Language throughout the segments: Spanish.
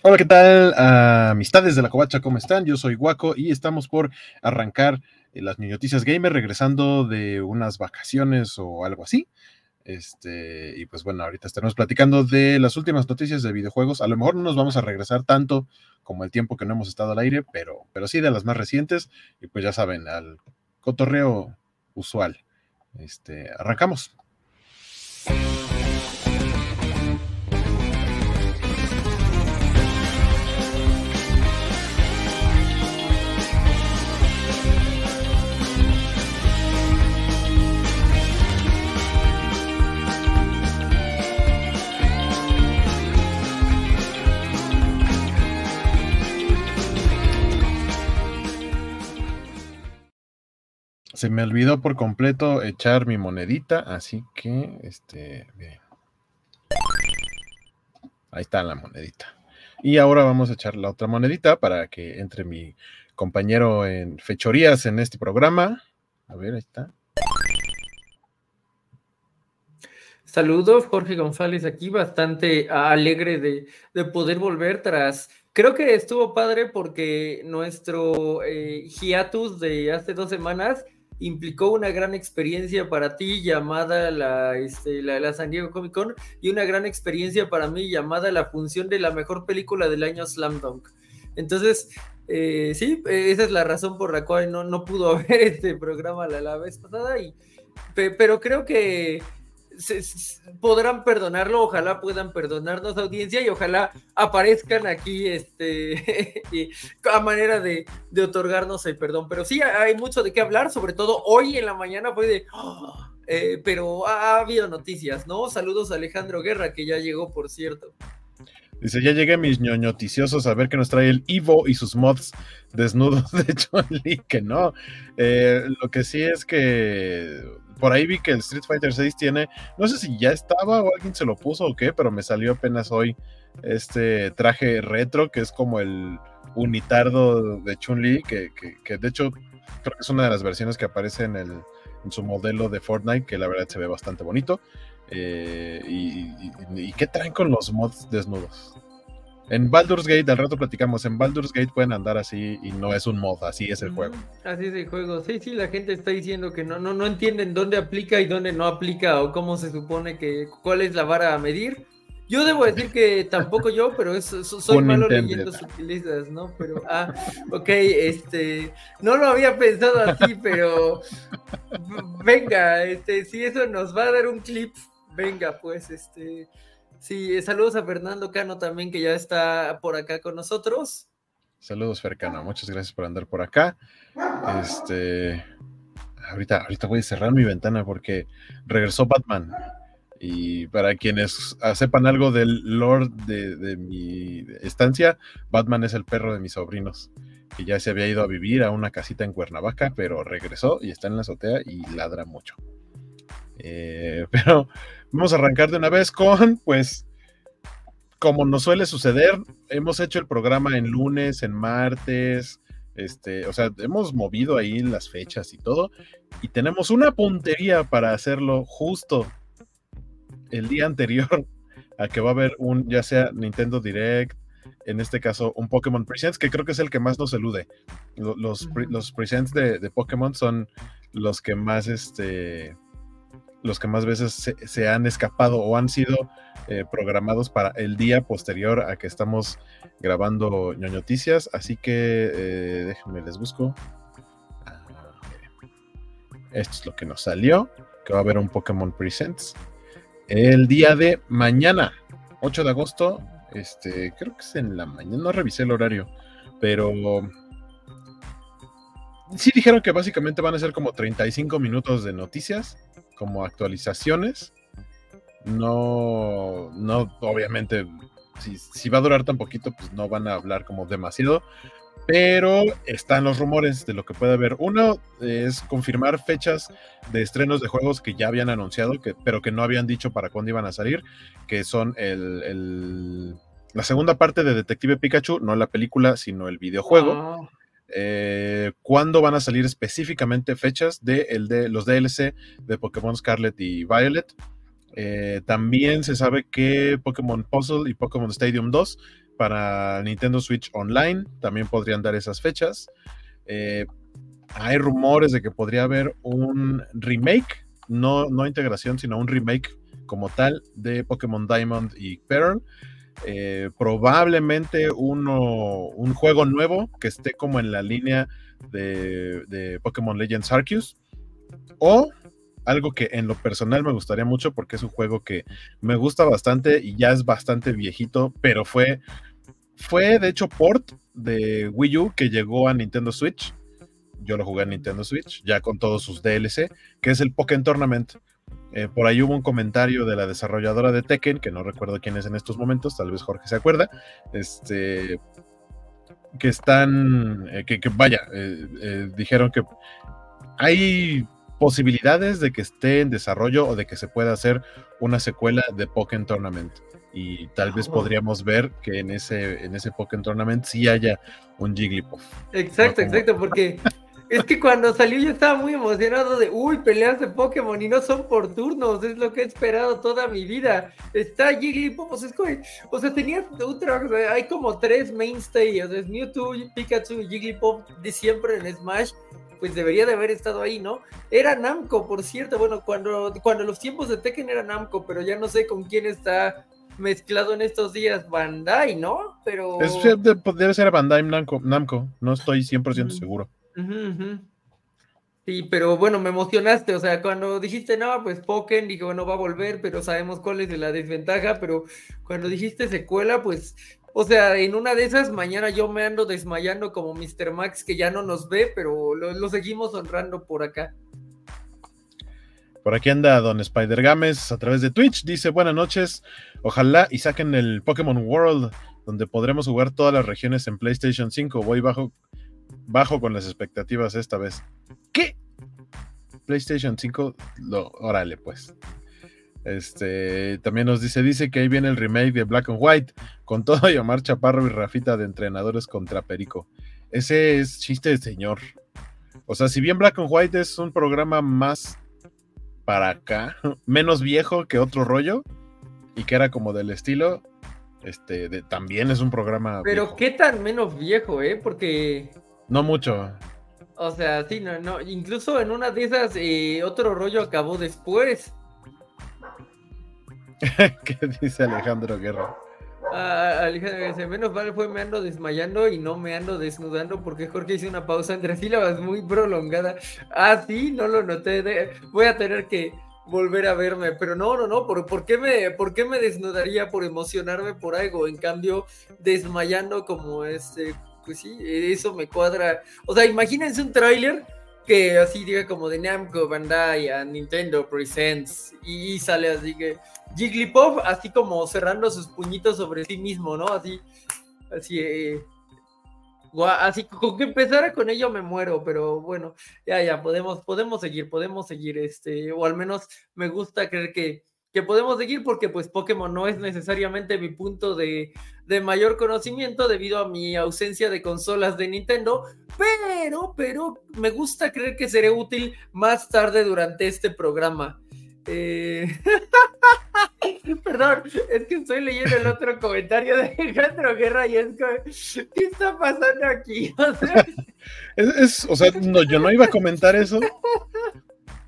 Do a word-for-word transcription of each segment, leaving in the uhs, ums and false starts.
Hola, ¿qué tal? Uh, amistades de la Covacha, ¿cómo están? Yo soy Guaco y estamos por arrancar eh, las noticias gamer, regresando de unas vacaciones o algo así. Este, y pues bueno, ahorita estaremos platicando de las últimas noticias de videojuegos. A lo mejor no nos vamos a regresar tanto como el tiempo que no hemos estado al aire, pero, pero sí de las más recientes. Y pues ya saben, al cotorreo usual. Este, arrancamos. Se me olvidó por completo echar mi monedita, así que, este, bien. Ahí está la monedita. Y ahora vamos a echar la otra monedita para que entre mi compañero en fechorías en este programa. A ver, ahí está. Saludos, Jorge González aquí, bastante alegre de, de poder volver tras... Creo que estuvo padre porque nuestro eh, hiatus de hace dos semanas... implicó una gran experiencia para ti llamada la, este, la, la San Diego Comic Con y una gran experiencia para mí llamada la función de la mejor película del año, Slam Dunk. Entonces, eh, sí, esa es la razón por la cual no, no pudo haber este programa la, la vez pasada, y, pe, pero creo que se, se, podrán perdonarlo, ojalá puedan perdonarnos, audiencia, y ojalá aparezcan aquí este a manera de, de otorgarnos el perdón. Pero sí, hay mucho de qué hablar, sobre todo hoy en la mañana fue de... Oh, eh, pero ha habido noticias, ¿no? Saludos a Alejandro Guerra, que ya llegó, por cierto. Dice, ya llegué, mis ñoñoticiosos, a ver qué nos trae el Ivo y sus mods desnudos de Chun-Li, que no. Eh, lo que sí es que... por ahí vi que el Street Fighter seis tiene, no sé si ya estaba o alguien se lo puso o qué, pero me salió apenas hoy este traje retro que es como el Unitardo de Chun-Li, que, que, que de hecho creo que es una de las versiones que aparece en, el, en su modelo de Fortnite, que la verdad se ve bastante bonito. Eh, y, y, ¿Y qué traen con los mods desnudos? En Baldur's Gate, al rato platicamos, en Baldur's Gate pueden andar así y no es un mod, así es el juego. Así es el juego, sí, sí, la gente está diciendo que no, no, no entienden dónde aplica y dónde no aplica o cómo se supone que, cuál es la vara a medir. Yo debo decir que tampoco yo, pero es, soy un malo intended. Leyendo sutilezas, ¿no? Pero, ah, ok, este, no lo había pensado así, pero venga, este, si eso nos va a dar un clip, venga, pues, este... Sí, saludos a Fernando Cano también, que ya está por acá con nosotros. Saludos, Fer Cano, muchas gracias por andar por acá. Este, ahorita, ahorita voy a cerrar mi ventana porque regresó Batman. Y para quienes sepan algo del lore de, de mi estancia, Batman es el perro de mis sobrinos, que ya se había ido a vivir a una casita en Cuernavaca, pero regresó y está en la azotea y ladra mucho. Eh, pero vamos a arrancar de una vez con, pues, como nos suele suceder, hemos hecho el programa en lunes, en martes, este, o sea, hemos movido ahí las fechas y todo, y tenemos una puntería para hacerlo justo el día anterior a que va a haber un, ya sea Nintendo Direct, en este caso un Pokémon Presents, que creo que es el que más nos elude. Los, los Presents de, de Pokémon son los que más, este... los que más veces se, se han escapado o han sido eh, programados para el día posterior a que estamos grabando ñoñoticias, así que eh, déjenme les busco. Esto es lo que nos salió, que va a haber un Pokémon Presents el día de mañana, ocho de agosto, este, creo que es en la mañana, no revisé el horario, pero... sí dijeron que básicamente van a ser como treinta y cinco minutos de noticias, como actualizaciones. No, no, obviamente, si, si va a durar tan poquito, pues no van a hablar como demasiado, pero están los rumores de lo que puede haber. Uno es confirmar fechas de estrenos de juegos que ya habían anunciado, que, pero que no habían dicho para cuándo iban a salir, que son el, el, la segunda parte de Detective Pikachu, no la película, sino el videojuego. Oh. Eh, cuándo van a salir específicamente fechas de, el de los D L C de Pokémon Scarlet y Violet. Eh, también se sabe que Pokémon Puzzle y Pokémon Stadium dos para Nintendo Switch Online, también podrían dar esas fechas. Eh, hay rumores de que podría haber un remake, no, no integración, sino un remake como tal de Pokémon Diamond y Pearl. Eh, probablemente uno, un juego nuevo que esté como en la línea de, de Pokémon Legends Arceus, o algo que en lo personal me gustaría mucho porque es un juego que me gusta bastante y ya es bastante viejito, pero fue, fue de hecho port de Wii U que llegó a Nintendo Switch. Yo lo jugué en Nintendo Switch, ya con todos sus D L C, que es el Pokkén Tournament. Eh, por ahí hubo un comentario de la desarrolladora de Tekken, que no recuerdo quién es en estos momentos, tal vez Jorge se acuerda, este, que están, eh, que, que vaya, eh, eh, dijeron que hay posibilidades de que esté en desarrollo o de que se pueda hacer una secuela de Pokkén Tournament. Y tal vez podríamos ver que en ese, en ese Pokkén Tournament sí haya un Jigglypuff. Exacto, no como... exacto, porque... Es que cuando salió yo estaba muy emocionado de, uy, peleas de Pokémon y no son por turnos, es lo que he esperado toda mi vida. Está Jigglypuff, o sea, es como, o sea tenías otra, o sea, hay como tres mainstay, o sea, es Mewtwo, Pikachu y Jigglypuff de siempre en Smash, pues debería de haber estado ahí, ¿no? Era Namco, por cierto, bueno, cuando, cuando los tiempos de Tekken era Namco, pero ya no sé con quién está... mezclado en estos días, Bandai, ¿no? Pero... Es, debe ser Bandai Namco, Namco, no estoy cien por ciento seguro. Uh-huh, uh-huh. Sí, pero bueno, me emocionaste, o sea, cuando dijiste, no, pues Pokkén, dije, bueno, va a volver, pero sabemos cuál es la desventaja, pero cuando dijiste secuela, pues, o sea, en una de esas, mañana yo me ando desmayando como mister Max, que ya no nos ve, pero lo, lo seguimos honrando por acá. Por aquí anda don Spider Gamez a través de Twitch, dice buenas noches, ojalá y saquen el Pokémon World, donde podremos jugar todas las regiones en PlayStation cinco, voy bajo, bajo con las expectativas esta vez. ¿Qué? PlayStation cinco, lo, órale pues. Este, también nos dice, dice que ahí viene el remake de Black and White, con todo y Omar Chaparro y Rafita de entrenadores contra Perico. Ese es chiste de señor. O sea, si bien Black and White es un programa más... para acá, menos viejo que otro rollo, y que era como del estilo, este, de, también es un programa pero viejo. Qué tan menos viejo, eh, porque... No mucho. O sea, sí, no, no, incluso en una de esas, eh, otro rollo acabó después. ¿Qué dice Alejandro Guerra? Ah, Alejandro dice, menos vale fue me ando desmayando y no me ando desnudando porque Jorge hizo una pausa entre sílabas muy prolongada. Ah, sí, no lo noté. De... Voy a tener que volver a verme, pero no, no, no. ¿Por, por, qué me, ¿Por qué me desnudaría por emocionarme por algo? En cambio, desmayando como este, pues sí, eso me cuadra. O sea, imagínense un tráiler que así diga como de Namco, Bandai, a Nintendo Presents, y, y sale así que Jigglypuff así como cerrando sus puñitos sobre sí mismo, ¿no? Así, así, eh, gua, así con que empezara con ello me muero, pero bueno, ya, ya, podemos, podemos seguir, podemos seguir, este, o al menos me gusta creer que, que podemos seguir porque pues Pokémon no es necesariamente mi punto de, de mayor conocimiento debido a mi ausencia de consolas de Nintendo, pero, pero me gusta creer que seré útil más tarde durante este programa. Eh... Perdón, es que estoy leyendo el otro comentario de Alejandro Guerra y es que, ¿qué está pasando aquí? O sea, es, es, o sea no, yo no iba a comentar eso.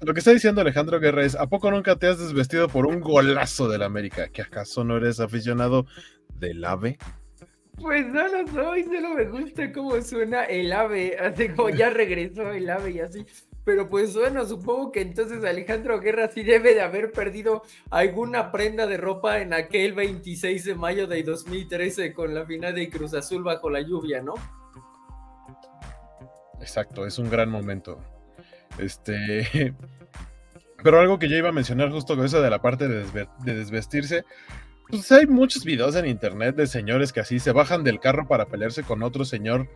Lo que está diciendo Alejandro Guerra es, ¿a poco nunca te has desvestido por un golazo del América? ¿Que acaso no eres aficionado del AVE? Pues no lo soy, solo me gusta cómo suena el AVE, así como ya regresó el AVE y así. Pero pues bueno, supongo que entonces Alejandro Guerra sí debe de haber perdido alguna prenda de ropa en aquel veintiséis de mayo de dos mil trece con la final de Cruz Azul bajo la lluvia, ¿no? Exacto, es un gran momento. Este, pero algo que yo iba a mencionar justo con eso de la parte de, desve- de desvestirse, pues hay muchos videos en internet de señores que así se bajan del carro para pelearse con otro señor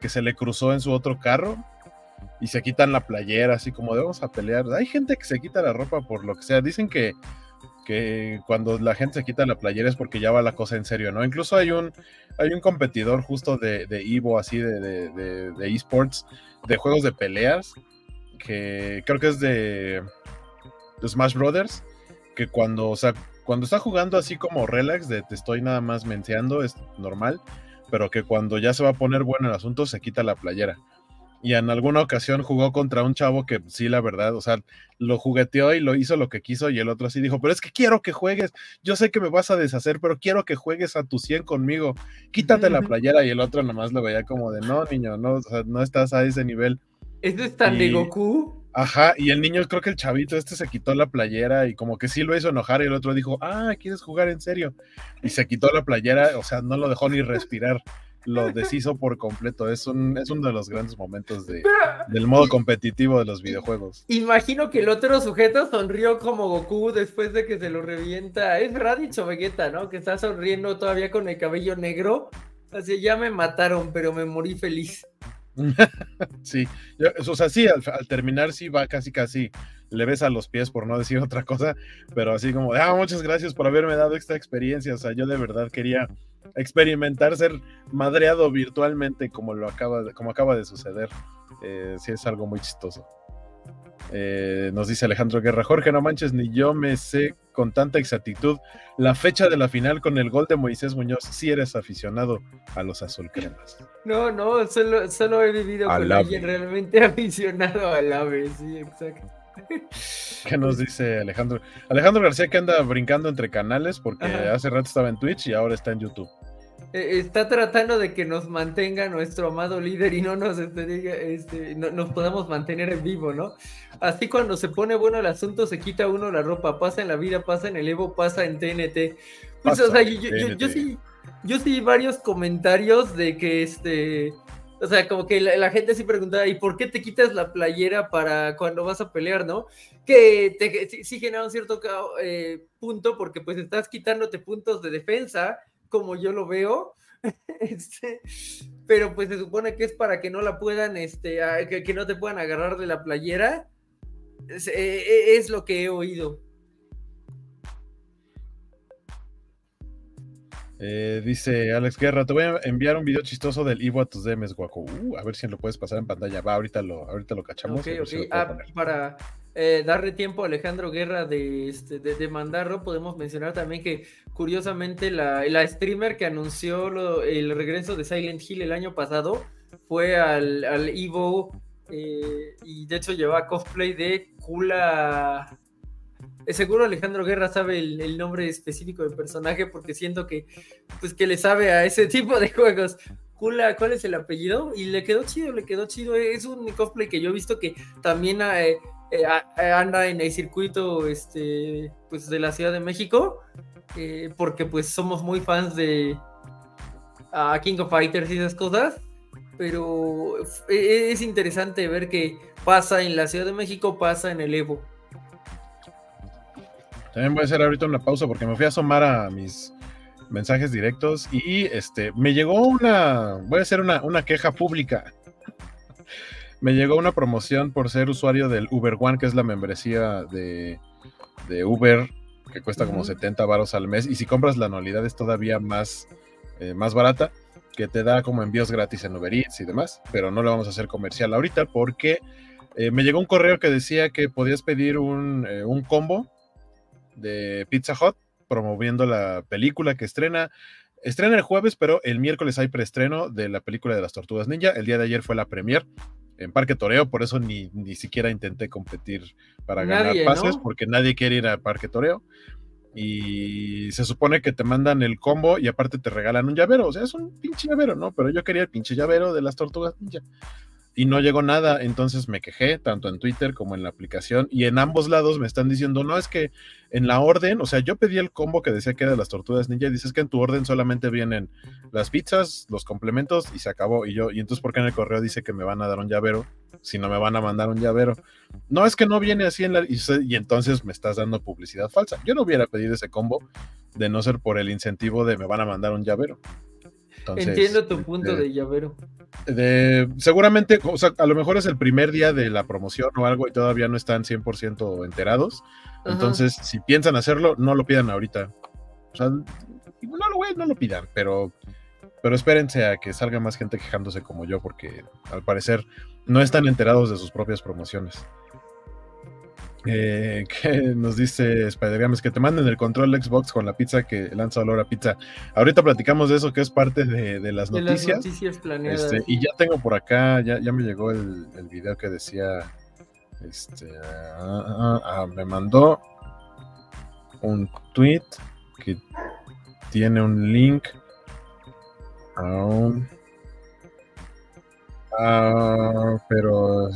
que se le cruzó en su otro carro y se quitan la playera así como de vamos a pelear. Hay gente que se quita la ropa por lo que sea, dicen que, que cuando la gente se quita la playera es porque ya va la cosa en serio, ¿no? Incluso hay un, hay un competidor justo de, de Evo así de, de, de, de esports, de juegos de peleas, que creo que es de, de Smash Brothers, que cuando, o sea, cuando está jugando así como relax, de te estoy nada más menseando, es normal, pero que cuando ya se va a poner bueno el asunto, se quita la playera. Y en alguna ocasión jugó contra un chavo que sí, la verdad, o sea, lo jugueteó y lo hizo lo que quiso, y el otro así dijo, pero es que quiero que juegues, yo sé que me vas a deshacer, pero quiero que juegues a tu cien conmigo, quítate la playera, y el otro nomás lo veía como de, no, niño, no, o sea, no estás a ese nivel. ¿Este es tan y, de Goku? Ajá, y el niño, creo que el chavito este se quitó la playera y como que sí lo hizo enojar, y el otro dijo, ah, ¿quieres jugar en serio? Y se quitó la playera, o sea, no lo dejó ni respirar. Lo deshizo por completo. Es, un, es uno de los grandes momentos de, del modo competitivo de los videojuegos. Imagino que el otro sujeto sonrió como Goku después de que se lo revienta. Es Raditz o Vegeta, ¿no? Que está sonriendo todavía con el cabello negro. Así, ya me mataron, pero me morí feliz. Sí, yo, o sea, sí, al, al terminar sí va casi casi, le besa los pies por no decir otra cosa, pero así como, ah, muchas gracias por haberme dado esta experiencia, o sea, yo de verdad quería experimentar ser madreado virtualmente como lo acaba, como acaba de suceder. Eh, sí, es algo muy chistoso. Eh, nos dice Alejandro Guerra, Jorge, no manches, ni yo me sé con tanta exactitud la fecha de la final con el gol de Moisés Muñoz. Si eres aficionado a los azulcremas. No, no, solo, solo he vivido al con ave. Alguien realmente aficionado al ave, sí, exacto. ¿Qué nos dice Alejandro? Alejandro García, que anda brincando entre canales porque ajá, hace rato estaba en Twitch y ahora está en YouTube. Eh, está tratando de que nos mantenga nuestro amado líder y no nos este, este, no, nos podamos mantener en vivo, ¿no? Así cuando se pone bueno el asunto se quita uno la ropa, pasa en la vida, pasa en el Evo, pasa en T N T. Pues, pasa, o sea, yo, yo, yo sí, yo sí varios comentarios de que este... O sea, como que la, la gente sí preguntaba, ¿y por qué te quitas la playera para cuando vas a pelear, no? Que te, sí, sí genera un cierto eh, punto, porque pues estás quitándote puntos de defensa, como yo lo veo, este, pero pues se supone que es para que no la puedan, este, a, que, que no te puedan agarrar de la playera, es, eh, es lo que he oído. Eh, dice Alex Guerra, te voy a enviar un video chistoso del Ivo a tus D Ms, Guaco. Uh, a ver si lo puedes pasar en pantalla. Va, ahorita lo, ahorita lo cachamos. Okay, okay. Si lo ah, para eh, darle tiempo a Alejandro Guerra de, este, de, de mandarlo, podemos mencionar también que curiosamente la, la streamer que anunció lo, el regreso de Silent Hill el año pasado fue al, al Ivo eh, y de hecho llevaba cosplay de Kula. Seguro Alejandro Guerra sabe el, el nombre específico del personaje porque siento que pues que le sabe a ese tipo de juegos. Kula, ¿cuál es el apellido? Y le quedó chido, le quedó chido. Es un cosplay que yo he visto que también eh, eh, anda en el circuito este, pues, de la Ciudad de México eh, porque pues somos muy fans de uh, King of Fighters y esas cosas. Pero es interesante ver que pasa en la Ciudad de México, pasa en el Evo. También voy a hacer ahorita una pausa porque me fui a asomar a mis mensajes directos y este me llegó una, voy a hacer una, una queja pública. Me llegó una promoción por ser usuario del Uber One, que es la membresía de, de Uber, que cuesta como uh-huh. setenta varos al mes, y si compras la anualidad es todavía más, eh, más barata, que te da como envíos gratis en Uber Eats y demás, pero no lo vamos a hacer comercial ahorita porque eh, me llegó un correo que decía que podías pedir un, eh, un combo de Pizza Hut, promoviendo la película que estrena, estrena el jueves, pero el miércoles hay preestreno de la película de las Tortugas Ninja. El día de ayer fue la premier en Parque Toreo, por eso ni, ni siquiera intenté competir para nadie, ganar pases, ¿no? Porque nadie quiere ir a Parque Toreo, y se supone que te mandan el combo y aparte te regalan un llavero, o sea, es un pinche llavero, ¿no? Pero yo quería el pinche llavero de las Tortugas Ninja. Y no llegó nada, entonces me quejé, tanto en Twitter como en la aplicación, y en ambos lados me están diciendo, no, es que en la orden, o sea, yo pedí el combo que decía que era de las Tortugas Ninja, y dices que en tu orden solamente vienen las pizzas, los complementos, y se acabó, y yo, y entonces, ¿por qué en el correo dice que me van a dar un llavero, si no me van a mandar un llavero? No, es que no viene así en la... Y, y entonces me estás dando publicidad falsa. Yo no hubiera pedido ese combo de no ser por el incentivo de me van a mandar un llavero. Entonces, entiendo tu punto de, de llavero. De, seguramente, o sea, a lo mejor es el primer día de la promoción o algo y todavía no están cien por ciento enterados. Ajá. Entonces, si piensan hacerlo, no lo pidan ahorita. O sea, no lo, no lo pidan, pero, pero espérense a que salga más gente quejándose como yo, porque al parecer no están enterados de sus propias promociones. Eh, que nos dice Spider Gamez que te manden el control Xbox con la pizza que lanza olor a pizza. Ahorita platicamos de eso, que es parte de, de las de noticias, las noticias planeadas. Este, y ya tengo por acá, ya, ya me llegó el, el video que decía, este, ah, ah, ah, me mandó un tweet que tiene un link a un, ah, pero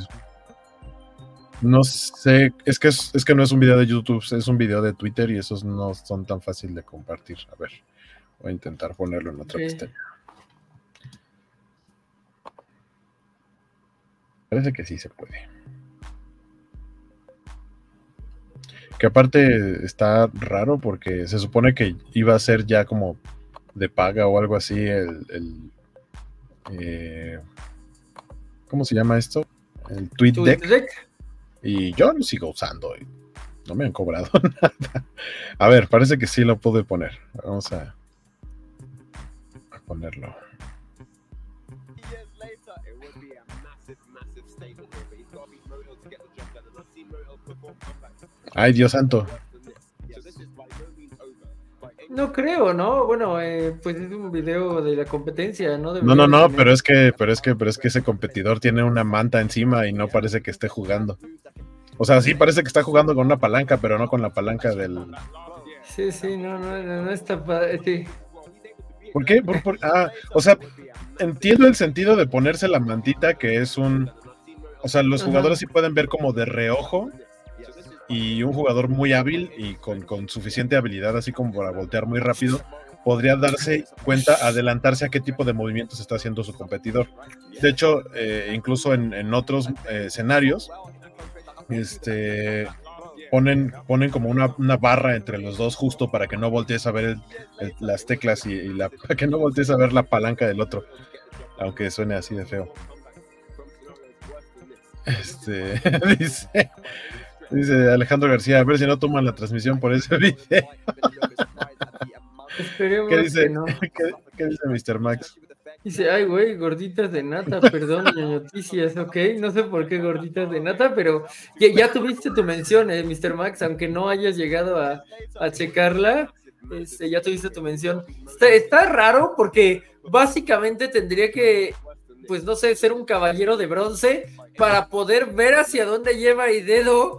no sé, es que, es, es que no es un video de YouTube, es un video de Twitter y esos no son tan fácil de compartir. A ver, voy a intentar ponerlo en otra okay. pestaña. Parece que sí se puede. Que aparte está raro porque se supone que iba a ser ya como de paga o algo así el... el eh, ¿cómo se llama esto? El Tweet Deck. ¿Tweet Deck? Y yo lo sigo usando y no me han cobrado nada. A ver, parece que sí lo pude poner. Vamos a, a ponerlo. Ay, Dios santo. No creo, ¿no? Bueno, eh, pues es un video de la competencia, ¿no? No, no, no, tener... pero es que, pero es que, pero es que ese competidor tiene una manta encima y no parece que esté jugando. O sea, sí parece que está jugando con una palanca, pero no con la palanca del... Sí, sí, no, no, no, no está... Pa... Sí. ¿Por qué? Por, por... Ah, o sea, entiendo el sentido de ponerse la mantita, que es un... O sea, los jugadores Ajá. sí pueden ver como de reojo... Y un jugador muy hábil y con, con suficiente habilidad, así como para voltear muy rápido, podría darse cuenta, adelantarse a qué tipo de movimientos está haciendo su competidor. De hecho, eh, incluso en, en otros eh, escenarios, este, ponen, ponen como una, una barra entre los dos justo para que no voltees a ver el, el, las teclas y, y la, para que no voltees a ver la palanca del otro, aunque suene así de feo. Este, dice... Dice Alejandro García, a ver si no toman la transmisión por ese video. Esperemos ¿Qué dice, que no. ¿Qué, qué dice mister Max? Dice, ay, güey, gorditas de nata, perdón, noticias, ok. No sé por qué gorditas de nata, pero ya, ya tuviste tu mención, eh, mister Max, aunque no hayas llegado a, a checarla, este, ya tuviste tu mención. Está, está raro porque básicamente tendría que... pues no sé, ser un caballero de bronce para poder ver hacia dónde lleva el dedo,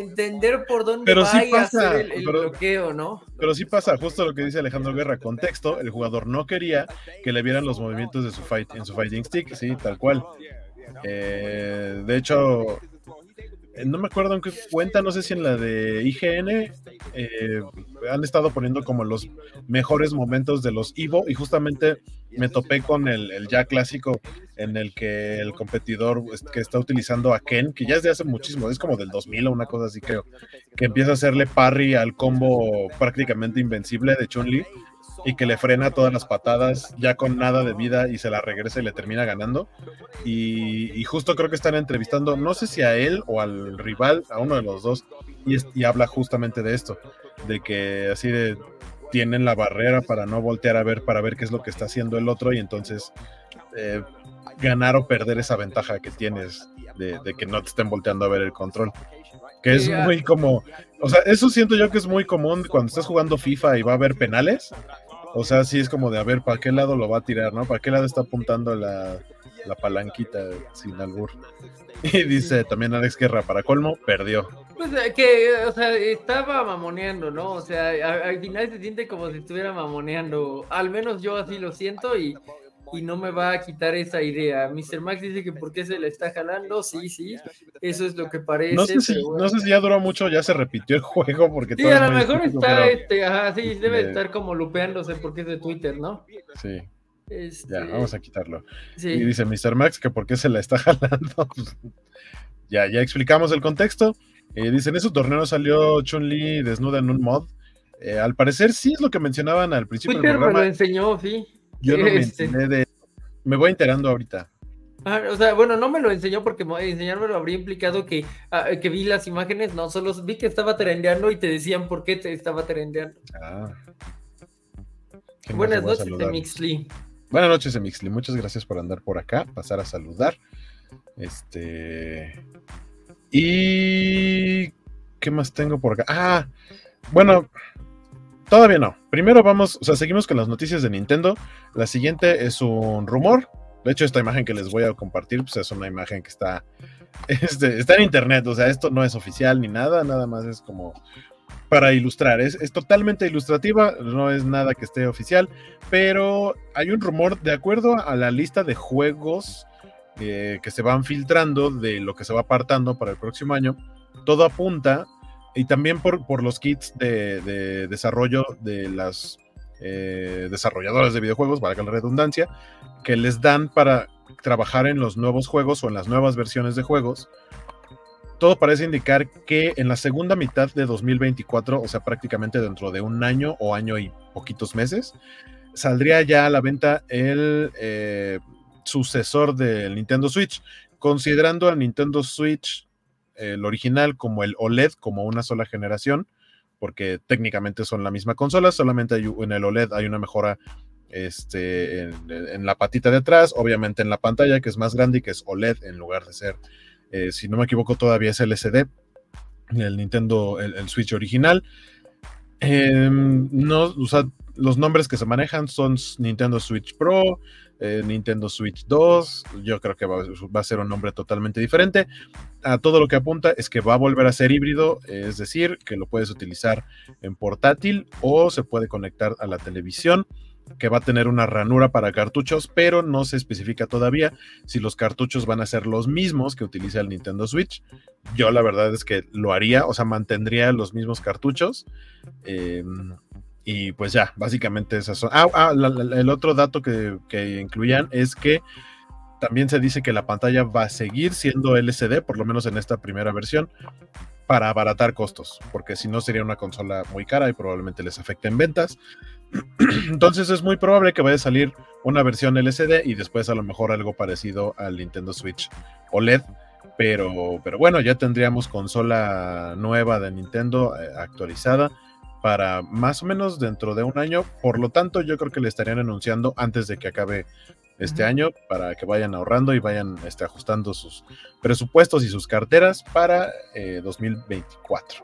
entender por dónde pero va sí y pasa, hacer el, el pero, bloqueo, ¿no? Pero sí pasa, justo lo que dice Alejandro Guerra, contexto, el jugador no quería que le vieran los movimientos de su fight, en su fighting stick, sí, tal cual. Eh, de hecho, no me acuerdo en qué cuenta, no sé si en la de I G N, eh, han estado poniendo como los mejores momentos de los Evo, y justamente me topé con el, el ya clásico en el que el competidor que está utilizando a Ken, que ya es de hace muchísimo, es como del dos mil o una cosa así creo, que empieza a hacerle parry al combo prácticamente invencible de Chun-Li, y que le frena todas las patadas ya con nada de vida y se la regresa y le termina ganando. Y, y justo creo que están entrevistando, no sé si a él o al rival, a uno de los dos, y, y habla justamente de esto, de que así de, tienen la barrera para no voltear a ver, para ver qué es lo que está haciendo el otro y entonces eh, ganar o perder esa ventaja que tienes de, de que no te estén volteando a ver el control. Que es muy como, o sea, eso siento yo que es muy común cuando estás jugando FIFA y va a haber penales. O sea, sí es como de, a ver, ¿para qué lado lo va a tirar, no? ¿Para qué lado está apuntando la, la palanquita sin albur? Y dice también Alex Guerra, para colmo, perdió. Pues que, o sea, estaba mamoneando, ¿no? O sea, al final se siente como si estuviera mamoneando. Al menos yo así lo siento y, y no me va a quitar esa idea. mister Max dice que ¿por qué se la está jalando? Sí, sí, eso es lo que parece. No sé si, pero bueno, no sé si ya duró mucho, ya se repitió el juego porque sí, todo a lo mejor difícil, está pero... este, ajá, sí, debe eh... estar como lupeándose porque es de Twitter, ¿no? Sí. Este... Ya, vamos a quitarlo. Sí. Y dice mister Max que ¿por qué se la está jalando? ya, ya explicamos el contexto. Eh, dicen, en su torneo salió Chun-Li desnuda en un mod. Eh, al parecer sí es lo que mencionaban al principio Twitter del programa. Me lo enseñó, sí. Yo no me enteré de... Me voy enterando ahorita. Ah, o sea, bueno, no me lo enseñó porque enseñármelo habría implicado que, ah, que vi las imágenes. No, solo vi que estaba trendeando y te decían por qué te estaba trendeando. Ah. Buenas noches, Emixli. Buenas noches, Emixli. Muchas gracias por andar por acá, pasar a saludar. Este... Y ¿Qué más tengo por acá? Ah, bueno, todavía no. Primero vamos, o sea, seguimos con las noticias de Nintendo. La siguiente es un rumor. De hecho, esta imagen que les voy a compartir, pues es una imagen que está, este, está en internet. O sea, esto no es oficial ni nada, nada más es como para ilustrar. Es, es totalmente ilustrativa, no es nada que esté oficial, pero hay un rumor de acuerdo a la lista de juegos eh, que se van filtrando de lo que se va apartando para el próximo año. Todo apunta, y también por, por los kits de, de desarrollo de las eh, desarrolladoras de videojuegos, valga la redundancia, que les dan para trabajar en los nuevos juegos o en las nuevas versiones de juegos. Todo parece indicar que en la segunda mitad de dos mil veinticuatro, o sea, prácticamente dentro de un año o año y poquitos meses, saldría ya a la venta el eh, sucesor del Nintendo Switch. Considerando al Nintendo Switch, el original, como el O L E D, como una sola generación, porque técnicamente son la misma consola, solamente hay, en el O L E D hay una mejora este, en, en la patita de atrás, obviamente en la pantalla, que es más grande y que es O L E D en lugar de ser, eh, si no me equivoco, todavía es L C D, el Nintendo, el, el Switch original. Eh, no, o sea, los nombres que se manejan son Nintendo Switch Pro, eh, Nintendo Switch dos, yo creo que va, va a ser un nombre totalmente diferente. A todo lo que apunta es que va a volver a ser híbrido, es decir, que lo puedes utilizar en portátil o se puede conectar a la televisión, que va a tener una ranura para cartuchos, pero no se especifica todavía si los cartuchos van a ser los mismos que utiliza el Nintendo Switch. Yo la verdad es que lo haría, o sea, mantendría los mismos cartuchos. Eh, y pues ya, básicamente esas son... Ah, ah la, la, el otro dato que, que incluían es que también se dice que la pantalla va a seguir siendo L C D, por lo menos en esta primera versión, para abaratar costos, porque si no sería una consola muy cara y probablemente les afecte en ventas. Entonces es muy probable que vaya a salir una versión L C D y después a lo mejor algo parecido al Nintendo Switch O L E D, pero, pero bueno, ya tendríamos consola nueva de Nintendo eh, actualizada para más o menos dentro de un año. Por lo tanto, yo creo que le estarían anunciando antes de que acabe este año, para que vayan ahorrando y vayan este, ajustando sus presupuestos y sus carteras para eh, dos mil veinticuatro.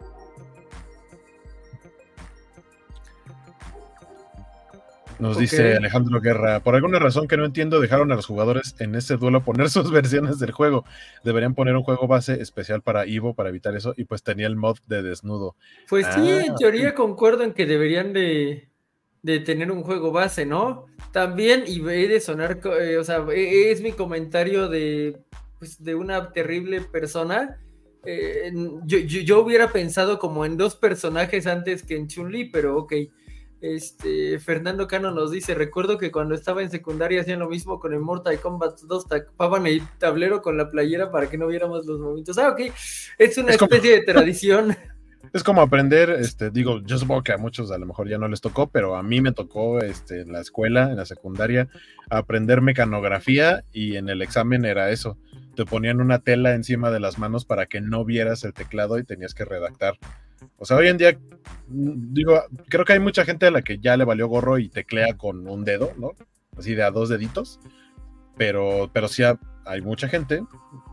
Nos okay. dice Alejandro Guerra, por alguna razón que no entiendo, dejaron a los jugadores en este duelo poner sus versiones del juego. Deberían poner un juego base especial para Evo para evitar eso, y pues tenía el mod de desnudo. Pues ah, sí, en teoría sí. Concuerdo en que deberían de... de tener un juego base, ¿no? También, y he de sonar, eh, o sea, es mi comentario de, pues, de una terrible persona. Eh, yo, yo, yo hubiera pensado como en dos personajes antes que en Chun-Li, pero ok. Este, Fernando Cano nos dice, recuerdo que cuando estaba en secundaria hacían lo mismo con el Mortal Kombat dos, tapaban el tablero con la playera para que no viéramos los movimientos. Ah, ok, es una especie de tradición. Es como aprender, este, digo, yo supongo que a muchos a lo mejor ya no les tocó, pero a mí me tocó este, en la escuela, en la secundaria, aprender mecanografía, y en el examen era eso, te ponían una tela encima de las manos para que no vieras el teclado y tenías que redactar. O sea, hoy en día, digo, creo que hay mucha gente a la que ya le valió gorro y teclea con un dedo, ¿no? Así de a dos deditos, pero, pero sí a... hay mucha gente,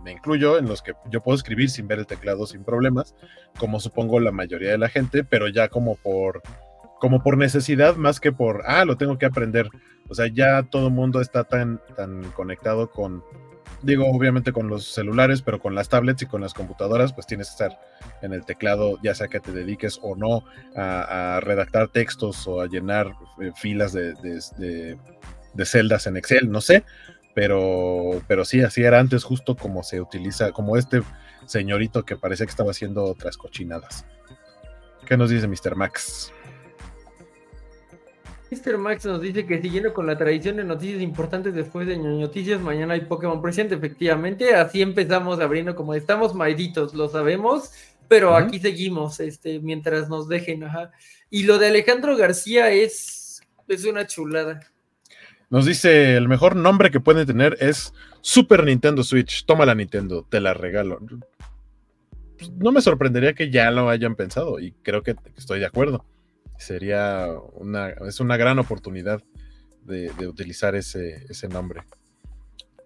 me incluyo, en los que yo puedo escribir sin ver el teclado sin problemas, como supongo la mayoría de la gente, pero ya como por como por necesidad más que por ah, lo tengo que aprender. O sea, ya todo el mundo está tan, tan conectado con, digo, obviamente con los celulares, pero con las tablets y con las computadoras, pues tienes que estar en el teclado, ya sea que te dediques o no a, a redactar textos o a llenar eh, filas de, de, de, de celdas en Excel, no sé. Pero, pero sí, así era antes, justo como se utiliza, como este señorito que parecía que estaba haciendo otras cochinadas. ¿Qué nos dice mister Max? mister Max nos dice que siguiendo con la tradición de noticias importantes después de Ñoñoticias, mañana hay Pokémon presente. Efectivamente, así empezamos abriendo, como estamos malditos, lo sabemos, pero uh-huh. Aquí seguimos, este, mientras nos dejen. Ajá. Y lo de Alejandro García es, es una chulada. Nos dice, el mejor nombre que pueden tener es Super Nintendo Switch. Tómala, Nintendo, te la regalo. No me sorprendería que ya lo hayan pensado, y creo que estoy de acuerdo. Sería una, es una gran oportunidad de, de utilizar ese, ese nombre.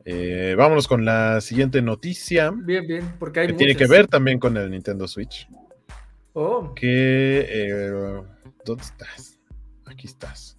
Eh, vámonos con la siguiente noticia. Bien, bien, porque hay que muchas. Tiene que ver también con el Nintendo Switch. Oh. Que, eh, ¿dónde estás? Aquí estás.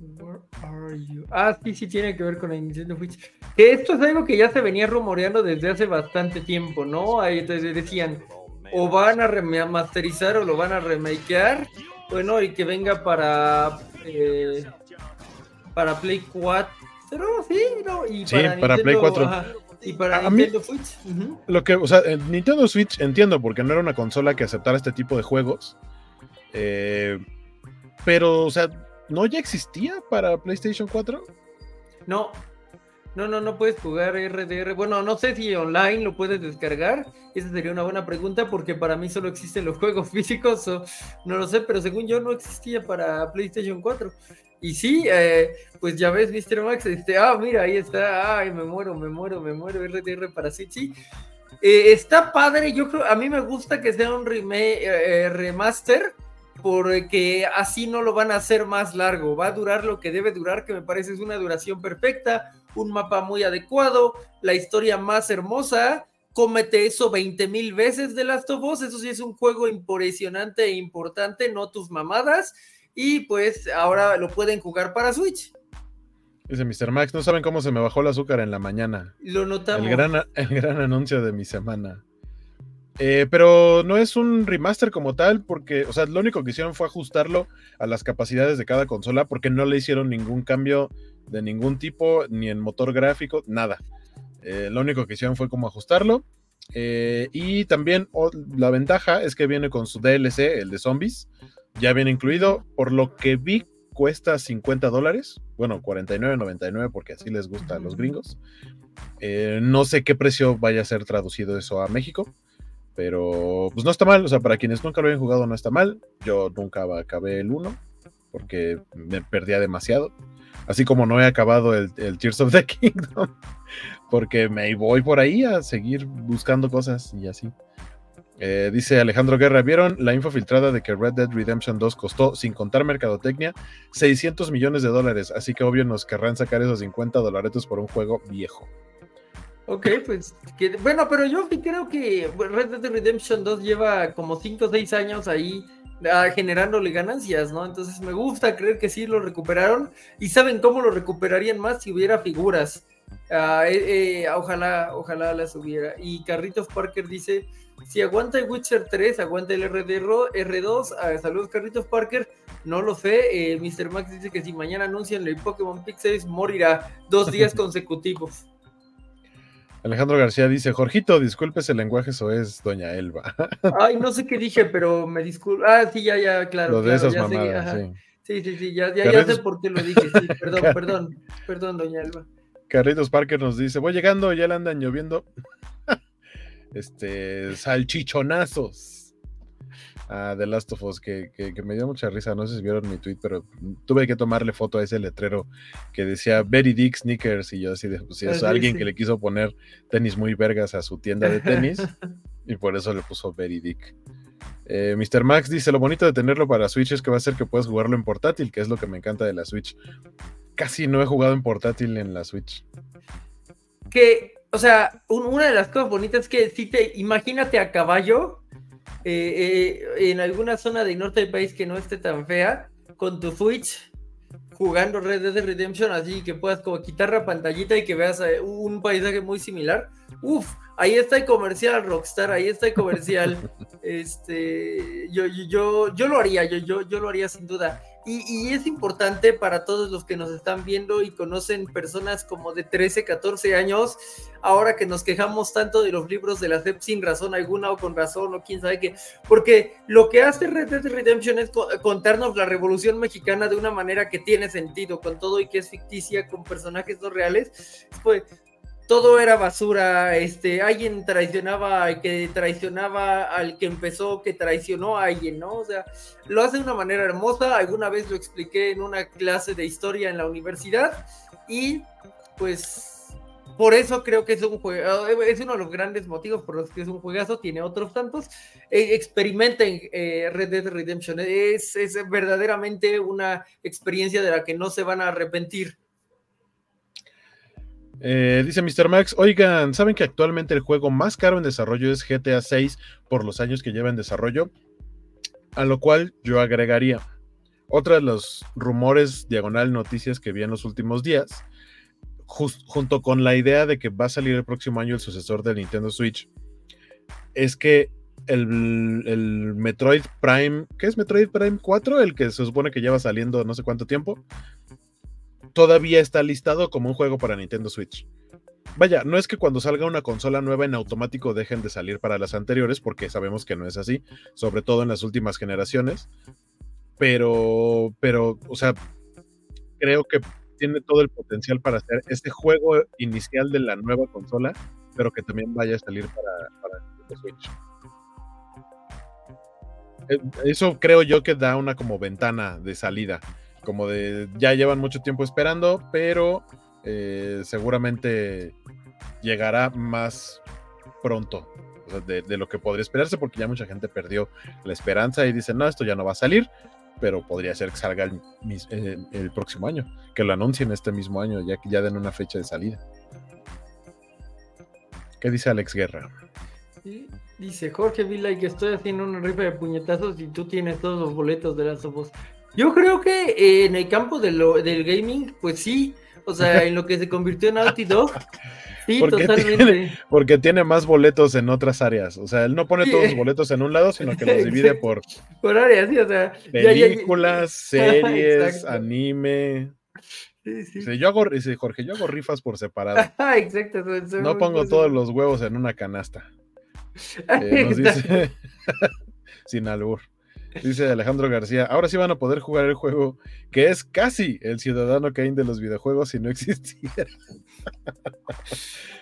Where are you? Ah, sí, sí tiene que ver con la Nintendo Switch. Esto es algo que ya se venía rumoreando desde hace bastante tiempo, ¿no? Ahí te decían, o van a remasterizar o lo van a remakear. Bueno, y que venga para eh, para Play cuatro, sí, ¿no? Y sí, para, para Nintendo, Play cuatro. Ajá, y para a Nintendo mí, Switch. Uh-huh. Lo que, o sea, Nintendo Switch entiendo, porque no era una consola que aceptara este tipo de juegos. Eh, pero, o sea, ¿no ya existía para PlayStation cuatro? No, no, no, no puedes jugar R D R. Bueno, no sé si online lo puedes descargar. Esa sería una buena pregunta, porque para mí solo existen los juegos físicos. O no lo sé, pero según yo no existía para PlayStation cuatro. Y sí, eh, pues ya ves, míster Max, este, ah, mira, ahí está. Ay, me muero, me muero, me muero. R D R para Switch. Eh, está padre, yo creo, a mí me gusta que sea un remake, eh, remaster, porque así no lo van a hacer más largo, va a durar lo que debe durar, que me parece es una duración perfecta, un mapa muy adecuado, la historia más hermosa, cómete eso veinte mil veces de Last of Us, eso sí es un juego impresionante e importante, no tus mamadas, y pues ahora lo pueden jugar para Switch. Dice míster Max, no saben cómo se me bajó el azúcar en la mañana. Lo notamos. El gran, el gran anuncio de mi semana. Eh, pero no es un remaster como tal, porque, o sea, lo único que hicieron fue ajustarlo a las capacidades de cada consola, porque no le hicieron ningún cambio de ningún tipo, ni en motor gráfico, nada. Eh, lo único que hicieron fue como ajustarlo. Eh, y también oh, la ventaja es que viene con su D L C, el de zombies, ya viene incluido. Por lo que vi, cuesta cincuenta dólares, bueno, cuarenta y nueve noventa y nueve, porque así les gusta a los gringos. Eh, no sé qué precio vaya a ser traducido eso a México. Pero pues no está mal, o sea, para quienes nunca lo hayan jugado no está mal. Yo nunca acabé el uno porque me perdía demasiado. Así como no he acabado el, el Tears of the Kingdom, porque me voy por ahí a seguir buscando cosas y así. Eh, dice Alejandro Guerra, ¿vieron la info filtrada de que Red Dead Redemption dos costó, sin contar mercadotecnia, seiscientos millones de dólares? Así que obvio nos querrán sacar esos cincuenta dolaretos por un juego viejo. Ok, pues, que, bueno, pero yo creo que Red Dead Redemption dos lleva como cinco o seis años ahí a, generándole ganancias, ¿no? Entonces me gusta creer que sí lo recuperaron, y saben cómo lo recuperarían más si hubiera figuras. Uh, eh, eh, ojalá, ojalá las hubiera. Y Carlitos Parker dice, si aguanta el Witcher tres, aguanta el R D R dos. Uh, saludos, Carlitos Parker. No lo sé. Eh, míster Max dice que si mañana anuncian el Pokémon Pixels, morirá dos días consecutivos. Alejandro García dice, Jorgito, disculpes el lenguaje, ¿so es doña Elba? Ay, no sé qué dije, pero me disculpo. Ah, sí, ya, ya, claro. Lo de claro, esas mamadas, sí. Sí, sí, sí, ya, ya, Carritos... ya sé por qué lo dije, sí, perdón, Car... perdón, perdón, doña Elba. Carlitos Parker nos dice, voy llegando, ya le andan lloviendo este, salchichonazos ah, de Last of Us, que, que, que me dio mucha risa, no sé si vieron mi tweet, pero tuve que tomarle foto a ese letrero que decía Very Dick Sneakers, y yo así de, pues, si es sí, alguien sí. que le quiso poner tenis muy vergas a su tienda de tenis, y por eso le puso Very Dick. Eh, míster Max dice, lo bonito de tenerlo para Switch es que va a ser que puedas jugarlo en portátil, que es lo que me encanta de la Switch. Casi no he jugado en portátil en la Switch. Que, o sea, un, una de las cosas bonitas es que si te, imagínate a caballo eh, eh, en alguna zona del norte del país que no esté tan fea, con tu Switch jugando Red Dead Redemption, así que puedas como quitar la pantallita y que veas eh, un paisaje muy similar. Uf, ahí está el comercial, Rockstar, ahí está el comercial. este, yo, yo, yo, yo lo haría, yo, yo, yo lo haría sin duda. Y, y es importante para todos los que nos están viendo y conocen personas como de trece, catorce años, ahora que nos quejamos tanto de los libros de la S E P sin razón alguna o con razón o quién sabe qué, porque lo que hace Red Dead Redemption es co- contarnos la Revolución Mexicana de una manera que tiene sentido, con todo y que es ficticia, con personajes no reales, pues... Todo era basura, este, alguien traicionaba, que traicionaba al que empezó, que traicionó a alguien, ¿no? O sea, lo hace de una manera hermosa, alguna vez lo expliqué en una clase de historia en la universidad, y pues por eso creo que es un juegazo, es uno de los grandes motivos por los que es un juegazo, tiene otros tantos. Eh, experimenten eh, Red Dead Redemption, es, es verdaderamente una experiencia de la que no se van a arrepentir. Eh, dice mister Max, oigan, ¿saben que actualmente el juego más caro en desarrollo es G T A seis por los años que lleva en desarrollo? A lo cual yo agregaría otra de los rumores diagonal noticias que vi en los últimos días, just, junto con la idea de que va a salir el próximo año el sucesor del Nintendo Switch, es que el, el Metroid Prime, ¿qué es Metroid Prime cuatro? El que se supone que lleva saliendo no sé cuánto tiempo, todavía está listado como un juego para Nintendo Switch. Vaya, no es que cuando salga una consola nueva en automático dejen de salir para las anteriores, porque sabemos que no es así, sobre todo en las últimas generaciones, pero, pero o sea, creo que tiene todo el potencial para hacer este juego inicial de la nueva consola, pero que también vaya a salir para, para Nintendo Switch. Eso creo yo que da una como ventana de salida, como de ya llevan mucho tiempo esperando, pero eh, seguramente llegará más pronto, o sea, de, de lo que podría esperarse, porque ya mucha gente perdió la esperanza y dice, no, esto ya no va a salir, pero podría ser que salga el, el, el próximo año, que lo anuncien este mismo año, ya que ya den una fecha de salida. ¿Qué dice Alex Guerra? Sí. Dice Jorge Vila y que estoy haciendo una rifa de puñetazos y tú tienes todos los boletos de Last of Us. Yo creo que eh, en el campo de lo, del gaming, pues sí, o sea, en lo que se convirtió en Naughty Dog, sí, porque totalmente. Tiene, porque tiene más boletos en otras áreas, o sea, él no pone sí. todos los boletos en un lado, sino que los divide por, por áreas, sí, o sea, películas, ya, ya, ya. series, anime... Sí, sí. Dice, yo hago, dice Jorge, yo hago rifas por separado. Exacto. Eso, no pongo eso. Todos los huevos en una canasta. Eh, nos dice, sin albur, dice Alejandro García, ahora sí van a poder jugar el juego que es casi el Ciudadano Kane de los videojuegos si no existiera.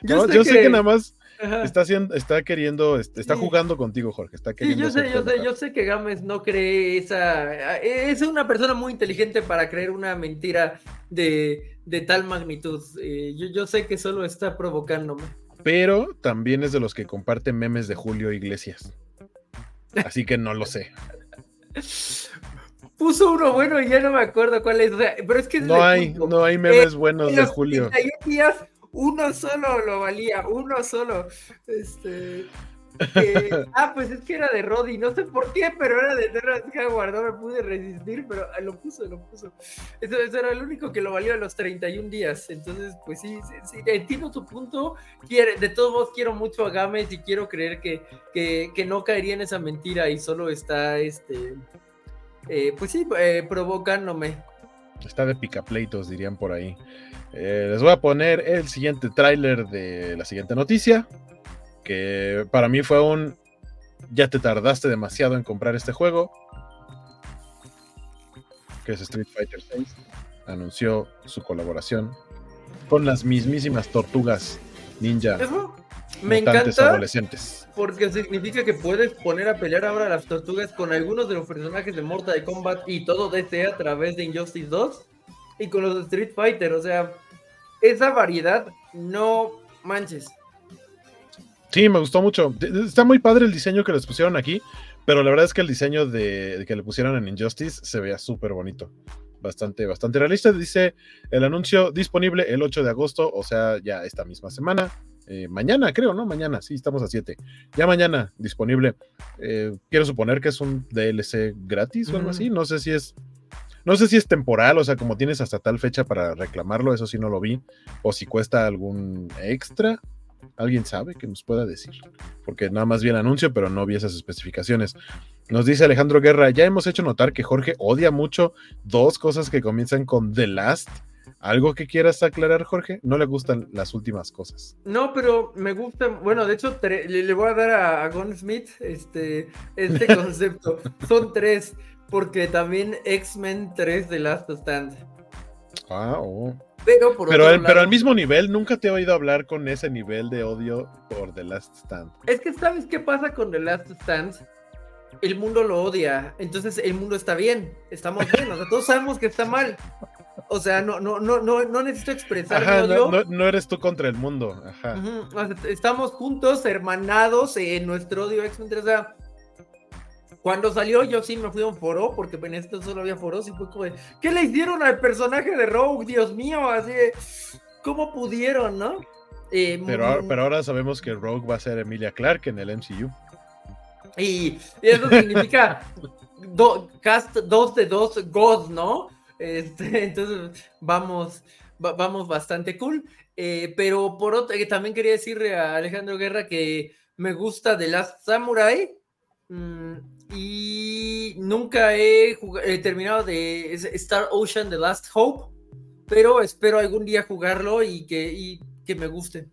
Yo, no, sé, yo que... sé que nada más está, siendo, está queriendo, está sí. jugando contigo, Jorge, está queriendo. Sí, yo sé, yo sé, yo sé que Gamez no cree esa, es una persona muy inteligente para creer una mentira de, de tal magnitud. Eh, yo, yo sé que solo está provocándome. Pero también es de los que comparte memes de Julio Iglesias. Así que no lo sé. Puso uno bueno y ya no me acuerdo cuál es. O sea, pero es que no hay, no hay memes eh, buenos de Julio. Días, uno solo lo valía, uno solo. Este, eh, ah, pues es que era de Roddy, no sé por qué, pero era de Terrence Howard, no me pude resistir, pero lo puso, lo puso. Eso, eso era el único que lo valió a los treinta y un días. Entonces, pues sí, sí, sí entiendo tu punto. Quiere, de todos modos, quiero mucho a Gamez y quiero creer que, que, que no caería en esa mentira y solo está, este, eh, pues sí, eh, provocándome. Está de picapleitos, dirían por ahí. Eh, les voy a poner el siguiente tráiler de la siguiente noticia, que para mí fue un ya te tardaste demasiado en comprar este juego, que es Street Fighter seis. Anunció su colaboración con las mismísimas tortugas ninja. ¿Eso? Me encanta, adolescentes, porque significa que puedes poner a pelear ahora a las tortugas con algunos de los personajes de Mortal Kombat y todo D C a través de Injustice dos y con los Street Fighter, o sea, esa variedad, no manches. Sí, me gustó mucho. Está muy padre el diseño que les pusieron aquí, pero la verdad es que el diseño de, que le pusieron en Injustice se veía súper bonito. Bastante, bastante realista. Dice el anuncio disponible el ocho de agosto, o sea, ya esta misma semana. Eh, mañana, creo, ¿no? Mañana, sí, estamos a siete. Ya mañana disponible. Eh, quiero suponer que es un D L C gratis o algo así. No sé si es... No sé si es temporal, o sea, como tienes hasta tal fecha para reclamarlo, eso sí no lo vi. O si cuesta algún extra... ¿Alguien sabe que nos pueda decir? Porque nada más vi el anuncio, pero no vi esas especificaciones. Nos dice Alejandro Guerra, ya hemos hecho notar que Jorge odia mucho dos cosas que comienzan con The Last. ¿Algo que quieras aclarar, Jorge? No le gustan las últimas cosas. No, pero me gustan, bueno, de hecho tre- le voy a dar a, a Gunsmith este, este concepto. Son tres, porque también X-Men tres The Last Stand. Ah, oh. Pero, por pero, el, pero al mismo nivel, nunca te he oído hablar con ese nivel de odio por The Last Stand. Es que ¿sabes qué pasa con The Last Stand? El mundo lo odia, entonces el mundo está bien, estamos bien, o sea, todos sabemos que está mal. O sea, no, no, no, no, no necesito expresar Ajá, mi odio. No, no, no eres tú contra el mundo. Ajá. Uh-huh. O sea, estamos juntos, hermanados en nuestro odio. O sea, cuando salió, yo sí me fui a un foro, porque en esto solo había foros, y fue como de, ¿qué le hicieron al personaje de Rogue? Dios mío, así de, ¿Cómo pudieron, no? Eh, pero, pero ahora sabemos que Rogue va a ser Emilia Clarke en el M C U. Y eso significa do, cast dos de dos God, ¿no? Este, entonces vamos, va, vamos bastante cool. Eh, pero por otro, que también quería decirle a Alejandro Guerra que me gusta The Last Samurai. Mm, y nunca he, jugado, he terminado de Star Ocean The Last Hope. Pero espero algún día jugarlo y que, y que me guste.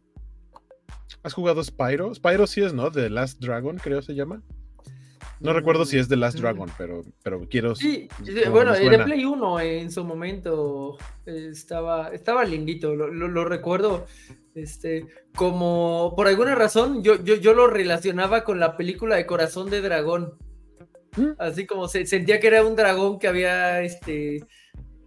¿Has jugado Spyro? Spyro sí es, ¿no? The Last Dragon, creo se llama. No mm. recuerdo si es The Last Dragon, pero, pero quiero... Sí, bueno, de Play uno en su momento estaba, estaba lindito, lo, lo, lo recuerdo. Este, como por alguna razón yo, yo, yo lo relacionaba con la película de Corazón de Dragón. ¿Mm? Así como se, sentía que era un dragón que había... este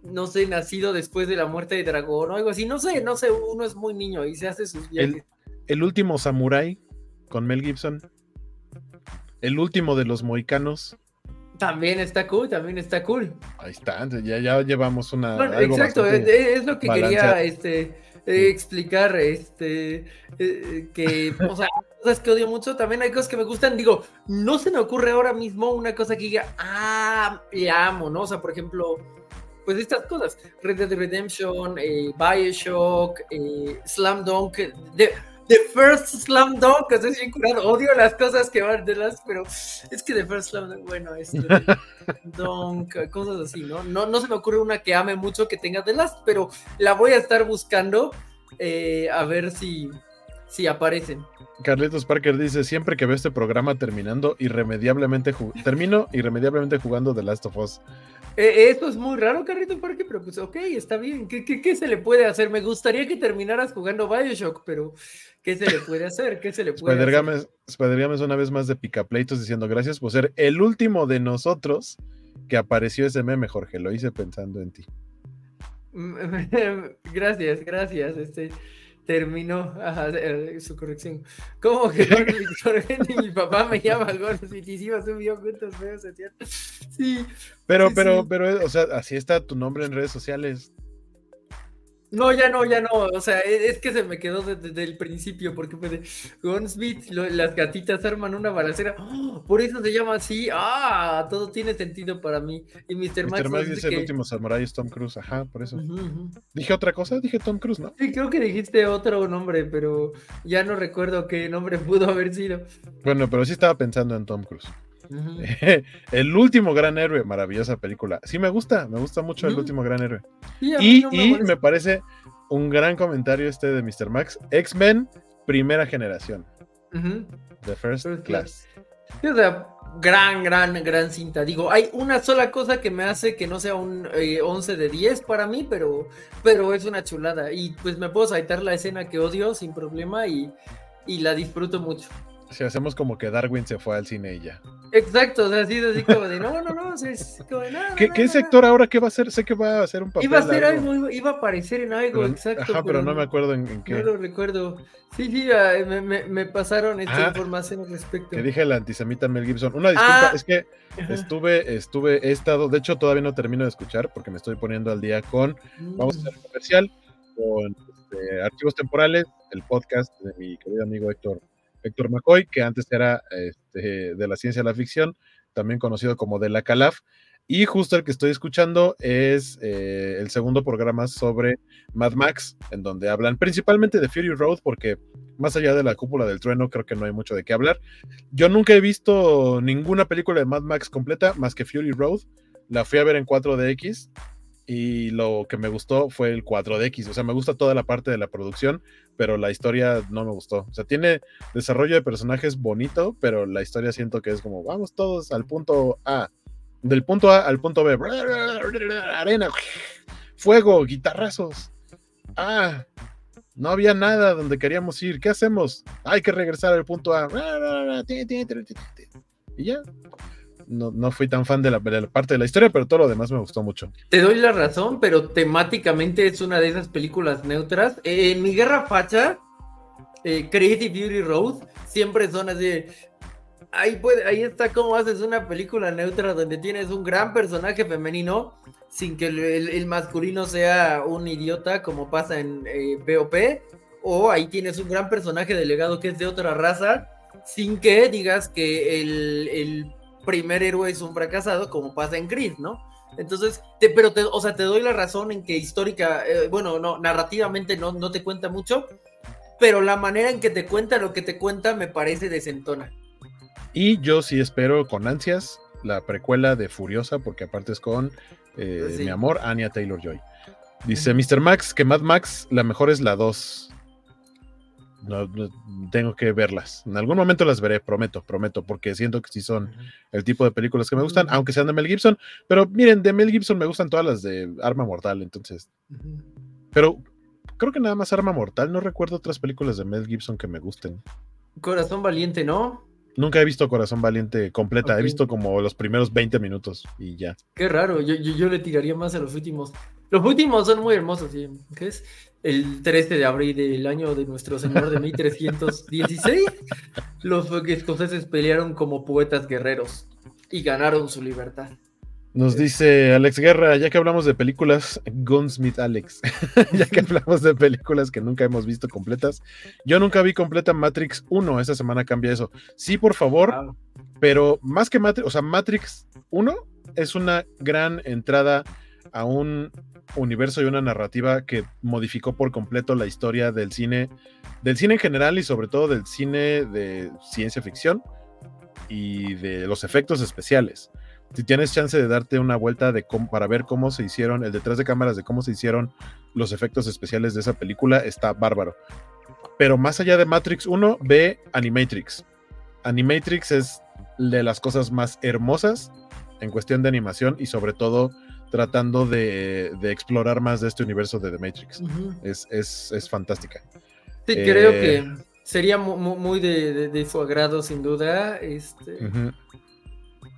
no sé, nacido después de la muerte de Dragón o algo así, no sé, no sé, uno es muy niño y se hace sus viajes. El, el último samurái con Mel Gibson, el último de los mohicanos. También está cool, también está cool. Ahí está, ya, ya llevamos una... Bueno, algo exacto, es, es lo que balanceado. Quería este, eh, sí. explicar, este, eh, que, o sea, cosas que odio mucho, también hay cosas que me gustan, digo, no se me ocurre ahora mismo una cosa que diga, ah, la amo, ¿no? O sea, por ejemplo... Pues estas cosas, Red Dead Redemption, eh, Bioshock, eh, Slam Dunk, the, the First Slam Dunk, que estoy bien curado, odio las cosas que van de las, pero es que The First Slam Dunk, bueno, este, Dunk, cosas así, ¿no? ¿no? No se me ocurre una que ame mucho que tenga The Last, pero la voy a estar buscando eh, a ver si, si aparecen. Carlitos Parker dice, siempre que veo este programa terminando irremediablemente ju- termino irremediablemente jugando The Last of Us. Eh, esto es muy raro, Carlitos Parker, pero pues ok, está bien. ¿Qué, qué, ¿Qué se le puede hacer? Me gustaría que terminaras jugando Bioshock, pero ¿qué se le puede hacer? ¿Qué se le puede Spider hacer? Gamez, Spider Gamez una vez más de picapleitos diciendo gracias por ser el último de nosotros que apareció ese meme, Jorge. Lo hice pensando en ti. gracias, gracias, este... Terminó ajá, su corrección. ¿Cómo que Jorge y mi papá me llama Gorsmith y si va a subir cuentos feos? Sí. Pero, sí, pero, sí. pero, o sea, así está tu nombre en redes sociales. No, ya no, ya no. O sea, es que se me quedó desde, desde el principio, porque fue de Gunsmith, lo, las gatitas arman una balacera. ¡Oh! Por eso se llama así. Ah, todo tiene sentido para mí. Y mister Max. mister Max dice que... el último samurái es Tom Cruise. Ajá, por eso. Uh-huh, uh-huh. ¿Dije otra cosa? Dije Tom Cruise, ¿no? Sí, creo que dijiste otro nombre, pero ya no recuerdo qué nombre pudo haber sido. Bueno, pero sí estaba pensando en Tom Cruise. Uh-huh. El último gran héroe, maravillosa película. Sí, me gusta, me gusta mucho uh-huh. El último gran héroe. Sí, y no me, y me parece un gran comentario este de mister Max. X-Men, primera generación. Uh-huh. The First, First Class. Sí, o sea, gran, gran, gran cinta. Digo, hay una sola cosa que me hace que no sea un eh, once de diez para mí, pero, pero es una chulada. Y pues me puedo saltar la escena que odio sin problema y, y la disfruto mucho. Si hacemos como que Darwin se fue al cine y ya. Exacto, o sea, así, así como de no, no, no, es como de nada. ¿Qué, no, ¿qué no, sector no. ahora qué va a hacer? Sé que va a hacer un papel. Iba a hacer algo, algo iba a aparecer en algo, pero, exacto. Ajá, pero no, no me acuerdo en, en qué. No lo recuerdo. Sí, sí, me, me, me pasaron esta ah, información al respecto. Te dije la antisemita Mel Gibson. Una disculpa, ah. es que estuve, estuve, he estado, de hecho todavía no termino de escuchar porque me estoy poniendo al día con, mm. vamos a hacer un comercial, con este, Archivos Temporales, el podcast de mi querido amigo Héctor. Héctor McCoy, que antes era este, de la ciencia de la ficción, también conocido como de la Calaf, y justo el que estoy escuchando es eh, el segundo programa sobre Mad Max, en donde hablan principalmente de Fury Road, porque más allá de la cúpula del trueno creo que no hay mucho de qué hablar. Yo nunca he visto ninguna película de Mad Max completa más que Fury Road, la fui a ver en cuatro D X, y lo que me gustó fue el cuatro D X, o sea, me gusta toda la parte de la producción, pero la historia no me gustó, o sea, tiene desarrollo de personajes bonito, pero la historia siento que es como, vamos todos al punto A, del punto A al punto B, arena, fuego, guitarrazos, ah, no había nada donde queríamos ir, ¿qué hacemos? Hay que regresar al punto A, y ya. No, no fui tan fan de la, de la parte de la historia, pero todo lo demás me gustó mucho. Te doy la razón, pero temáticamente es una de esas películas neutras. Eh, en mi guerra facha, eh, Creative Fury Road, siempre son así de, ahí, puede, ahí está cómo haces una película neutra donde tienes un gran personaje femenino sin que el, el, el masculino sea un idiota como pasa en eh, B O P, o ahí tienes un gran personaje delegado que es de otra raza sin que digas que el, el primer héroe es un fracasado como pasa en Gris, ¿no? Entonces, te, pero te, o sea, te doy la razón en que histórica, eh, bueno, no, narrativamente no, no te cuenta mucho, pero la manera en que te cuenta lo que te cuenta me parece desentona. Y yo sí espero con ansias la precuela de Furiosa, porque aparte es con eh, sí. mi amor, Anya Taylor-Joy. Dice mister Max que Mad Max la mejor es la dos. No, no, tengo que verlas. En algún momento las veré, prometo, prometo, porque siento que sí son el tipo de películas que me gustan, aunque sean de Mel Gibson. Pero miren, de Mel Gibson me gustan todas las de Arma Mortal, entonces. Pero creo que nada más Arma Mortal. No recuerdo otras películas de Mel Gibson que me gusten. Corazón Valiente, ¿no? Nunca he visto Corazón Valiente completa, okay. He visto como los primeros veinte minutos y ya. Qué raro, yo, yo, yo le tiraría más a los últimos. Los últimos son muy hermosos, ¿sí? ¿Qué es? El trece de abril del año de nuestro señor de mil trescientos dieciséis, los escoceses pelearon como poetas guerreros y ganaron su libertad. Nos dice Alex Guerra, ya que hablamos de películas, Gunsmith Alex, ya que hablamos de películas que nunca hemos visto completas, yo nunca vi completa Matrix uno, esta semana cambia eso. Sí, por favor, ah. pero más que Matrix, o sea, Matrix uno es una gran entrada a un universo y una narrativa que modificó por completo la historia del cine, del cine en general y sobre todo del cine de ciencia ficción y de los efectos especiales. Si tienes chance de darte una vuelta de cómo, para ver cómo se hicieron, el detrás de cámaras de cómo se hicieron los efectos especiales de esa película, está bárbaro. Pero más allá de Matrix uno, ve Animatrix. Animatrix es de las cosas más hermosas en cuestión de animación y sobre todo tratando de, de explorar más de este universo de The Matrix. Uh-huh. Es, es, es fantástica. Sí, eh, creo que sería muy, muy de, de, de su agrado, sin duda. Este... Uh-huh.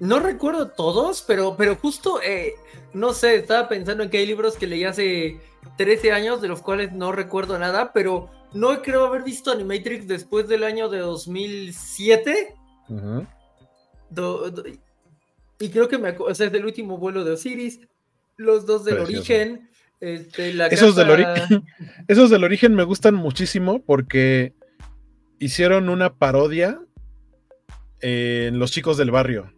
No recuerdo todos, pero, pero justo, eh, no sé, estaba pensando en que hay libros que leí hace trece años, de los cuales no recuerdo nada, pero no creo haber visto Animatrix después del año de dos mil siete. Uh-huh. do, do, y creo que me acu- o sea, es del último vuelo de Osiris, los dos del Precioso. Origen. Este, la Esos, casa... del ori- Esos del origen me gustan muchísimo porque hicieron una parodia en Los Chicos del Barrio.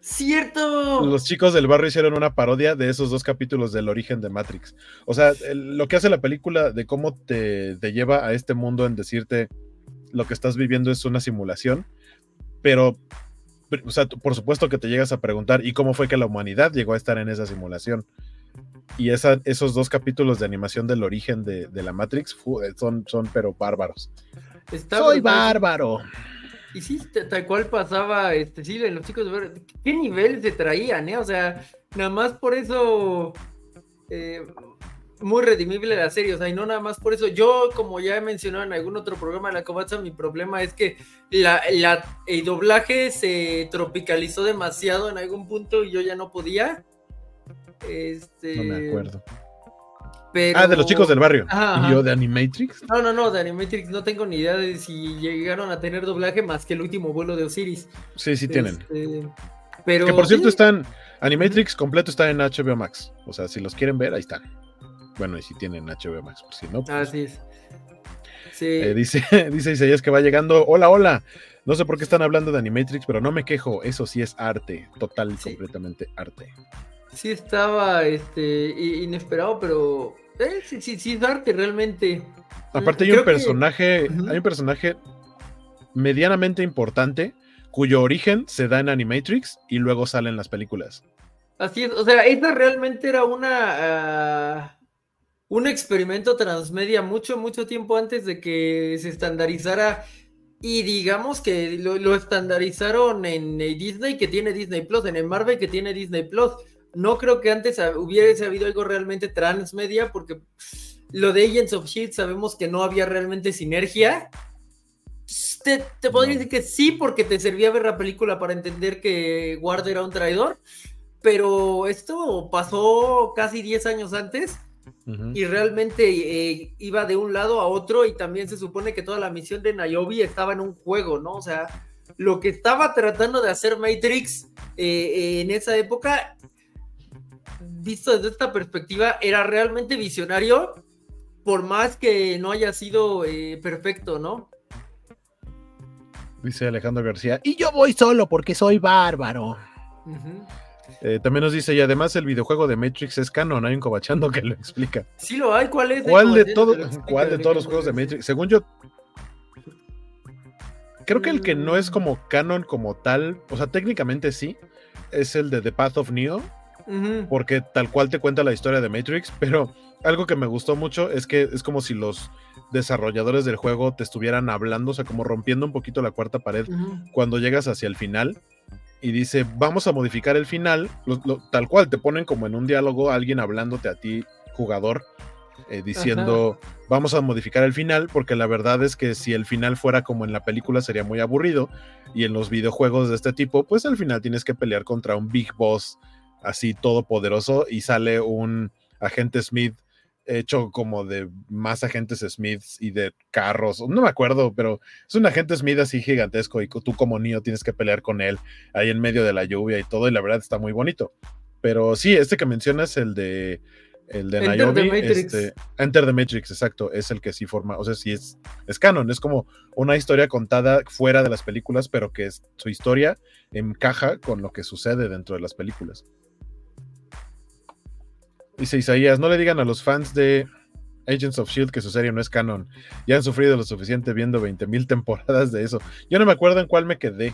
¡Cierto! Los chicos del barrio hicieron una parodia de esos dos capítulos del origen de Matrix. O sea, el, lo que hace la película de cómo te, te lleva a este mundo en decirte lo que estás viviendo es una simulación, pero, o sea, por supuesto que te llegas a preguntar ¿y cómo fue que la humanidad llegó a estar en esa simulación? Y esa, esos dos capítulos de animación del origen de, de la Matrix son, son pero bárbaros. Está ¡Soy bárbaro! Y sí, tal cual pasaba, este, sí, en los chicos, ¿qué nivel se traían, eh? O sea, nada más por eso, eh, muy redimible la serie, o sea, y no nada más por eso. Yo, como ya he mencionado en algún otro programa de la Covacha, mi problema es que la, la, el doblaje se tropicalizó demasiado en algún punto y yo ya no podía. Este... No me acuerdo. Pero... Ah, de los chicos del barrio. Ajá, ajá. ¿Y yo de Animatrix? No, no, no, de Animatrix no tengo ni idea de si llegaron a tener doblaje más que el último vuelo de Osiris. Sí, sí tienen. Este... Pero... Que por cierto están, Animatrix completo está en H B O Max. O sea, si los quieren ver, ahí están. Bueno, y si tienen H B O Max, pues si no. Pues... Así es. Sí. Eh, dice, dice Isaías que va llegando. Hola, hola. No sé por qué están hablando de Animatrix, pero no me quejo. Eso sí es arte, total, sí. Completamente arte. Sí estaba este inesperado, pero eh, sí, sí, sí es arte realmente. Aparte hay Creo un personaje, que... hay un personaje medianamente importante cuyo origen se da en Animatrix y luego sale en las películas. Así es, o sea, esta realmente era una uh, un experimento transmedia mucho, mucho tiempo antes de que se estandarizara. Y digamos que lo, lo estandarizaron en Disney, que tiene Disney Plus, en el Marvel, que tiene Disney Plus. No creo que antes hubiese habido algo realmente transmedia, porque lo de Agents of Shield sabemos que no había realmente sinergia. Te, te podría no. decir que sí, porque te servía ver la película para entender que Ward era un traidor, pero esto pasó casi diez años antes, uh-huh. y realmente eh, iba de un lado a otro, y también se supone que toda la misión de Niobe estaba en un juego, ¿no? O sea, lo que estaba tratando de hacer Matrix eh, eh, en esa época, visto desde esta perspectiva, era realmente visionario, por más que no haya sido eh, perfecto, ¿no? Dice Alejandro García, y yo voy solo porque soy bárbaro. Uh-huh. Eh, también nos dice, y además el videojuego de Matrix es canon, hay un cobachando que lo explica. Sí lo hay, ¿cuál es? ¿Cuál de, todo, ¿cuál de todos los juegos de Matrix? Según yo, creo que el que no es como canon como tal, o sea, técnicamente sí, es el de The Path of Neo, uh-huh. porque tal cual te cuenta la historia de Matrix, pero algo que me gustó mucho es que es como si los desarrolladores del juego te estuvieran hablando, o sea, como rompiendo un poquito la cuarta pared uh-huh. cuando llegas hacia el final. Y dice, vamos a modificar el final, lo, lo, tal cual, te ponen como en un diálogo alguien hablándote a ti, jugador, eh, diciendo, ajá. vamos a modificar el final, porque la verdad es que si el final fuera como en la película sería muy aburrido, y en los videojuegos de este tipo, pues al final tienes que pelear contra un Big Boss así todopoderoso, y sale un agente Smith, hecho como de más agentes Smiths y de carros, no me acuerdo, pero es un agente Smith así gigantesco y tú como niño tienes que pelear con él ahí en medio de la lluvia y todo, y la verdad está muy bonito. Pero sí, este que mencionas, el de el de Enter Niobe, the Matrix. Este, Enter the Matrix, exacto, es el que sí forma, o sea, sí es, es canon, es como una historia contada fuera de las películas, pero que es, su historia encaja con lo que sucede dentro de las películas. Dice Isaías, no le digan a los fans de Agents of Shield que su serie no es canon. Ya han sufrido lo suficiente viendo veinte mil temporadas de eso. Yo no me acuerdo en cuál me quedé,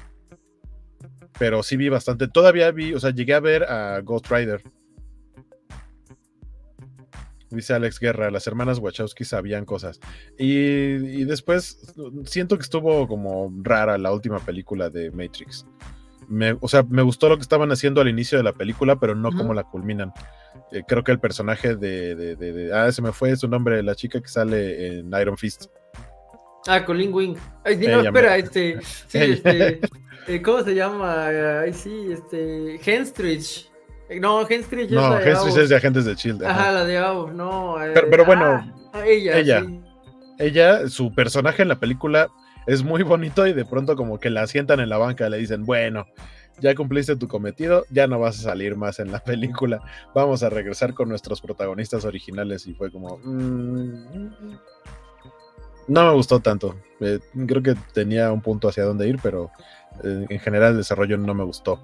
pero sí vi bastante. Todavía vi, o sea, llegué a ver a Ghost Rider. Dice Alex Guerra, las hermanas Wachowski sabían cosas. Y, y después siento que estuvo como rara la última película de Matrix. Me, o sea, me gustó lo que estaban haciendo al inicio de la película, pero no uh-huh. cómo la culminan. Eh, creo que el personaje de, de, de, de... Ah, se me fue su nombre, la chica que sale en Iron Fist. Ah, Colleen Wing. Ay, no, ella espera, me... este... Sí, este eh, ¿cómo se llama? Ay, sí, este... Henstridge. No, Henstridge es no, la de Henstridge Avo. Es de Agentes de S H I E L D. Ajá, ajá la de Avo, no. Eh, pero, pero bueno, ah, ella, ella, sí. ella, su personaje en la película... es muy bonito y de pronto como que la sientan en la banca y le dicen, bueno, ya cumpliste tu cometido, ya no vas a salir más en la película, vamos a regresar con nuestros protagonistas originales. Y fue como mmm, no me gustó tanto, eh, creo que tenía un punto hacia dónde ir, pero eh, en general el desarrollo no me gustó.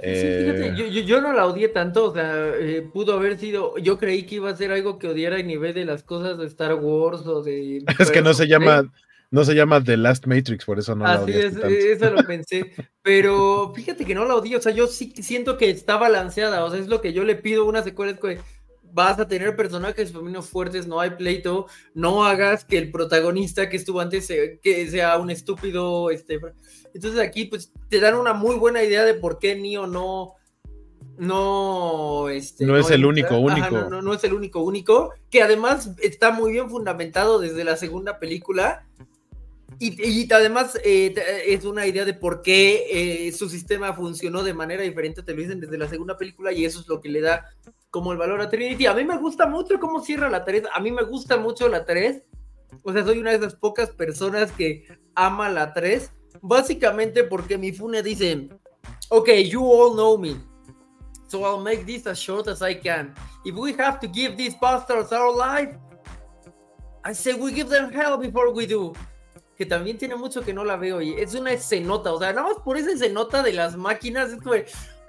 Eh... Sí, fíjate, yo, yo, yo no la odié tanto, o sea, eh, pudo haber sido, yo creí que iba a ser algo que odiara a nivel de las cosas de Star Wars o de... Es que no se llama... No se llama The Last Matrix, por eso no la odié. Así es, eso lo pensé. Pero fíjate que no la odié, o sea, yo sí siento que está balanceada, o sea, es lo que yo le pido a una secuela, que vas a tener personajes femeninos fuertes, no hay pleito, no hagas que el protagonista que estuvo antes sea, que sea un estúpido, este... Entonces aquí, pues, te dan una muy buena idea de por qué Neo no... No, este, no, no es el único, único. Ajá, no, no, no es el único, único, que además está muy bien fundamentado desde la segunda película. Y, y además eh, es una idea de por qué eh, su sistema funcionó de manera diferente, te lo dicen desde la segunda película, y eso es lo que le da como el valor a Trinity. A mí me gusta mucho cómo cierra la tres, a mí me gusta mucho la tres, o sea, soy una de esas pocas personas que ama la tres, básicamente porque Mifune dice, ok, you all know me, so I'll make this as short as I can. If we have to give these bastards our life, I say we give them hell before we do. Que también tiene mucho que no la veo, y es una escenota, o sea, nada más por esa escenota de las máquinas, es como,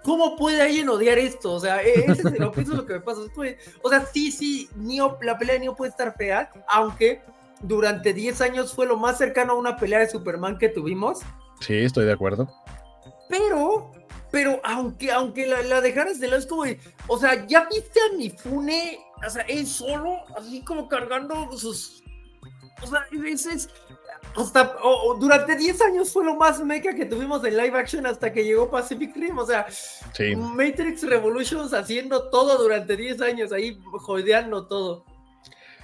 ¿cómo puede alguien odiar esto? O sea, ese es lo, eso es lo que me pasa, es como, o sea, sí, sí, Neo, la pelea de Neo puede estar fea, aunque durante diez años fue lo más cercano a una pelea de Superman que tuvimos. Sí, estoy de acuerdo. Pero, pero, aunque, aunque la, la dejaras de lado, es como, o sea, ¿ya viste a Mifune? O sea, él solo, así como cargando sus... O sea, es... es hasta oh, durante diez años fue lo más meca que tuvimos en live action hasta que llegó Pacific Rim, o sea, sí. Matrix Revolutions haciendo todo durante diez años, ahí jodeando todo.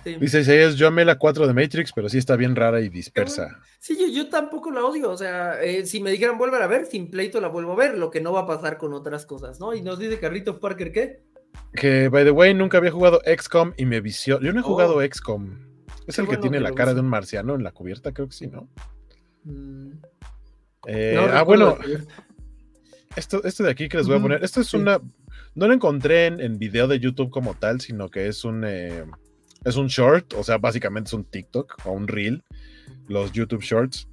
Sí. Dice Isaías, yo amé la cuatro de Matrix, pero sí está bien rara y dispersa. Sí, yo, yo tampoco la odio, o sea, eh, si me dijeran vuelvan a ver, sin pleito la vuelvo a ver, lo que no va a pasar con otras cosas, ¿no? Y nos dice Carlitos Parker, ¿qué? Que, by the way, nunca había jugado equis com y me vició. Yo no he jugado oh. equis com. Es qué el que bueno, tiene que la cara de un marciano en la cubierta, creo que sí, ¿no? Mm. Eh, no, ah, bueno. Esto, esto de aquí que les voy a poner. Esto es sí. una. No lo encontré en, en video de YouTube como tal, sino que es un. Eh, es un short, o sea, básicamente es un TikTok o un reel. Los YouTube Shorts.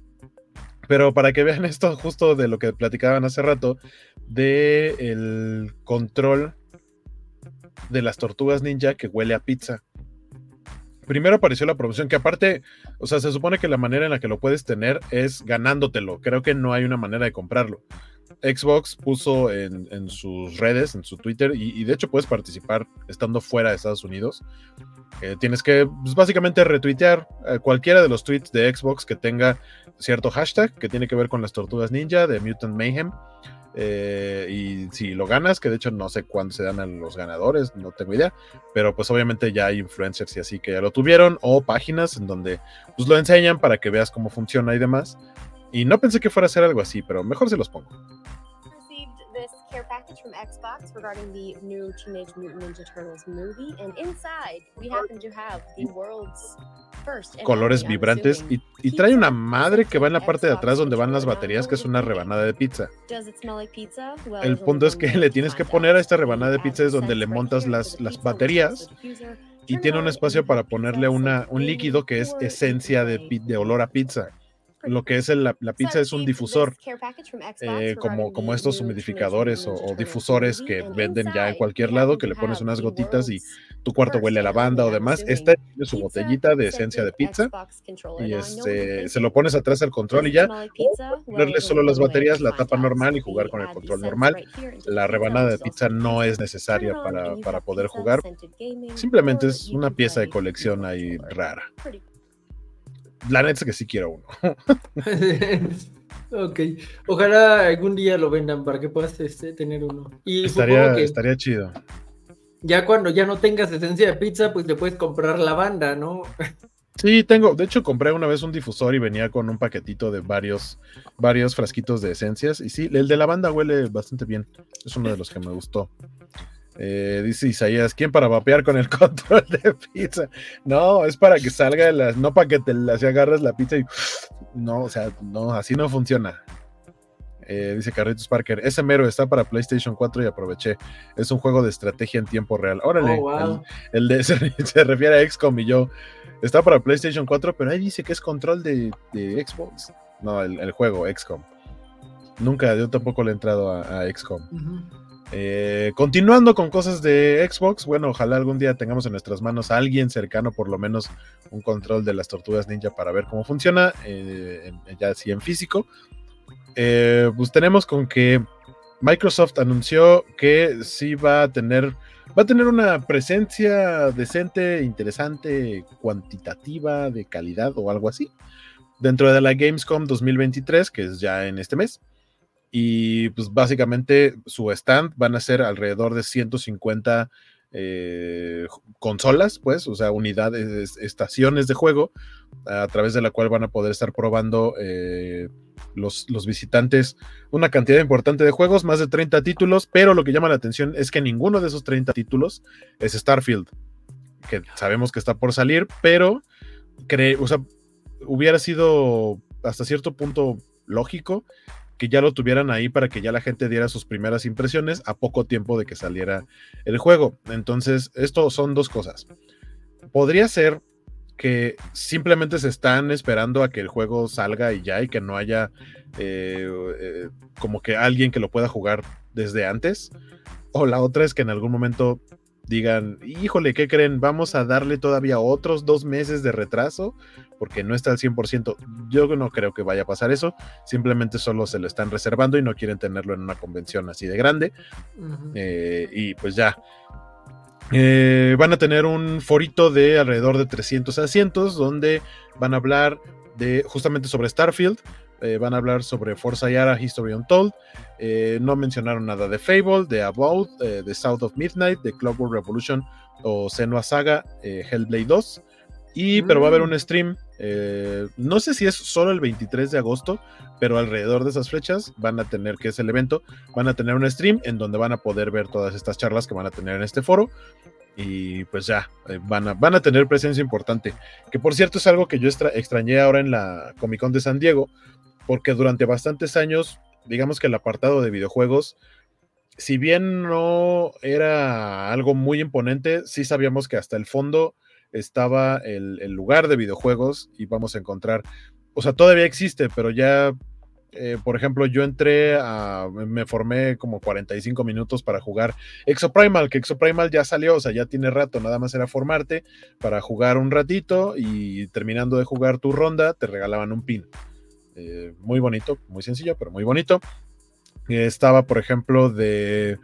Pero para que vean esto, justo de lo que platicaban hace rato, de el control de las tortugas ninja que huele a pizza. Primero apareció la promoción, que aparte, o sea, se supone que la manera en la que lo puedes tener es ganándotelo. Creo que no hay una manera de comprarlo. Xbox puso en, en sus redes, en su Twitter, y, y de hecho puedes participar estando fuera de Estados Unidos. Eh, tienes que pues, básicamente retuitear eh, cualquiera de los tweets de Xbox que tenga cierto hashtag que tiene que ver con las tortugas ninja de Mutant Mayhem. Eh, y si lo ganas, que de hecho no sé cuándo se dan a los ganadores, no tengo idea, pero pues obviamente ya hay influencers y así que ya lo tuvieron, o páginas en donde pues lo enseñan para que veas cómo funciona y demás, y no pensé que fuera a ser algo así, pero mejor se los pongo. Package from Xbox regarding the new Teenage Mutant Ninja Turtles movie, and inside we happen to have the world's first colores movie, vibrantes y, y trae una madre que va en la parte de atrás donde van las baterías, que es una rebanada de pizza. El punto es que le tienes que poner a esta rebanada de pizza, es donde le montas las, las baterías, y tiene un espacio para ponerle una, un líquido que es esencia de, de olor a pizza. Lo que es el, la, la pizza es un difusor, eh, como, como estos humidificadores o, o difusores que venden ya en cualquier lado, que le pones unas gotitas y tu cuarto huele a lavanda o demás. Esta tiene su botellita de esencia de pizza y este, se lo pones atrás al control y ya. Ponerle solo las baterías, la tapa normal y jugar con el control normal. La rebanada de pizza no es necesaria para, para poder jugar. Simplemente es una pieza de colección ahí rara. La neta es que sí quiero uno. Ok. Ojalá algún día lo vendan para que puedas este, tener uno. Y estaría, que estaría chido. Ya cuando ya no tengas esencia de pizza, pues le puedes comprar lavanda, ¿no? Sí, tengo. De hecho, compré una vez un difusor y venía con un paquetito de varios, varios frasquitos de esencias. Y sí, el de lavanda huele bastante bien. Es uno de los que me gustó. Eh, dice Isaías, ¿quién para vapear con el control de pizza? No, es para que salga de las, no para que te las agarres la pizza y no, o sea, no, así no funciona. Eh, dice Carlitos Parker, ese mero está para PlayStation cuatro y aproveché, es un juego de estrategia en tiempo real. Órale, oh, wow. el, el de se, se refiere a XCOM y yo, está para PlayStation cuatro, pero ahí dice que es control de, de Xbox. No, el, el juego XCOM. Nunca, yo tampoco le he entrado a, a XCOM. Uh-huh. Eh, continuando con cosas de Xbox, bueno, ojalá algún día tengamos en nuestras manos a alguien cercano, por lo menos un control de las tortugas ninja para ver cómo funciona, eh, ya así en físico. Eh, pues tenemos con que Microsoft anunció que sí va a tener, va a tener una presencia decente, interesante, cuantitativa, de calidad o algo así, dentro de la Gamescom dos mil veintitrés, que es ya en este mes. Y pues básicamente su stand van a ser alrededor de ciento cincuenta eh, consolas, pues, o sea, unidades, estaciones de juego, a través de la cual van a poder estar probando eh, los, los visitantes una cantidad importante de juegos, más de treinta títulos, pero lo que llama la atención es que ninguno de esos treinta títulos es Starfield, que sabemos que está por salir, pero cre- o sea, hubiera sido hasta cierto punto lógico que ya lo tuvieran ahí para que ya la gente diera sus primeras impresiones a poco tiempo de que saliera el juego. Entonces, esto son dos cosas. Podría ser que simplemente se están esperando a que el juego salga y ya, y que no haya eh, eh, como que alguien que lo pueda jugar desde antes. O la otra es que en algún momento digan, híjole, ¿qué creen? Vamos a darle todavía otros dos meses de retraso, porque no está al cien por ciento. Yo no creo que vaya a pasar eso, simplemente solo se lo están reservando y no quieren tenerlo en una convención así de grande. Uh-huh. Eh, y pues ya. Eh, van a tener un forito de alrededor de trescientos asientos, donde van a hablar de justamente sobre Starfield. Eh, van a hablar sobre Forza Yara History Untold, eh, no mencionaron nada de Fable, de About, eh, de South of Midnight, de Clockwork Revolution o Senua Saga, eh, Hellblade dos, y, mm. pero va a haber un stream, eh, no sé si es solo el veintitrés de agosto, pero alrededor de esas fechas van a tener, que es el evento, van a tener un stream en donde van a poder ver todas estas charlas que van a tener en este foro. Y pues ya, eh, van, a, van a tener presencia importante, que por cierto es algo que yo extra, extrañé ahora en la Comic Con de San Diego, porque durante bastantes años, digamos que el apartado de videojuegos, si bien no era algo muy imponente, sí sabíamos que hasta el fondo estaba el, el lugar de videojuegos y vamos a encontrar, o sea, todavía existe, pero ya, eh, por ejemplo, yo entré a, me formé como cuarenta y cinco minutos para jugar Exoprimal, que Exoprimal ya salió, o sea, ya tiene rato, nada más era formarte para jugar un ratito y terminando de jugar tu ronda te regalaban un pin. Eh, muy bonito, muy sencillo, pero muy bonito. Eh, estaba, por ejemplo, de,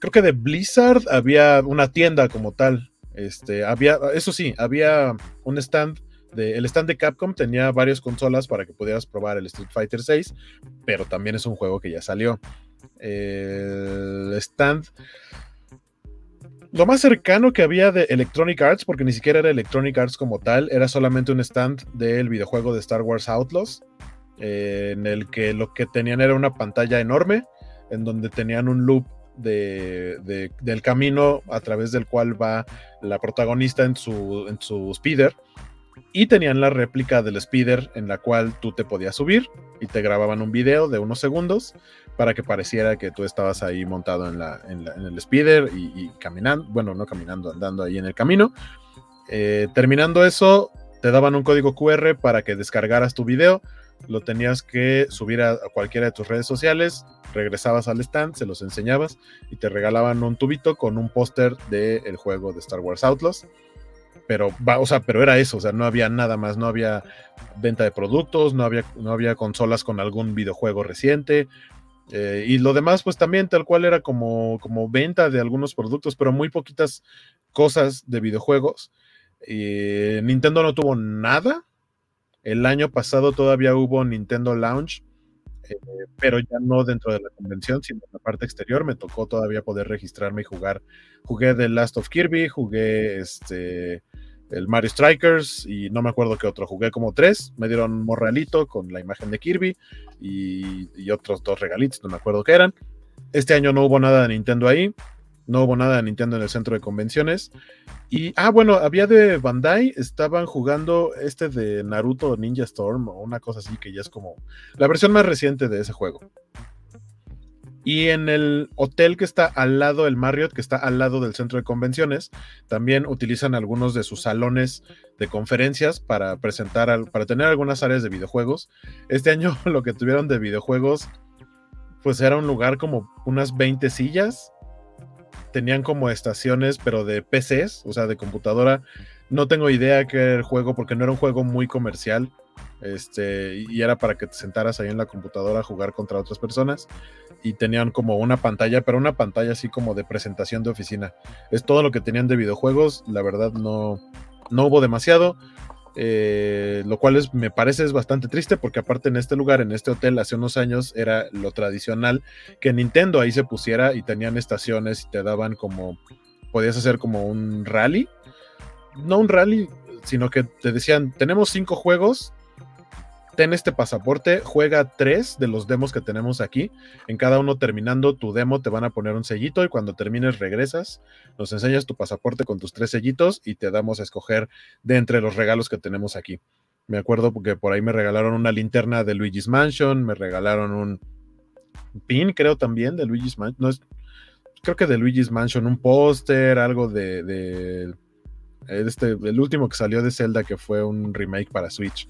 creo que de Blizzard había una tienda como tal. Este, había, eso sí, había un stand, de, el stand de Capcom tenía varias consolas para que pudieras probar el Street Fighter seis, pero también es un juego que ya salió. Eh, el stand, lo más cercano que había de Electronic Arts, porque ni siquiera era Electronic Arts como tal, era solamente un stand del videojuego de Star Wars Outlaws, eh, en el que lo que tenían era una pantalla enorme, en donde tenían un loop De, de, del camino a través del cual va la protagonista en su, en su speeder, y tenían la réplica del speeder en la cual tú te podías subir y te grababan un video de unos segundos para que pareciera que tú estabas ahí montado en, la, en, la, en el speeder y, y caminando, bueno, no caminando, andando ahí en el camino. Eh, terminando eso, te daban un código cu erre para que descargaras tu video, lo tenías que subir a cualquiera de tus redes sociales, regresabas al stand, se los enseñabas y te regalaban un tubito con un póster del juego de Star Wars Outlaws, pero, o sea, pero era eso, o sea, no había nada más, no había venta de productos, no había, no había consolas con algún videojuego reciente, eh, y lo demás pues también tal cual era como, como venta de algunos productos, pero muy poquitas cosas de videojuegos. eh, Nintendo no tuvo nada. El año pasado todavía hubo Nintendo Lounge, eh, pero ya no dentro de la convención, sino en la parte exterior. Me tocó todavía poder registrarme y jugar. Jugué The Last of Kirby, jugué este, el Mario Strikers y no me acuerdo qué otro. Jugué como tres, me dieron un morralito con la imagen de Kirby y, y otros dos regalitos, no me acuerdo qué eran. Este año no hubo nada de Nintendo ahí. No hubo nada de Nintendo en el centro de convenciones. Y, ah, bueno, había de Bandai, estaban jugando este de Naruto Ninja Storm o una cosa así, que ya es como la versión más reciente de ese juego. Y en el hotel que está al lado, el Marriott, que está al lado del centro de convenciones, también utilizan algunos de sus salones de conferencias para presentar, para tener algunas áreas de videojuegos. Este año lo que tuvieron de videojuegos, pues era un lugar como unas veinte sillas. Tenían como estaciones, pero de P Ces, o sea, de computadora. No tengo idea qué era el juego, porque no era un juego muy comercial. Este, y era para que te sentaras ahí en la computadora a jugar contra otras personas. Y tenían como una pantalla, pero una pantalla así como de presentación de oficina. Es todo lo que tenían de videojuegos. La verdad, no, no hubo demasiado. Eh, lo cual es, me parece es bastante triste, porque aparte en este lugar, en este hotel, hace unos años era lo tradicional que Nintendo ahí se pusiera, y tenían estaciones y te daban como, podías hacer como un rally, no un rally, sino que te decían, tenemos cinco juegos, ten este pasaporte, juega tres de los demos que tenemos aquí, en cada uno terminando tu demo te van a poner un sellito y cuando termines regresas, nos enseñas tu pasaporte con tus tres sellitos y te damos a escoger de entre los regalos que tenemos aquí. Me acuerdo porque por ahí me regalaron una linterna de Luigi's Mansion, me regalaron un pin, creo también, de Luigi's Mansion, no es, creo que de Luigi's Mansion, un póster, algo de, de este, el último que salió de Zelda que fue un remake para Switch.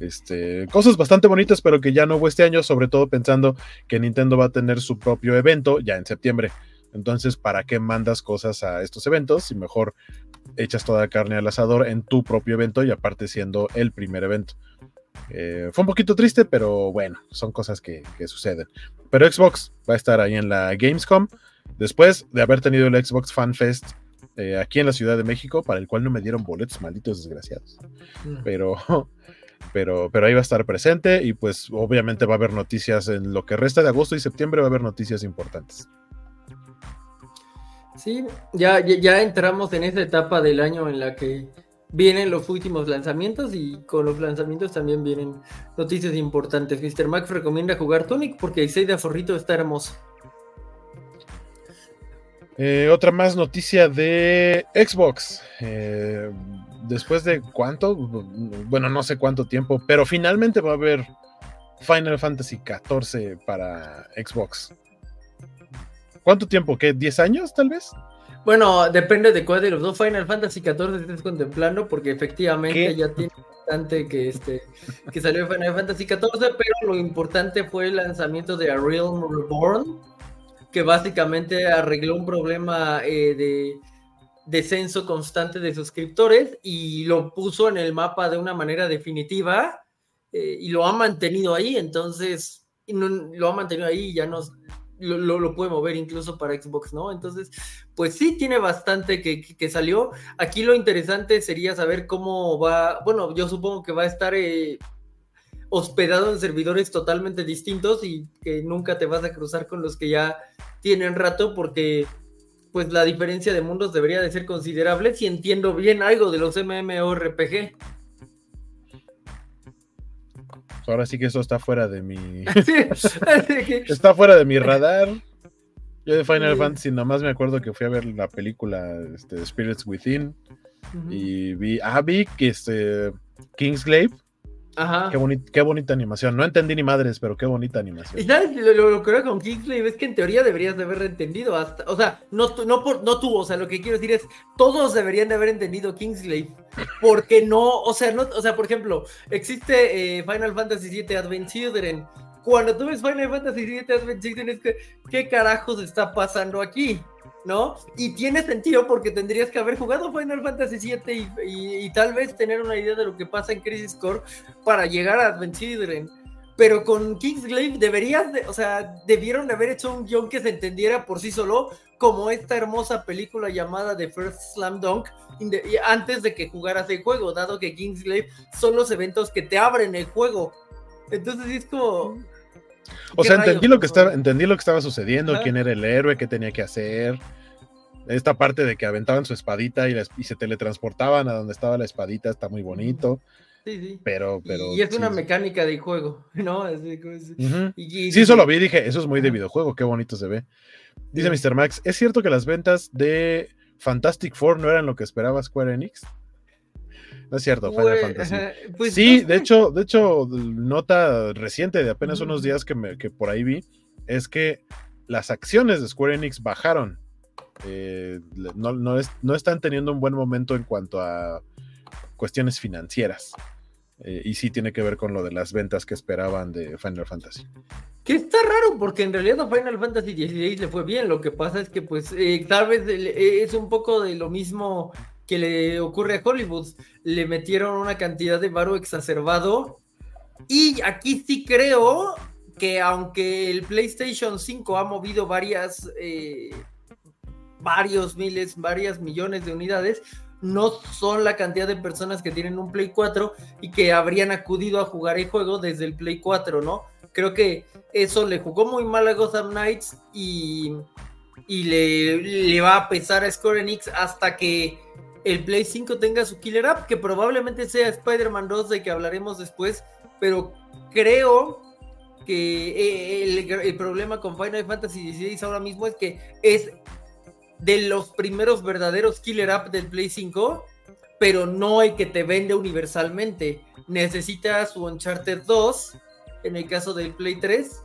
Este, cosas bastante bonitas, pero que ya no hubo este año, sobre todo pensando que Nintendo va a tener su propio evento ya en septiembre. Entonces, ¿para qué mandas cosas a estos eventos? Si mejor echas toda la carne al asador en tu propio evento, y aparte siendo el primer evento. Eh, fue un poquito triste, pero bueno, son cosas que, que suceden. Pero Xbox va a estar ahí en la Gamescom, después de haber tenido el Xbox Fan Fest eh, aquí en la Ciudad de México, para el cual no me dieron boletos, malditos desgraciados. Pero... Pero, pero ahí va a estar presente, y pues obviamente va a haber noticias en lo que resta de agosto y septiembre, va a haber noticias importantes. Sí, ya, ya entramos en esa etapa del año en la que vienen los últimos lanzamientos, y con los lanzamientos también vienen noticias importantes. mister Max recomienda jugar Tonic porque el seis de Aforrito está hermoso. Eh, otra más noticia de Xbox. Eh... Después de cuánto, bueno, no sé cuánto tiempo, pero finalmente va a haber Final Fantasy catorce para Xbox. ¿Cuánto tiempo? ¿Qué? ¿diez años tal vez? Bueno, depende de cuál de los dos Final Fantasy catorce estés contemplando, porque efectivamente ¿Qué? ya tiene bastante que este que salió Final Fantasy catorce, pero lo importante fue el lanzamiento de A Realm Reborn, que básicamente arregló un problema eh, de descenso constante de suscriptores y lo puso en el mapa de una manera definitiva eh, y lo ha mantenido ahí, entonces y no, lo ha mantenido ahí y ya no lo, lo, lo puede mover incluso para Xbox, ¿no? Entonces, pues sí tiene bastante que, que, que salió. Aquí lo interesante sería saber cómo va, bueno, yo supongo que va a estar eh, hospedado en servidores totalmente distintos y que nunca te vas a cruzar con los que ya tienen rato, porque pues la diferencia de mundos debería de ser considerable, si entiendo bien algo de los MMORPG. Ahora sí que eso está fuera de mi... sí, así que... está fuera de mi radar. Yo de Final sí. Fantasy nomás me acuerdo que fui a ver la película este, Spirits Within, uh-huh. y vi Abby, que este Kingsglaive. Ajá. Qué, boni- qué bonita animación. No entendí ni madres, pero qué bonita animación. Y sabes, lo, lo, lo que era con Kingsglaive es que en teoría deberías de haber entendido hasta, o sea, no, no, por, no tú, o sea, lo que quiero decir es, todos deberían de haber entendido Kingsglaive, porque no, o sea, no, o sea, por ejemplo, existe eh, Final Fantasy siete Advent Children. Cuando tú ves Final Fantasy siete Advent Children es que, ¿qué carajos está pasando aquí? ¿No? Y tiene sentido porque tendrías que haber jugado Final Fantasy siete y, y, y tal vez tener una idea de lo que pasa en Crisis Core para llegar a Advent Children, pero con Kingsglaive deberías, de, o sea, debieron haber hecho un guión que se entendiera por sí solo, como esta hermosa película llamada The First Slam Dunk, the, antes de que jugaras el juego, dado que Kingsglaive son los eventos que te abren el juego. Entonces es como... O sea, entendí lo, que estaba, entendí lo que estaba sucediendo, ajá. quién era el héroe, qué tenía que hacer. Esta parte de que aventaban su espadita y, la, y se teletransportaban a donde estaba la espadita, está muy bonito. Sí, sí. Pero, pero, y es sí, una sí. mecánica de juego, ¿no? Así, así. Uh-huh. Y, y, sí, eso lo vi y dije, eso es muy de videojuego, qué bonito se ve. Dice sí. mister Max, ¿es cierto que las ventas de Fantastic Four no eran lo que esperaba Square Enix? No es cierto, Final pues, Fantasy. Ajá, pues, sí, no. de hecho, de hecho, nota reciente de apenas uh-huh. unos días que, me, que por ahí vi, es que las acciones de Square Enix bajaron. Eh, no, no, es, no están teniendo un buen momento en cuanto a cuestiones financieras. Eh, y sí tiene que ver con lo de las ventas que esperaban de Final Fantasy. Que está raro, porque en realidad a Final Fantasy dieciséis le fue bien. Lo que pasa es que pues eh, tal vez eh, es un poco de lo mismo... que le ocurre a Hollywood, le metieron una cantidad de varo exacerbado, y aquí sí creo que aunque el PlayStation cinco ha movido varias eh, varios miles, varias millones de unidades, no son la cantidad de personas que tienen un Play cuatro y que habrían acudido a jugar el juego desde el Play cuatro, ¿no? Creo que eso le jugó muy mal a Gotham Knights y, y le, le va a pesar a Square Enix hasta que el Play cinco tenga su killer app, que probablemente sea Spider-Man dos, de que hablaremos después, pero creo que el, el problema con Final Fantasy dieciséis ahora mismo es que es de los primeros verdaderos killer app del Play cinco, pero no el que te vende universalmente. Necesitas su Uncharted dos, en el caso del Play tres,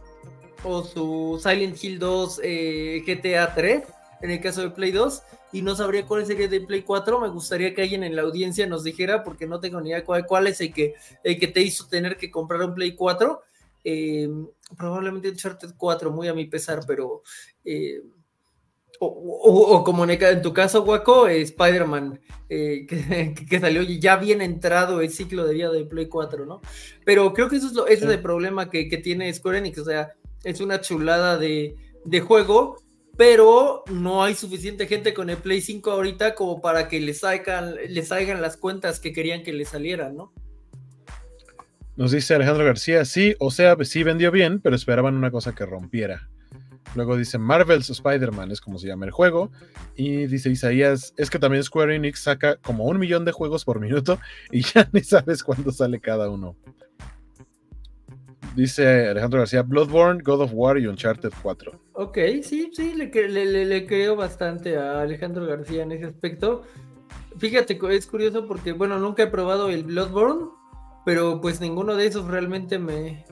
o su Silent Hill dos eh, G T A tres, en el caso del Play dos, y no sabría cuál sería de Play cuatro. Me gustaría que alguien en la audiencia nos dijera, porque no tengo ni idea cuál, cuál es el que, el que te hizo tener que comprar un Play cuatro. Eh, probablemente Uncharted cuatro, muy a mi pesar, pero eh, o, o, o como en, el, en tu caso, Guaco, eh, Spider-Man, eh, que, que salió ya bien entrado el ciclo de vida de Play cuatro, ¿no? Pero creo que eso es, lo, ese sí. es el problema que, que tiene Square Enix. O sea, es una chulada de, de juego, pero no hay suficiente gente con el Play cinco ahorita como para que les salgan, les salgan las cuentas que querían que les salieran, ¿no? Nos dice Alejandro García, sí, o sea, sí vendió bien, pero esperaban una cosa que rompiera. Luego dice Marvel's Spider-Man, es como se llama el juego, y dice Isaías, es que también Square Enix saca como un millón de juegos por minuto y ya ni sabes cuándo sale cada uno. Dice Alejandro García, Bloodborne, God of War y Uncharted cuatro. Ok, sí, sí, le, le, le, le creo bastante a Alejandro García en ese aspecto. Fíjate, es curioso porque, bueno, nunca he probado el Bloodborne, pero pues ninguno de esos realmente me,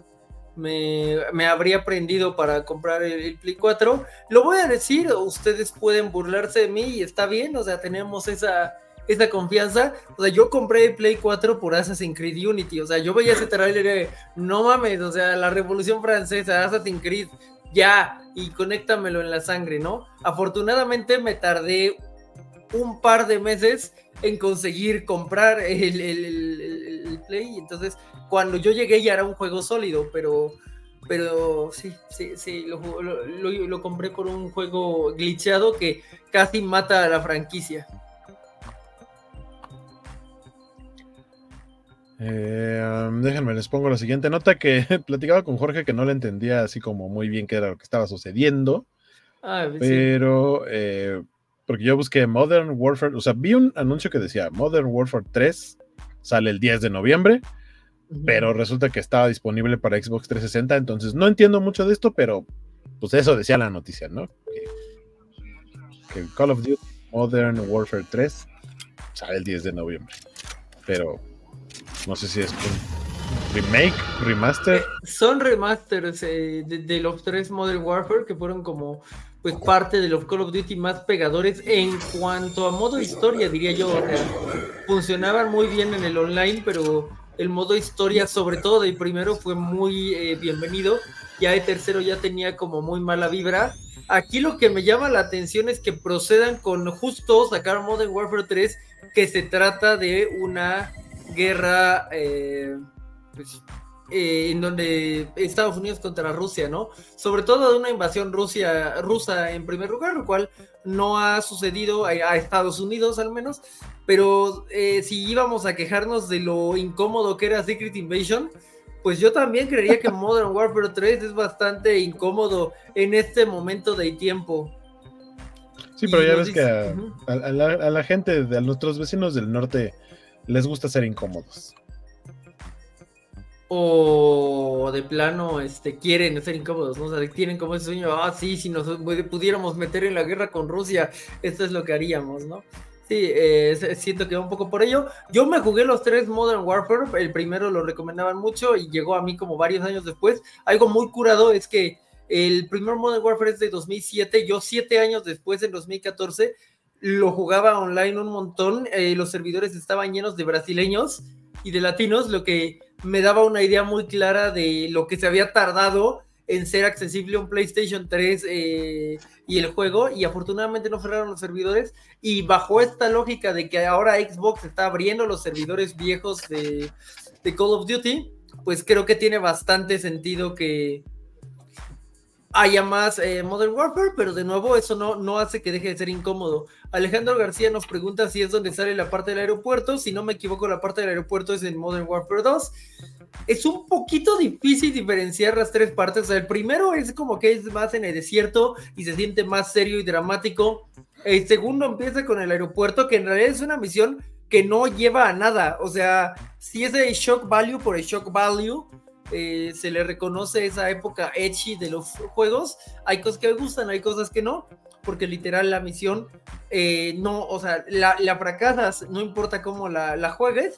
me, me habría prendido para comprar el, el Play cuatro. Lo voy a decir, ustedes pueden burlarse de mí y está bien, o sea, tenemos esa, esa confianza. O sea, yo compré el Play cuatro por Assassin's Creed Unity, o sea, yo veía ese trailer de, no mames, o sea, la Revolución Francesa, Assassin's Creed, ya, y conéctamelo en la sangre, ¿no? Afortunadamente me tardé un par de meses en conseguir comprar el, el, el, el Play, entonces cuando yo llegué ya era un juego sólido, pero, pero sí, sí, sí, lo, lo, lo, lo compré por un juego glitchado que casi mata a la franquicia. Eh, déjenme, les pongo la siguiente nota que platicaba con Jorge que no le entendía así como muy bien qué era lo que estaba sucediendo. Ah, sí. Pero eh, porque yo busqué Modern Warfare, o sea, vi un anuncio que decía Modern Warfare tres sale el diez de noviembre, uh-huh. Pero resulta que estaba disponible para Xbox trescientos sesenta, entonces no entiendo mucho de esto, pero pues eso decía la noticia, ¿no? Que, que Call of Duty Modern Warfare tres sale el diez de noviembre, pero no sé si es un remake, remaster. Eh, son remasters eh, de, de los tres Modern Warfare que fueron como pues parte de los Call of Duty más pegadores en cuanto a modo historia, diría yo. O sea, funcionaban muy bien en el online, pero el modo historia, sobre todo del primero, fue muy eh, bienvenido. Ya de tercero ya tenía como muy mala vibra. Aquí lo que me llama la atención es que procedan con justo sacar Modern Warfare tres, que se trata de una guerra eh, pues, eh, en donde Estados Unidos contra Rusia, ¿no? Sobre todo de una invasión Rusia, rusa en primer lugar, lo cual no ha sucedido a, a Estados Unidos al menos, pero eh, si íbamos a quejarnos de lo incómodo que era Secret Invasion, pues yo también creería que Modern Warfare tres es bastante incómodo en este momento de tiempo. Sí, pero y ya ves dice, que a, uh-huh. a, a, la, a la gente, a nuestros vecinos del norte les gusta ser incómodos. O de plano este, quieren ser incómodos, ¿no? O sea, tienen como ese sueño, ah, sí, si nos pudiéramos meter en la guerra con Rusia, esto es lo que haríamos, ¿no? Sí, eh, siento que va un poco por ello. Yo me jugué los tres Modern Warfare, el primero lo recomendaban mucho y llegó a mí como varios años después. Algo muy curado es que el primer Modern Warfare es de dos mil siete, yo siete años después, en dos mil catorce, lo jugaba online un montón, eh, los servidores estaban llenos de brasileños y de latinos, lo que me daba una idea muy clara de lo que se había tardado en ser accesible un PlayStation tres eh, y el juego, y afortunadamente no cerraron los servidores, y bajo esta lógica de que ahora Xbox está abriendo los servidores viejos de, de Call of Duty, pues creo que tiene bastante sentido que haya más eh, Modern Warfare, pero de nuevo eso no, no hace que deje de ser incómodo. Alejandro García nos pregunta si es donde sale la parte del aeropuerto. Si no me equivoco, la parte del aeropuerto es en Modern Warfare dos. Es un poquito difícil diferenciar las tres partes. O sea, el primero es como que es más en el desierto y se siente más serio y dramático. El segundo empieza con el aeropuerto, que en realidad es una misión que no lleva a nada. O sea, si es de shock value por el shock value, Eh, se le reconoce esa época edgy de los juegos. Hay cosas que me gustan, hay cosas que no, porque literal la misión eh, no, o sea, la, la fracasas, no importa cómo la, la juegues.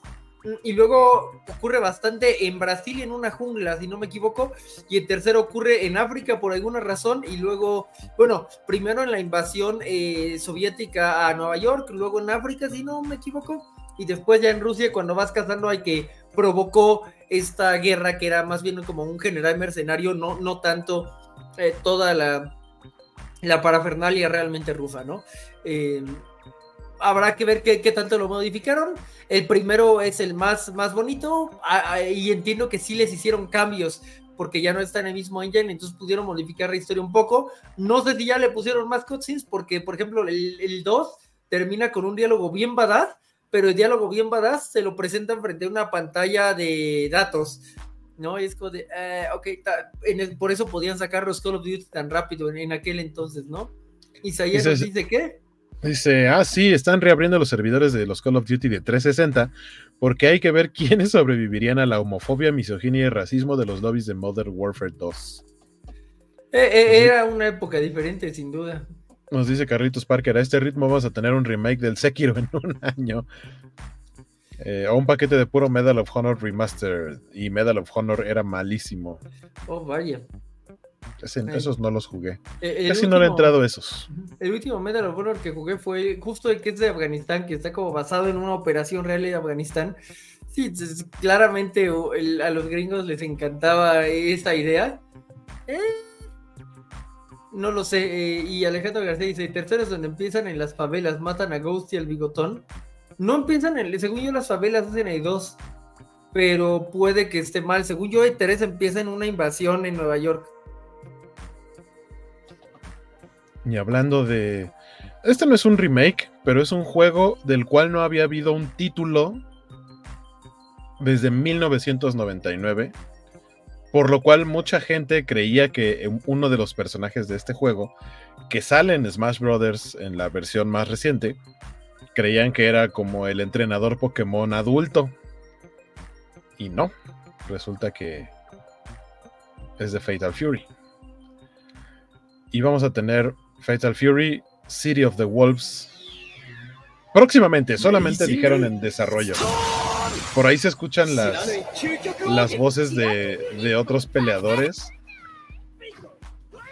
Y luego ocurre bastante en Brasil, en una jungla, si no me equivoco, y el tercero ocurre en África por alguna razón, y luego, bueno, primero en la invasión eh, soviética a Nueva York, luego en África, si no me equivoco, y después ya en Rusia cuando vas cazando hay que provocó esta guerra que era más bien como un general mercenario, no, no tanto eh, toda la, la parafernalia realmente rusa, ¿no? Eh, habrá que ver qué, qué tanto lo modificaron. El primero es el más, más bonito a, a, y entiendo que sí les hicieron cambios porque ya no está en el mismo engine, entonces pudieron modificar la historia un poco. No sé si ya le pusieron más cutscenes porque, por ejemplo, el, el dos termina con un diálogo bien badass, pero el diálogo bien badass se lo presentan frente a una pantalla de datos, ¿no? Y es como de, eh, ok, ta, en el, por eso podían sacar los Call of Duty tan rápido en, en aquel entonces, ¿no? Isaías nos dice, ¿qué? Dice, ah, sí, están reabriendo los servidores de los Call of Duty de trescientos sesenta, porque hay que ver quiénes sobrevivirían a la homofobia, misoginia y racismo de los lobbies de Modern Warfare dos. Eh, eh, era una época diferente, sin duda. Nos dice Carlitos Parker, a este ritmo vamos a tener un remake del Sekiro en un año. Eh, o un paquete de puro Medal of Honor Remastered. Y Medal of Honor era malísimo. Oh, vaya. Ese, eh, esos no los jugué. Eh, Casi último, no le he entrado a esos. El último Medal of Honor que jugué fue justo el que es de Afganistán, que está como basado en una operación real de Afganistán. Sí, es, claramente el, a los gringos les encantaba esa idea. Eh, no lo sé. Eh, y Alejandro García dice: tercero es donde empiezan en las favelas, matan a Ghost y al Bigotón. No empiezan en, según yo, las favelas hacen ahí dos, pero puede que esté mal. Según yo, Teresa empieza en una invasión en Nueva York. Y hablando de... Este no es un remake, pero es un juego del cual no había habido un título desde mil novecientos noventa y nueve, por lo cual mucha gente creía que uno de los personajes de este juego, que sale en Smash Brothers en la versión más reciente, creían que era como el entrenador Pokémon adulto. Y no. Resulta que es de Fatal Fury. Y vamos a tener Fatal Fury City of the Wolves próximamente. Solamente dijeron en desarrollo. Por ahí se escuchan las, las voces de, de otros peleadores.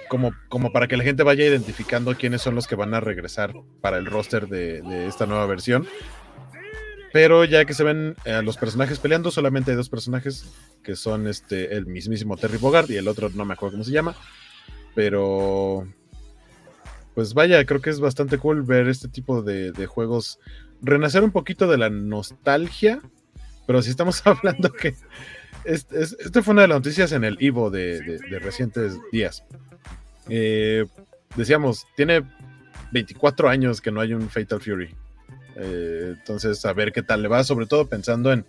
Como, como para que la gente vaya identificando quiénes son los que van a regresar para el roster de, de esta nueva versión. Pero ya que se ven eh, los personajes peleando, solamente hay dos personajes que son este, el mismísimo Terry Bogard y el otro no me acuerdo cómo se llama. Pero pues vaya, creo que es bastante cool ver este tipo de, de juegos renacer un poquito de la nostalgia. Pero si estamos hablando que este, este fue una de las noticias en el Evo de, de, de recientes días. Eh, decíamos, tiene veinticuatro años que no hay un Fatal Fury, eh, entonces a ver qué tal le va, sobre todo pensando en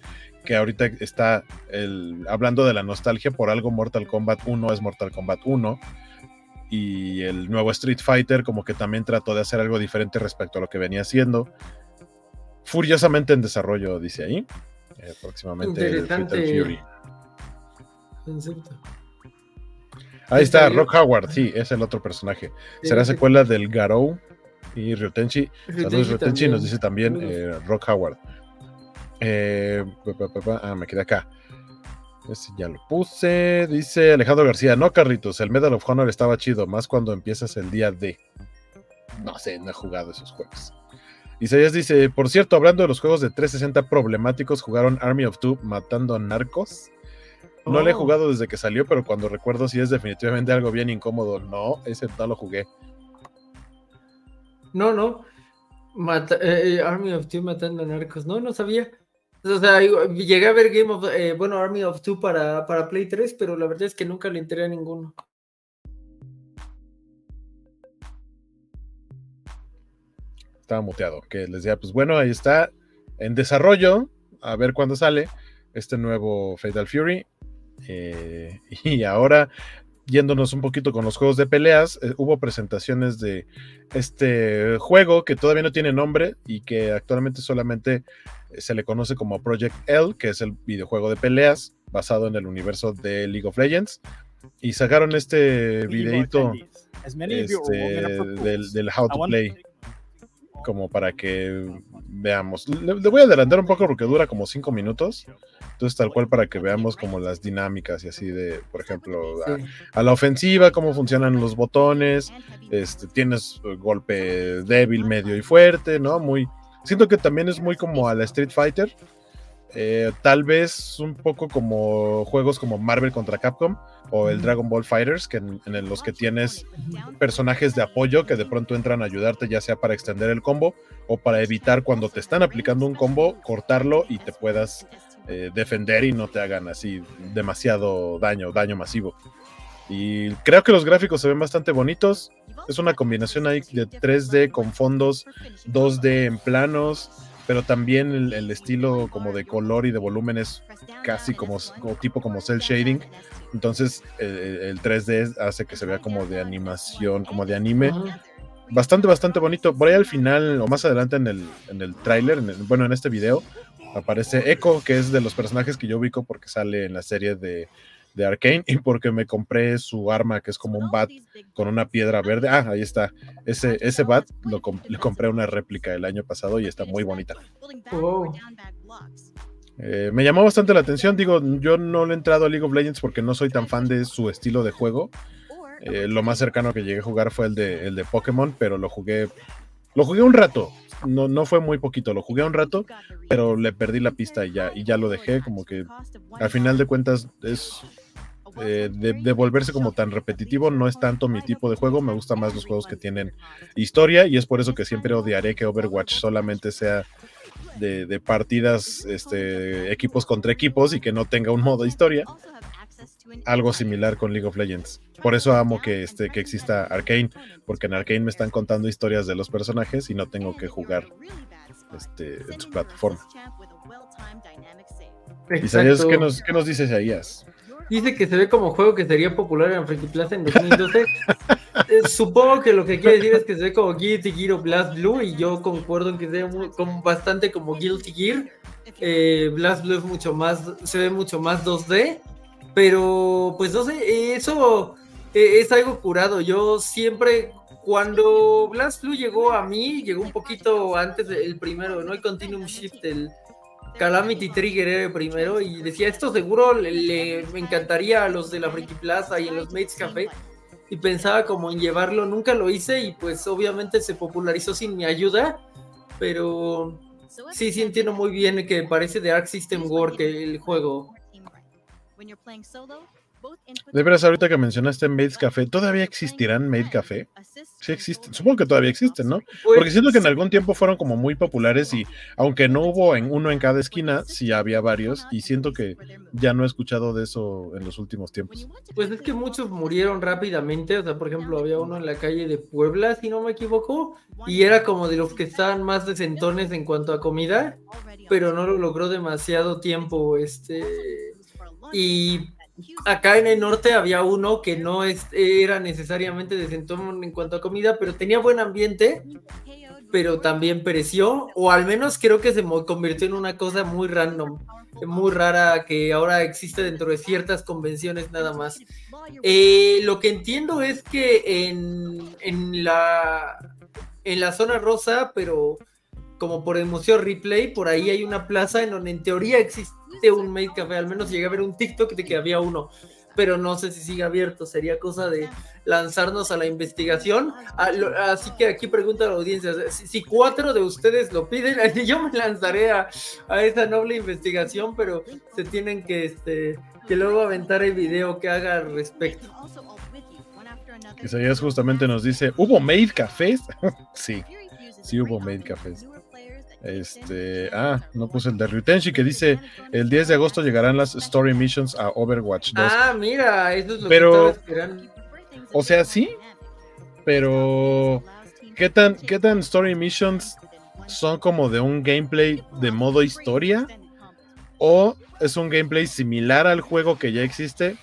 que ahorita está el, hablando de la nostalgia, por algo Mortal Kombat uno es Mortal Kombat uno y el nuevo Street Fighter como que también trató de hacer algo diferente respecto a lo que venía haciendo, furiosamente en desarrollo, dice ahí, eh, próximamente el Fatal Fury. Concepto. Ahí está, Rock Howard, sí, es el otro personaje. Será secuela del Garou y Ryutenshi. Saludos, Ryutenshi, nos dice también eh, Rock Howard. Eh, ah, me quedé acá. Este ya lo puse. Dice Alejandro García: no, Carlitos, el Medal of Honor estaba chido, más cuando empiezas el día D. No sé, no he jugado esos juegos. Isaías dice: por cierto, hablando de los juegos de trescientos sesenta problemáticos, ¿jugaron Army of Two matando narcos? No le he jugado desde que salió, pero cuando recuerdo sí es definitivamente algo bien incómodo. No, ese no lo jugué. No, no. Mata, eh, Army of Two matando narcos. No, no sabía. O sea, llegué a ver Game of... Eh, bueno, Army of Two para, para Play tres, pero la verdad es que nunca le entré a ninguno. Estaba muteado. Que les decía, pues bueno, ahí está. En desarrollo. A ver cuándo sale este nuevo Fatal Fury. Eh, y ahora yéndonos un poquito con los juegos de peleas, eh, hubo presentaciones de este juego que todavía no tiene nombre y que actualmente solamente se le conoce como Project L, que es el videojuego de peleas basado en el universo de League of Legends, y sacaron este videito este, del, del How to Play como para que veamos. Le, le voy a adelantar un poco porque dura como cinco minutos, entonces tal cual para que veamos como las dinámicas y así de, por ejemplo, a, a la ofensiva, cómo funcionan los botones, este, tienes golpe débil, medio y fuerte, ¿no? Muy, siento que también es muy como a la Street Fighter, eh, tal vez un poco como juegos como Marvel contra Capcom o el Dragon Ball Fighters, que en, en los que tienes personajes de apoyo que de pronto entran a ayudarte, ya sea para extender el combo o para evitar cuando te están aplicando un combo, cortarlo y te puedas Eh, defender y no te hagan así demasiado daño, daño masivo. Y creo que los gráficos se ven bastante bonitos. Es una combinación ahí de tres D con fondos, dos D en planos, pero también el, el estilo como de color y de volumen es casi como, como tipo como cel shading. Entonces eh, el tres D hace que se vea como de animación, como de anime. Bastante, bastante bonito. Por ahí al final o más adelante en el, en el tráiler, bueno, en este video aparece Echo, que es de los personajes que yo ubico porque sale en la serie de de Arcane, y porque me compré su arma, que es como un bat con una piedra verde. Ah, ahí está. Ese, ese bat lo comp- le compré una réplica el año pasado y está muy bonita. Oh. Eh, me llamó bastante la atención. Digo, yo no le he entrado a League of Legends porque no soy tan fan de su estilo de juego. Eh, lo más cercano que llegué a jugar fue el de, el de Pokémon, pero lo jugué lo jugué un rato, no, no fue muy poquito, lo jugué un rato, pero le perdí la pista y ya, y ya lo dejé, como que al final de cuentas es eh, de, de volverse como tan repetitivo, no es tanto mi tipo de juego, me gustan más los juegos que tienen historia, y es por eso que siempre odiaré que Overwatch solamente sea de, de partidas, este, equipos contra equipos y que no tenga un modo historia. Algo similar con League of Legends. Por eso amo que, este, que exista Arcane, porque en Arcane me están contando historias de los personajes y no tengo que jugar este, en su plataforma. Isaías, ¿qué nos, ¿qué nos dice Isaías? Dice que se ve como juego que sería popular en Friki Plaza en dos mil doce. eh, supongo que lo que quiere decir es que se ve como Guilty Gear o Blast Blue, y yo concuerdo en que se ve muy, como bastante como Guilty Gear. Eh, Blast Blue es mucho más, se ve mucho más dos D. Pero, pues no sé, eso es algo curado. Yo siempre, cuando Blast Blue llegó a mí, llegó un poquito antes del primero, ¿no? El Continuum Shift, el Calamity Trigger era el primero, y decía, esto seguro le, le me encantaría a los de la Friki Plaza y en los Mates Café, y pensaba como en llevarlo, nunca lo hice, y pues obviamente se popularizó sin mi ayuda, pero sí, sí entiendo muy bien que parece de Arc System Works el juego. De veras, ahorita que mencionaste Maid's Café, ¿todavía existirán Maid Café? Sí existen, supongo que todavía existen, ¿no? Porque siento que en algún tiempo fueron como muy populares y aunque no hubo en uno en cada esquina, sí había varios, y siento que ya no he escuchado de eso en los últimos tiempos. Pues es que muchos murieron rápidamente, o sea, por ejemplo, había uno en la calle de Puebla, si no me equivoco, y era como de los que estaban más decentones en cuanto a comida, pero no lo logró demasiado tiempo, este... Y acá en el norte había uno que no es, era necesariamente decentón en cuanto a comida, pero tenía buen ambiente, pero también pereció, o al menos creo que se convirtió en una cosa muy random, muy rara, que ahora existe dentro de ciertas convenciones nada más. Eh, lo que entiendo es que en, en, la, en la zona rosa, pero como por el Museo Ripley, por ahí hay una plaza en donde en teoría existe un Maid Café, al menos llegué a ver un TikTok de que había uno, pero no sé si sigue abierto, sería cosa de lanzarnos a la investigación, a lo, así que aquí pregunto a la audiencia, si, si cuatro de ustedes lo piden, yo me lanzaré a, a esa noble investigación, pero se tienen que, este, que luego aventar el video que haga al respecto. Isaías justamente nos dice, ¿hubo Maid Cafés? sí, sí hubo Maid Cafés. Este, ah, no puse el de Ryutenshi que dice, el diez de agosto llegarán las Story Missions a Overwatch dos. Ah, mira, eso es lo pero, que estaba esperando. O sea, sí, pero ¿qué tan, qué tan Story Missions son como de un gameplay de modo historia? ¿O es un gameplay similar al juego que ya existe,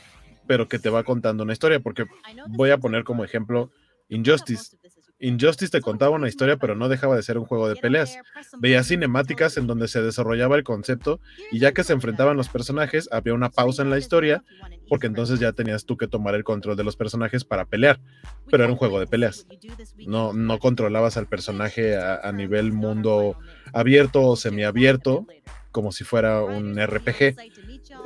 pero que te va contando una historia? Porque voy a poner como ejemplo Injustice. Injustice te contaba una historia, pero no dejaba de ser un juego de peleas. Veía cinemáticas en donde se desarrollaba el concepto, y ya que se enfrentaban los personajes, había una pausa en la historia, porque entonces ya tenías tú que tomar el control de los personajes para pelear, pero era un juego de peleas. No, no controlabas al personaje a, a nivel mundo abierto o semiabierto, como si fuera un R P G.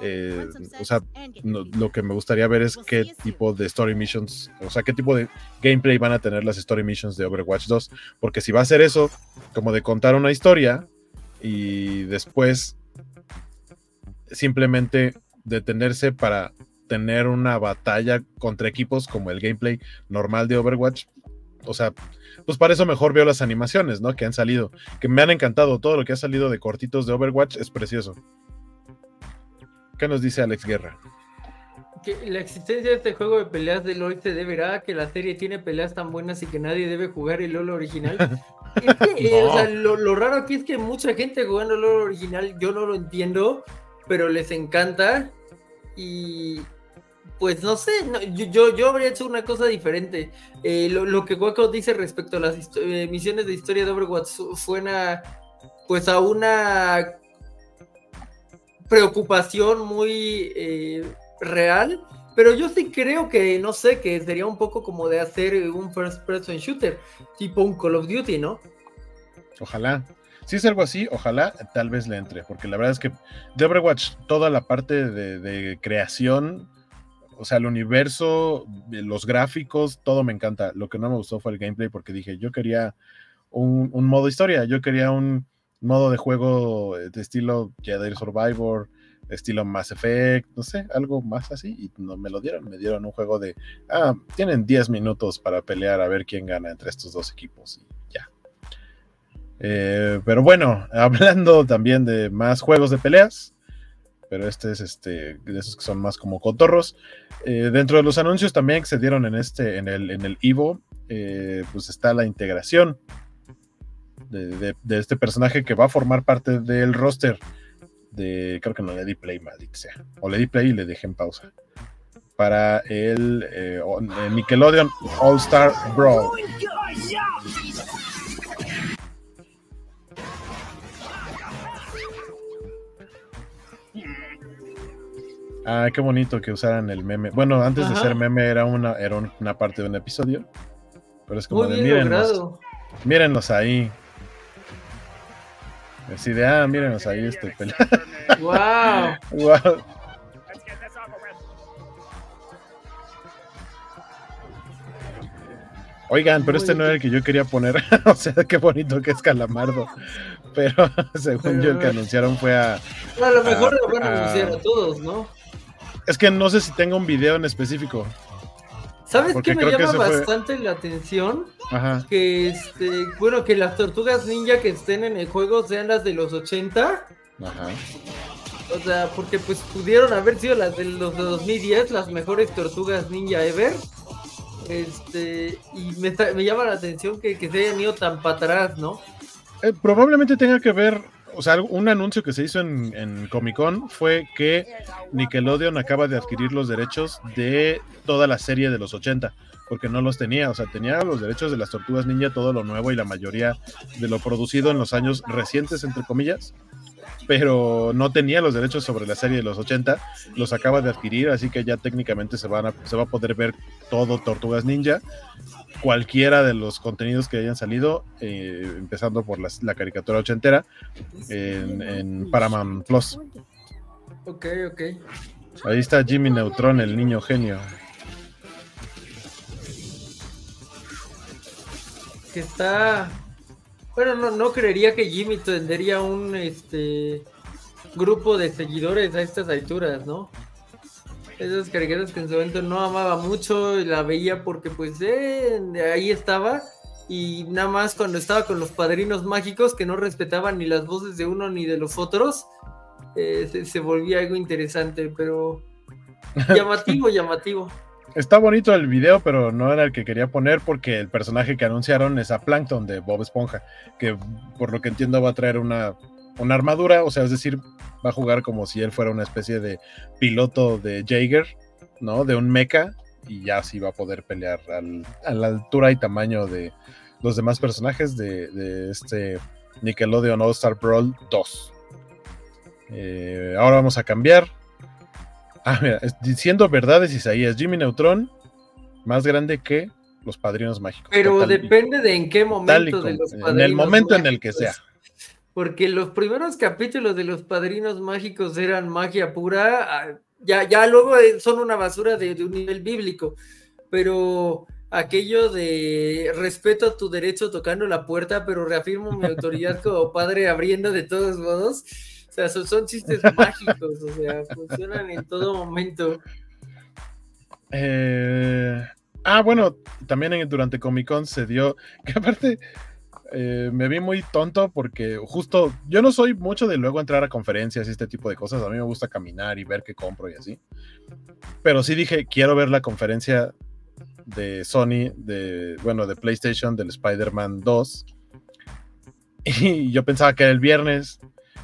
Eh, o sea, no, lo que me gustaría ver es qué tipo de story missions, o sea, qué tipo de gameplay van a tener las story missions de Overwatch dos, porque si va a ser eso, como de contar una historia y después simplemente detenerse para tener una batalla contra equipos como el gameplay normal de Overwatch, o sea, pues para eso mejor veo las animaciones, ¿no? Que han salido, que me han encantado, todo lo que ha salido de cortitos de Overwatch es precioso. ¿Qué nos dice Alex Guerra? Que la existencia de este juego de peleas de LoL se deberá a que la serie tiene peleas tan buenas y que nadie debe jugar el LoL original. Es que, no. eh, o sea, lo, lo raro aquí es que mucha gente jugando el LoL original, yo no lo entiendo, pero les encanta. Y pues no sé, no, yo, yo, yo habría hecho una cosa diferente. Eh, lo, lo que Guaco dice respecto a las histo- eh, misiones de historia de Overwatch suena pues a una preocupación muy eh, real, pero yo sí creo que, no sé, que sería un poco como de hacer un first person shooter, tipo un Call of Duty, ¿no? Ojalá. Si es algo así, ojalá, tal vez le entre, porque la verdad es que de Overwatch, toda la parte de, de creación, o sea, el universo, los gráficos, todo me encanta. Lo que no me gustó fue el gameplay, porque dije, yo quería un, un modo historia, yo quería un modo de juego de estilo Jedi Survivor, estilo Mass Effect, no sé, algo más así, y no me lo dieron, me dieron un juego de, ah, tienen diez minutos para pelear a ver quién gana entre estos dos equipos, y ya. Eh, pero bueno, hablando también de más juegos de peleas, pero este es este de esos que son más como cotorros, eh, dentro de los anuncios también que se dieron en este en el, en el Evo, eh, pues está la integración de, de, de este personaje que va a formar parte del roster de, creo que no le di play, maldita sea, o le di play y le dejé en pausa, para el eh, Nickelodeon All Star Brawl. Ah, qué bonito que usaran el meme. Bueno, antes Ajá. de ser meme era una, era una parte de un episodio. Pero es como muy de, bien mírennos, logrado. Mírennos ahí. Así de, ah, mírennos ahí este pelea. ¡Wow! ¡Wow! Oigan, pero este no era el que yo quería poner. O sea, qué bonito que es Calamardo. Pero según yo, el que anunciaron fue a... A lo mejor a, lo van a anunciar a todos, ¿no? Es que no sé si tengo un video en específico. ¿Sabes qué me llama que bastante fue... la atención? Ajá. Que, este, bueno, que las tortugas ninja que estén en el juego sean las de los ochenta. Ajá. O sea, porque pues pudieron haber sido las de los de dos mil diez, las mejores tortugas ninja ever. Este, y me, me llama la atención que, que se hayan ido tan para atrás, ¿no? Eh, probablemente tenga que ver, o sea, un anuncio que se hizo en, en Comic-Con fue que Nickelodeon acaba de adquirir los derechos de toda la serie de los ochenta, porque no los tenía, o sea, tenía los derechos de las Tortugas Ninja, todo lo nuevo y la mayoría de lo producido en los años recientes, entre comillas, pero no tenía los derechos sobre la serie de los ochenta, los acaba de adquirir, así que ya técnicamente se, van a, se va a poder ver todo Tortugas Ninja, cualquiera de los contenidos que hayan salido, eh, empezando por la, la caricatura ochentera en, en Paramount Plus. Ok, ok. Ahí está Jimmy Neutron, el niño genio. Que está... Bueno, no, no creería que Jimmy tendría un este grupo de seguidores a estas alturas, ¿no? Esas caricaturas que en su momento no amaba mucho, la veía porque pues eh, ahí estaba, y nada más cuando estaba con los padrinos mágicos que no respetaban ni las voces de uno ni de los otros, eh, se, se volvía algo interesante, pero llamativo, llamativo. Está bonito el video, pero no era el que quería poner porque el personaje que anunciaron es a Plankton de Bob Esponja, que por lo que entiendo va a traer una... una armadura, o sea, es decir, va a jugar como si él fuera una especie de piloto de Jaeger, ¿no? De un mecha, y ya sí va a poder pelear al, a la altura y tamaño de los demás personajes de, de este Nickelodeon All Star Brawl dos. Eh, ahora vamos a cambiar. Ah, mira, diciendo verdades, Isaías, Jimmy Neutron, más grande que los Padrinos Mágicos. Pero total, depende de en qué momento de los Padrinos En el momento mágicos. En el que sea. Porque los primeros capítulos de Los Padrinos Mágicos eran magia pura, ya, ya luego son una basura de, de un nivel bíblico, pero aquello de respeto a tu derecho tocando la puerta, pero reafirmo mi autoridad como padre abriendo de todos modos, o sea, son, son chistes mágicos, o sea, funcionan en todo momento. Eh, ah, bueno, también en, durante Comic-Con se dio, que aparte... Eh, me vi muy tonto porque justo yo no soy mucho de luego entrar a conferencias y este tipo de cosas, a mí me gusta caminar y ver qué compro y así, pero sí dije, quiero ver la conferencia de Sony, de bueno, de PlayStation, del Spider-Man dos, y yo pensaba que era el viernes,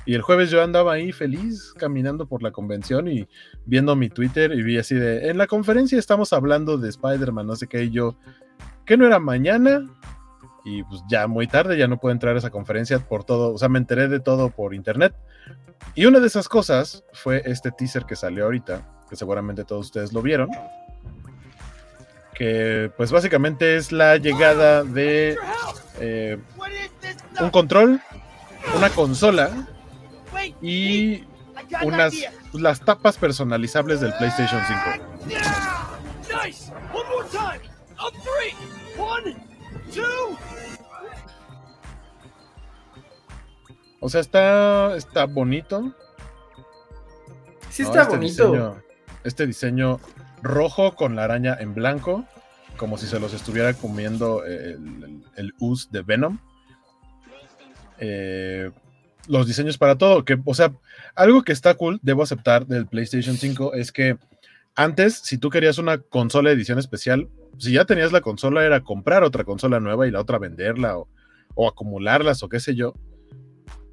y el jueves yo andaba ahí feliz caminando por la convención y viendo mi Twitter y vi así de, en la conferencia estamos hablando de Spider-Man, no sé qué, y yo, ¿qué no era mañana? Y pues ya muy tarde, ya no puedo entrar a esa conferencia por todo, o sea, me enteré de todo por internet. Y una de esas cosas fue este teaser que salió ahorita, que seguramente todos ustedes lo vieron, que pues básicamente es la llegada de eh, un control, una consola y unas las tapas personalizables del PlayStation cinco. O sea, está, está bonito. Sí, está no, este bonito. Diseño, este diseño rojo con la araña en blanco, como si se los estuviera comiendo el, el us de Venom. Eh, los diseños para todo, que, o sea, algo que está cool, debo aceptar, del PlayStation cinco es que antes, si tú querías una consola de edición especial, si ya tenías la consola, era comprar otra consola nueva y la otra venderla o, o acumularlas o qué sé yo.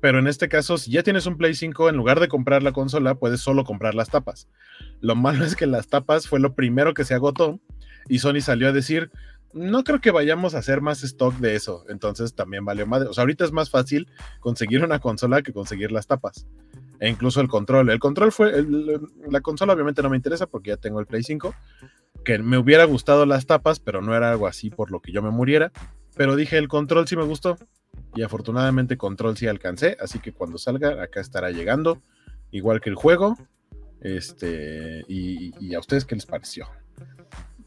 Pero en este caso, si ya tienes un Play cinco, en lugar de comprar la consola, puedes solo comprar las tapas. Lo malo es que las tapas fue lo primero que se agotó y Sony salió a decir, no creo que vayamos a hacer más stock de eso. Entonces también valió madre. O sea, ahorita es más fácil conseguir una consola que conseguir las tapas. E incluso el control. El control fue... El, la consola obviamente no me interesa porque ya tengo el Play cinco. Que me hubiera gustado las tapas, pero no era algo así por lo que yo me muriera. Pero dije, el control sí me gustó. Y afortunadamente control sí alcancé, así que cuando salga acá estará llegando, igual que el juego. Este y, y a ustedes, ¿qué les pareció?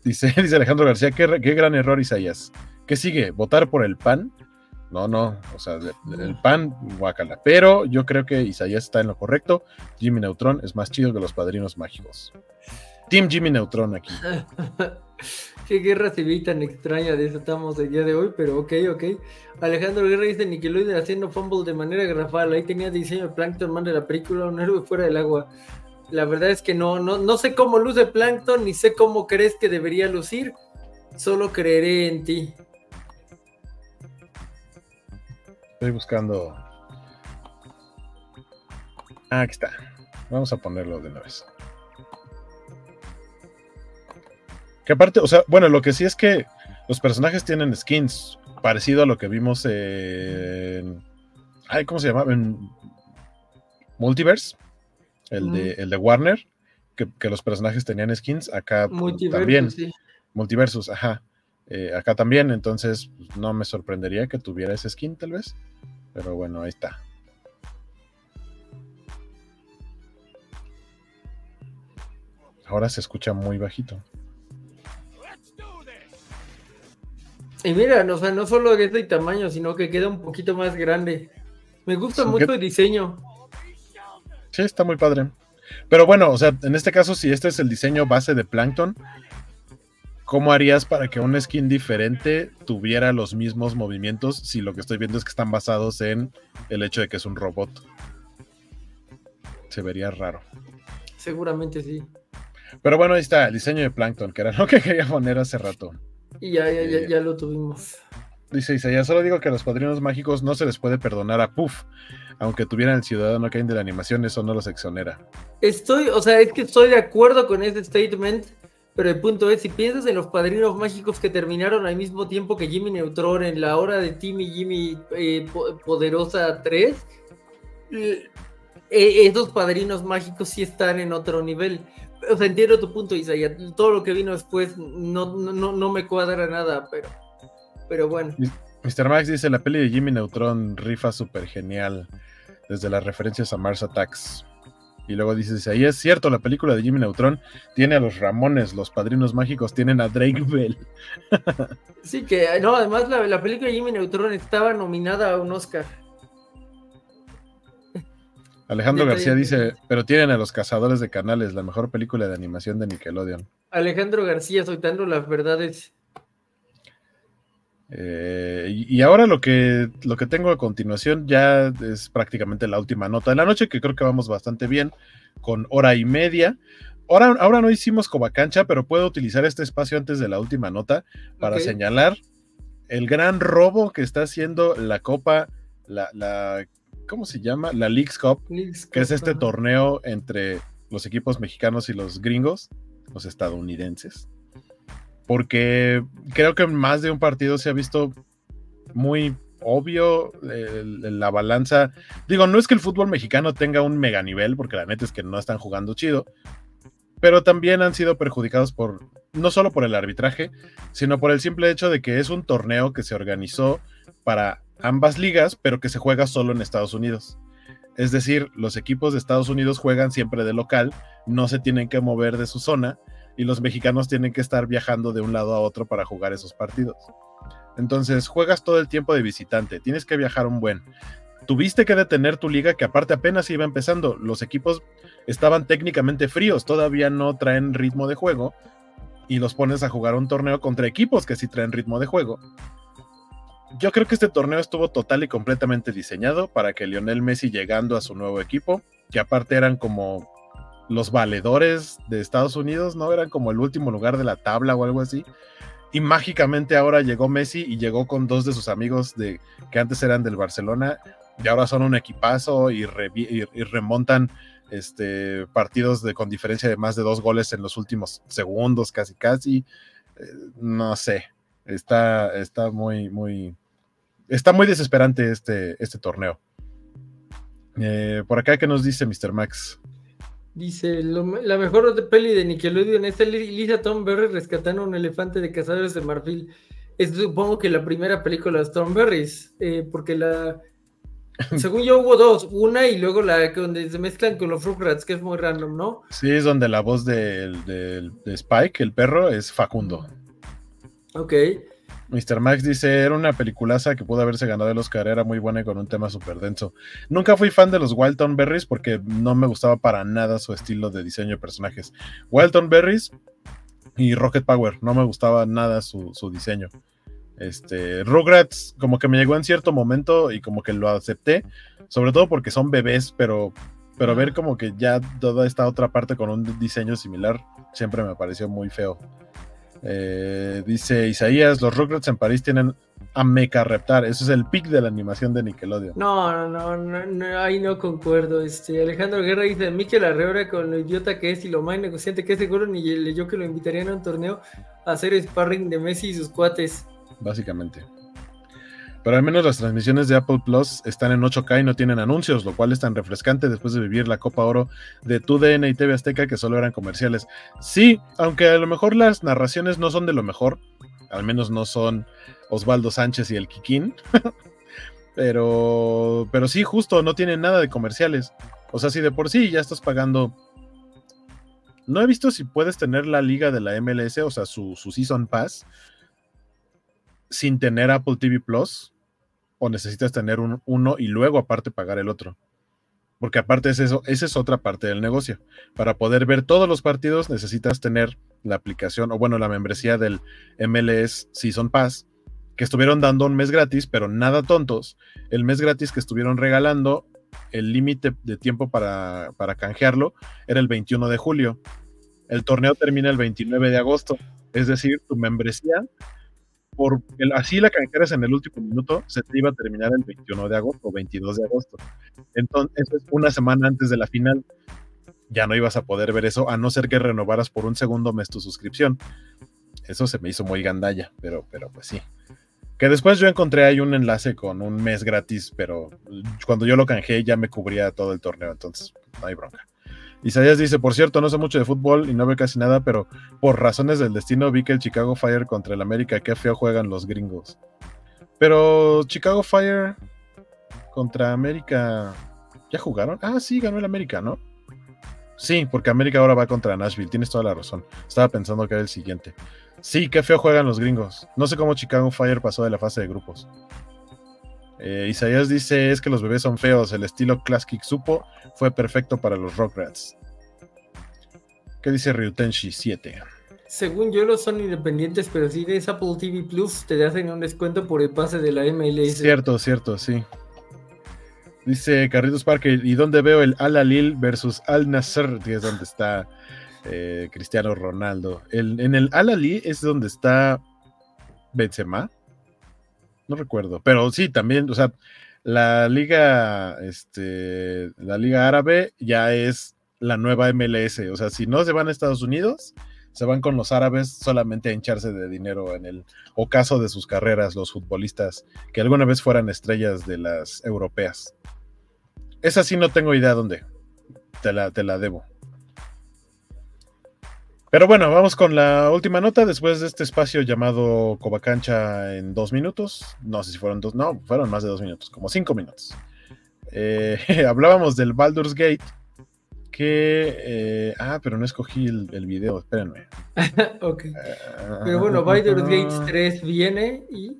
Dice, dice Alejandro García, qué, qué gran error, Isaías. ¿Qué sigue? ¿Votar por el P A N? No, no, o sea, de, de, el P A N, guácala. Pero yo creo que Isaías está en lo correcto. Jimmy Neutron es más chido que los Padrinos Mágicos. Team Jimmy Neutron aquí. Qué guerra civil tan extraña de eso estamos el día de hoy, pero ok, ok. Alejandro Guerra dice Nickelodeon haciendo fumble de manera grafal. Ahí tenía diseño de Plankton, man, de la película Un héroe fuera del agua. La verdad es que no, no, no sé cómo luce Plankton, ni sé cómo crees que debería lucir. Solo creeré en ti. Estoy buscando. Ah, aquí está. Vamos a ponerlo de una vez. Que aparte, o sea, bueno, lo que sí es que los personajes tienen skins, parecido a lo que vimos en... Ay, ¿cómo se llamaba? En Multiverse, el, mm. de, el de Warner, que, que los personajes tenían skins, acá Multiversus, también. Sí. Multiversus, ajá. Eh, acá también, entonces no me sorprendería que tuviera ese skin, tal vez. Pero bueno, ahí está. Ahora se escucha muy bajito. Y mira, no, o sea, no solo es de tamaño, sino que queda un poquito más grande. Me gusta sí, mucho que... el diseño. Sí, está muy padre. Pero bueno, o sea, en este caso, si este es el diseño base de Plankton, ¿cómo harías para que un skin diferente tuviera los mismos movimientos si lo que estoy viendo es que están basados en el hecho de que es un robot? Se vería raro. Seguramente sí. Pero bueno, ahí está, el diseño de Plankton, que era lo que quería poner hace rato. Y ya, ya, ya, ya lo tuvimos. Dice Isaías, solo digo que a los Padrinos Mágicos no se les puede perdonar a Puff, aunque tuvieran el Ciudadano Kane de la animación, eso no los exonera. Estoy, o sea, es que estoy de acuerdo con ese statement, pero el punto es, si piensas en los Padrinos Mágicos que terminaron al mismo tiempo que Jimmy Neutron en la hora de Timmy Jimmy eh, Poderosa tres, eh, esos Padrinos Mágicos sí están en otro nivel. O sea, entiendo tu punto, Isaías. Todo lo que vino después no, no, no me cuadra nada, pero, pero bueno. mister Max dice, la peli de Jimmy Neutron rifa súper genial, desde las referencias a Mars Attacks. Y luego dice, ahí es cierto, la película de Jimmy Neutron tiene a los Ramones, los Padrinos Mágicos tienen a Drake Bell. Sí, que no, además la, la película de Jimmy Neutron estaba nominada a un Oscar. Alejandro García dice, pero tienen a los Cazadores de Canales, la mejor película de animación de Nickelodeon. Alejandro García, soltando las verdades. Eh, y, y ahora lo que, lo que tengo a continuación ya es prácticamente la última nota de la noche, que creo que vamos bastante bien, con hora y media. Ahora, ahora no hicimos Covacancha, pero puedo utilizar este espacio antes de la última nota para okay. señalar el gran robo que está haciendo la Copa, la... la ¿cómo se llama? La Leagues Cup, Leagues que Cup, es este ajá. torneo entre los equipos mexicanos y los gringos, los estadounidenses, porque creo que en más de un partido se ha visto muy obvio eh, la balanza. Digo, no es que el fútbol mexicano tenga un mega nivel, porque la neta es que no están jugando chido, pero también han sido perjudicados por, no solo por el arbitraje, sino por el simple hecho de que es un torneo que se organizó para ambas ligas, pero que se juega solo en Estados Unidos. Es decir, los equipos de Estados Unidos juegan siempre de local, no se tienen que mover de su zona, y los mexicanos tienen que estar viajando de un lado a otro para jugar esos partidos. Entonces, juegas todo el tiempo de visitante, tienes que viajar un buen. Tuviste que detener tu liga, que aparte apenas iba empezando, los equipos estaban técnicamente fríos, todavía no traen ritmo de juego, y los pones a jugar un torneo contra equipos que sí traen ritmo de juego. Yo creo que este torneo estuvo total y completamente diseñado para que Lionel Messi, llegando a su nuevo equipo, que aparte eran como los valedores de Estados Unidos, ¿no? Eran como el último lugar de la tabla o algo así, y mágicamente ahora llegó Messi y llegó con dos de sus amigos de, que antes eran del Barcelona, y ahora son un equipazo y, re, y, y remontan este, partidos de, con diferencia de más de dos goles en los últimos segundos, casi casi, eh, no sé, está, está muy, muy... Está muy desesperante este, este torneo. Eh, por acá, ¿qué nos dice mister Max? Dice, lo, la mejor peli de Nickelodeon es Lisa Thornberry rescatando a un elefante de Cazadores de Marfil. Es, supongo que la primera película de Thornberrys, eh, porque la... Según yo hubo dos, una y luego la donde se mezclan con los Rugrats, que es muy random, ¿no? Sí, es donde la voz de, de, de Spike, el perro, es Facundo. Ok. mister Max dice, era una peliculaza que pudo haberse ganado el Oscar, era muy buena y con un tema súper denso. Nunca fui fan de los Wild Thornberrys porque no me gustaba para nada su estilo de diseño de personajes. Wild Thornberrys y Rocket Power, no me gustaba nada su, su diseño. Este, Rugrats como que me llegó en cierto momento y como que lo acepté, sobre todo porque son bebés, pero, pero ver como que ya toda esta otra parte con un diseño similar siempre me pareció muy feo. Eh, dice Isaías, los Rugrats en París tienen a Mecha Reptar, eso es el pic de la animación de Nickelodeon. No, no, no, no, ahí no concuerdo. Este, Alejandro Guerra dice, Mikel Arreola con lo idiota que es y lo más negociante que es, seguro ni leyó que lo invitarían a un torneo a hacer sparring de Messi y sus cuates. Básicamente. Pero al menos las transmisiones de Apple Plus están en ocho K y no tienen anuncios, lo cual es tan refrescante después de vivir la Copa Oro de T U D N y T V Azteca, que solo eran comerciales. Sí, aunque a lo mejor las narraciones no son de lo mejor, al menos no son Osvaldo Sánchez y el Kikín, pero, pero sí, justo, no tienen nada de comerciales. O sea, si de por sí ya estás pagando... No he visto si puedes tener la liga de la M L S, o sea, su, su Season Pass, sin tener Apple T V Plus, o necesitas tener un, uno y luego aparte pagar el otro, porque aparte es eso, esa es otra parte del negocio. Para poder ver todos los partidos necesitas tener la aplicación, o bueno, la membresía del M L S Season Pass, que estuvieron dando un mes gratis, pero nada tontos, el mes gratis que estuvieron regalando, el límite de tiempo para, para canjearlo era el veintiuno de julio, el torneo termina el veintinueve de agosto, es decir, tu membresía, por el, así la canjeras en el último minuto, se te iba a terminar el veintiuno de agosto o veintidós de agosto. Entonces, eso es una semana antes de la final. Ya no ibas a poder ver eso, a no ser que renovaras por un segundo mes tu suscripción. Eso se me hizo muy gandalla, pero, pero pues sí. Que después yo encontré ahí un enlace con un mes gratis, pero cuando yo lo canjeé ya me cubría todo el torneo, entonces no hay bronca. Isaías dice, por cierto, no sé mucho de fútbol y no veo casi nada, pero por razones del destino vi que el Chicago Fire contra el América, qué feo juegan los gringos. Pero Chicago Fire contra América, ¿ya jugaron? Ah, sí, ganó el América, ¿no? Sí, porque América ahora va contra Nashville, tienes toda la razón. Estaba pensando que era el siguiente. Sí, qué feo juegan los gringos. No sé cómo Chicago Fire pasó de la fase de grupos. Eh, Isaías dice, es que los bebés son feos, el estilo Classic Supo fue perfecto para los Rugrats. ¿Qué dice Ryutenshi siete? Según yo los son independientes, pero si eres Apple T V Plus te hacen un descuento por el pase de la M L S. Cierto, cierto, sí. Dice Carlitos Parker, ¿y dónde veo el Al Alil versus Al Nasser? Que es donde está eh, Cristiano Ronaldo. El, en el Al Alil es donde está Benzema. No recuerdo, pero sí, también, o sea, la liga, este, la liga árabe ya es la nueva M L S, o sea, si no se van a Estados Unidos, se van con los árabes solamente a hincharse de dinero en el ocaso de sus carreras, los futbolistas que alguna vez fueran estrellas de las europeas. Esa sí no tengo idea dónde, te la, te la debo. Pero bueno, vamos con la última nota después de este espacio llamado Covacancha en dos minutos. No sé si fueron dos, no, fueron más de dos minutos, como cinco minutos. Eh, hablábamos del Baldur's Gate, que... Eh, ah, pero no escogí el, el video, espérenme. Ok. Uh, pero bueno, Baldur's Gate tres viene y...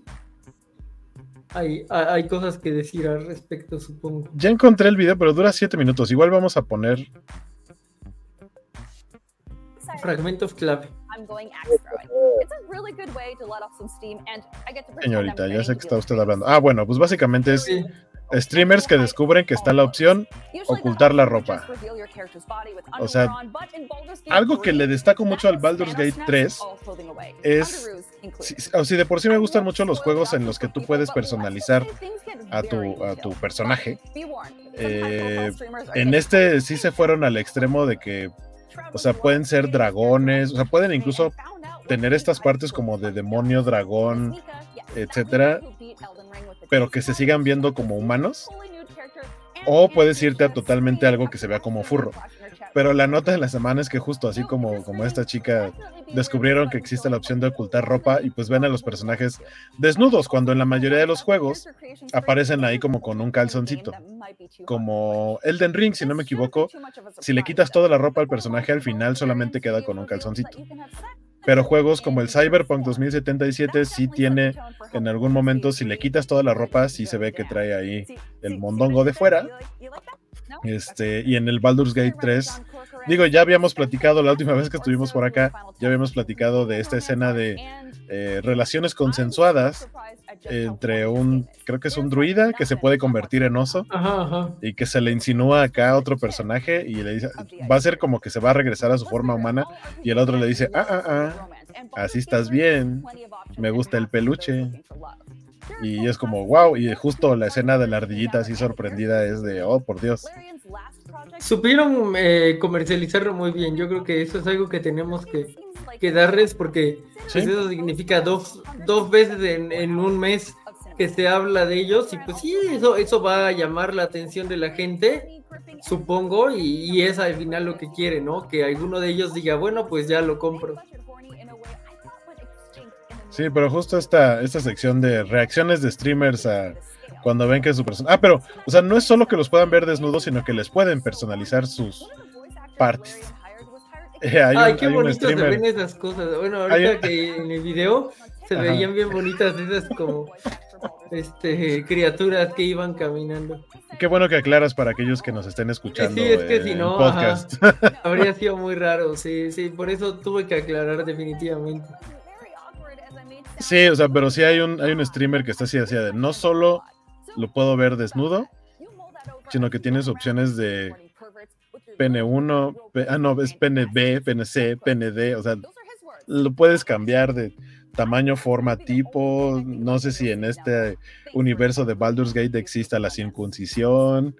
Hay, hay cosas que decir al respecto, supongo. Ya encontré el video, pero dura siete minutos. Igual vamos a poner... Fragmentos clave. Señorita, ya sé que está usted hablando. Ah, bueno, pues básicamente es... Sí. Streamers que descubren que está la opción ocultar la ropa. O sea, algo que le destaco mucho al Baldur's Gate tres es, si, si de por sí me gustan mucho los juegos en los que tú puedes personalizar a tu, a tu personaje, eh, en este sí se fueron al extremo de que, o sea, pueden ser dragones, o sea, pueden incluso tener estas partes como de demonio, dragón, etcétera, pero que se sigan viendo como humanos, o puedes irte a totalmente algo que se vea como furro. Pero la nota de la semana es que justo así como, como esta chica, descubrieron que existe la opción de ocultar ropa y pues ven a los personajes desnudos, cuando en la mayoría de los juegos aparecen ahí como con un calzoncito, como Elden Ring, si no me equivoco. Si le quitas toda la ropa al personaje, al final solamente queda con un calzoncito. Pero juegos como el Cyberpunk dos mil setenta y siete sí tiene, en algún momento, si le quitas toda la ropa, sí se ve que trae ahí el mondongo de fuera. Este, y en el Baldur's Gate tres, digo, ya habíamos platicado la última vez que estuvimos por acá, ya habíamos platicado de esta escena de eh, relaciones consensuadas entre un, creo que es un druida que se puede convertir en oso, ajá, ajá. Y que se le insinúa acá a otro personaje y le dice, va a ser como que se va a regresar a su forma humana, y el otro le dice, ah, ah, ah, así estás bien, me gusta el peluche. Y es como, wow, y justo la escena de la ardillita así sorprendida es de, oh, por Dios. Supieron eh, comercializarlo muy bien. Yo creo que eso es algo que tenemos que, que darles, porque ¿sí? Pues eso significa dos, dos veces en, en un mes que se habla de ellos, y pues sí, eso, eso va a llamar la atención de la gente, supongo, y, y es al final lo que quiere, ¿no? Que alguno de ellos diga, bueno, pues ya lo compro. Sí, pero justo esta, esta sección de reacciones de streamers a cuando ven que su persona... Ah, pero, o sea, no es solo que los puedan ver desnudos, sino que les pueden personalizar sus partes. Eh, hay Ay, un, qué hay bonito se ven esas cosas. Bueno, ahorita un... que en el video se Ajá. veían bien bonitas esas como este criaturas que iban caminando. Qué bueno que aclaras para aquellos que nos estén escuchando. Sí, es que eh, si no, podcast. Habría sido muy raro, sí, sí, por eso tuve que aclarar definitivamente. Sí, o sea, pero sí hay un, hay un streamer que está así, así de, no solo lo puedo ver desnudo, sino que tienes opciones de pene uno, pe, ah no, es pene B, pene C, pene D, o sea, lo puedes cambiar de tamaño, forma, tipo. No sé si en este universo de Baldur's Gate exista la circuncisión.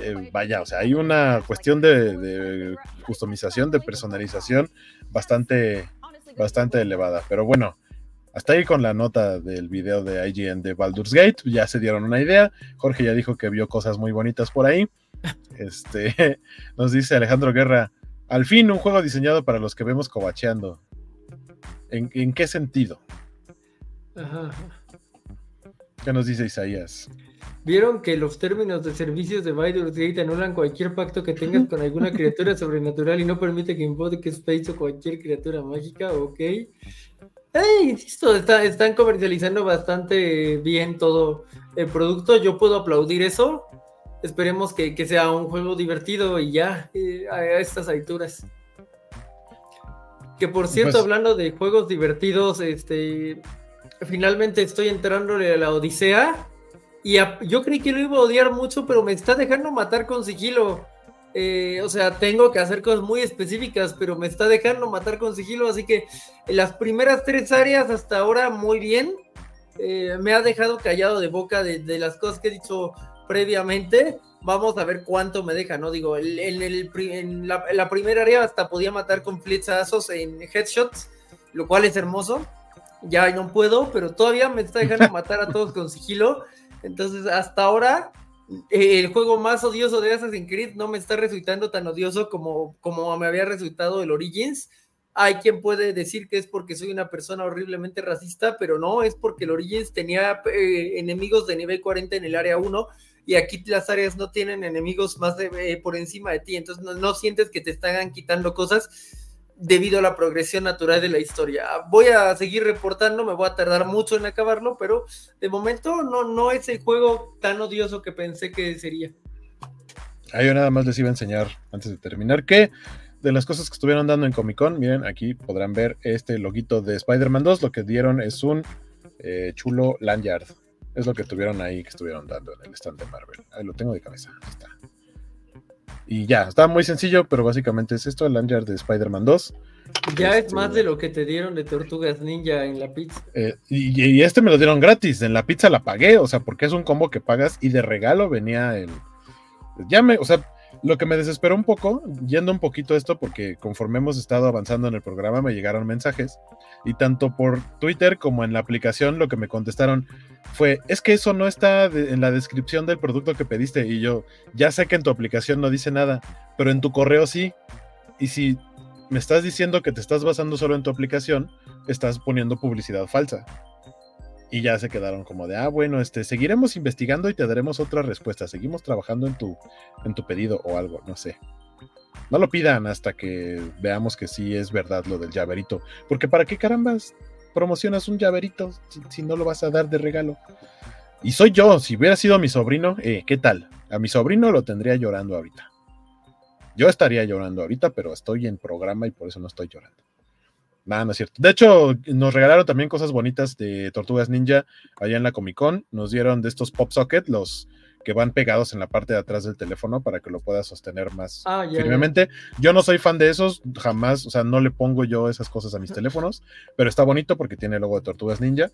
Eh, vaya, o sea, hay una cuestión de, de customización, de personalización bastante, bastante elevada, pero bueno. Hasta ahí con la nota del video de I G N de Baldur's Gate, ya se dieron una idea. Jorge ya dijo que vio cosas muy bonitas por ahí. Este, nos dice Alejandro Guerra, al fin un juego diseñado para los que vemos covacheando. ¿En, en qué sentido? Ajá. ¿Qué nos dice Isaías? ¿Vieron que los términos de servicios de Baldur's Gate anulan cualquier pacto que tengas con alguna criatura sobrenatural y no permite que invoques Space o cualquier criatura mágica? Ok. Hey, insisto, está, están comercializando bastante bien todo el producto. Yo puedo aplaudir eso. Esperemos que, que sea un juego divertido y ya, eh, a estas alturas. Que por cierto, pues, hablando de juegos divertidos, este, finalmente estoy entrándole a la Odisea. Y a, yo creí que lo iba a odiar mucho, pero me está dejando matar con sigilo. Eh, o sea, tengo que hacer cosas muy específicas, pero me está dejando matar con sigilo, así que en las primeras tres áreas hasta ahora muy bien. Eh, me ha dejado callado de boca de, de las cosas que he dicho previamente. Vamos a ver cuánto me deja, ¿no? Digo, en, en, el, en, la, en la primera área hasta podía matar con flechazos en headshots, lo cual es hermoso. Ya no puedo, pero todavía me está dejando matar a todos con sigilo. Entonces, hasta ahora... el juego más odioso de Assassin's Creed no me está resultando tan odioso como, como me había resultado el Origins, Hay quien puede decir que es porque soy una persona horriblemente racista, pero no, es porque el Origins tenía eh, enemigos de nivel cuarenta en el área uno, y aquí las áreas no tienen enemigos más de, eh, por encima de ti, entonces no, no sientes que te están quitando cosas debido a la progresión natural de la historia. Voy a seguir reportando, me voy a tardar mucho en acabarlo, pero de momento no, no es el juego tan odioso que pensé que sería. Ah, yo nada más les iba a enseñar antes de terminar que de las cosas que estuvieron dando en Comic Con, miren, aquí podrán ver este loguito de Spider-Man dos, lo que dieron es un eh, chulo lanyard. Es lo que tuvieron ahí, que estuvieron dando en el stand de Marvel. Ahí lo tengo de cabeza. Ahí está. Y ya, está muy sencillo, pero básicamente es esto, el lanyard de Spider-Man dos. Ya este, es más de lo que te dieron de Tortugas Ninja en la pizza. Eh, y, y este me lo dieron gratis, en la pizza la pagué, o sea, porque es un combo que pagas y de regalo venía el... Ya me, o sea, lo que me desesperó un poco, yendo un poquito a esto, porque conforme hemos estado avanzando en el programa me llegaron mensajes, y tanto por Twitter como en la aplicación lo que me contestaron fue, es que eso no está de, en la descripción del producto que pediste, y yo, ya sé que en tu aplicación no dice nada, pero en tu correo sí, y si me estás diciendo que te estás basando solo en tu aplicación, estás poniendo publicidad falsa. Y ya se quedaron como de, ah, bueno, este, seguiremos investigando y te daremos otra respuesta. Seguimos trabajando en tu, en tu pedido o algo, no sé. No lo pidan hasta que veamos que sí es verdad lo del llaverito. Porque ¿para qué carambas promocionas un llaverito si, si no lo vas a dar de regalo? Y soy yo, si hubiera sido mi sobrino, eh, ¿qué tal? A mi sobrino lo tendría llorando ahorita. Yo estaría llorando ahorita, pero estoy en programa y por eso no estoy llorando. Nada, no es cierto. De hecho, nos regalaron también cosas bonitas de Tortugas Ninja allá en la Comic Con. Nos dieron de estos Pop Socket, los que van pegados en la parte de atrás del teléfono para que lo puedas sostener más ah, ya, firmemente. Ya. Yo no soy fan de esos, jamás, o sea, no le pongo yo esas cosas a mis teléfonos, pero está bonito porque tiene el logo de Tortugas Ninja.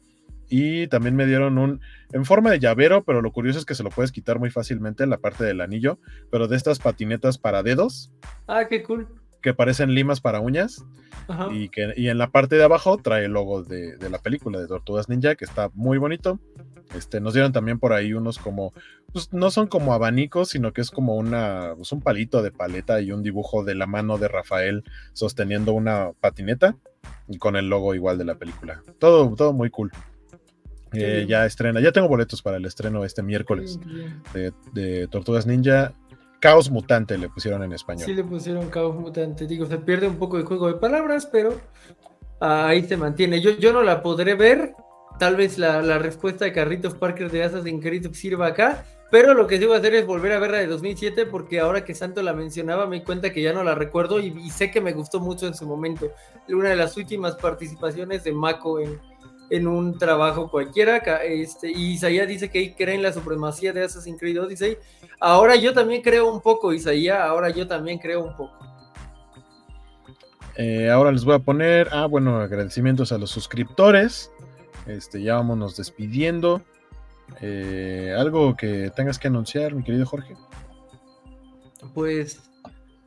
Y también me dieron un, en forma de llavero, pero lo curioso es que se lo puedes quitar muy fácilmente en la parte del anillo, pero de estas patinetas para dedos. Ah, qué cool. Que parecen limas para uñas. Ajá. Y que y en la parte de abajo trae el logo de, de la película de Tortugas Ninja, que está muy bonito. Este, nos dieron también por ahí unos como, pues no son como abanicos, sino que es como una, pues un palito de paleta y un dibujo de la mano de Rafael sosteniendo una patineta y con el logo igual de la película. Todo, todo muy cool. Eh, ya estrena, ya tengo boletos para el estreno este miércoles de, de Tortugas Ninja. Caos Mutante le pusieron en español. Sí, le pusieron Caos Mutante. Digo, se pierde un poco el juego de palabras, pero ahí se mantiene. Yo, yo no la podré ver. Tal vez la, la respuesta de Carlitos Parker de Assassin's Creed sirva acá. Pero lo que sí voy a hacer es volver a ver la de dos mil siete, porque ahora que Santo la mencionaba me di cuenta que ya no la recuerdo y, y sé que me gustó mucho en su momento. Una de las últimas participaciones de Mako en, en un trabajo cualquiera. Este, y Isaías dice que ahí cree en la supremacía de Assassin's Creed Odyssey. Ahora yo también creo un poco, Isaías, ahora yo también creo un poco. Eh, ahora les voy a poner, ah, bueno, agradecimientos a los suscriptores. Este, ya vámonos despidiendo. Eh, ¿algo que tengas que anunciar, mi querido Jorge? Pues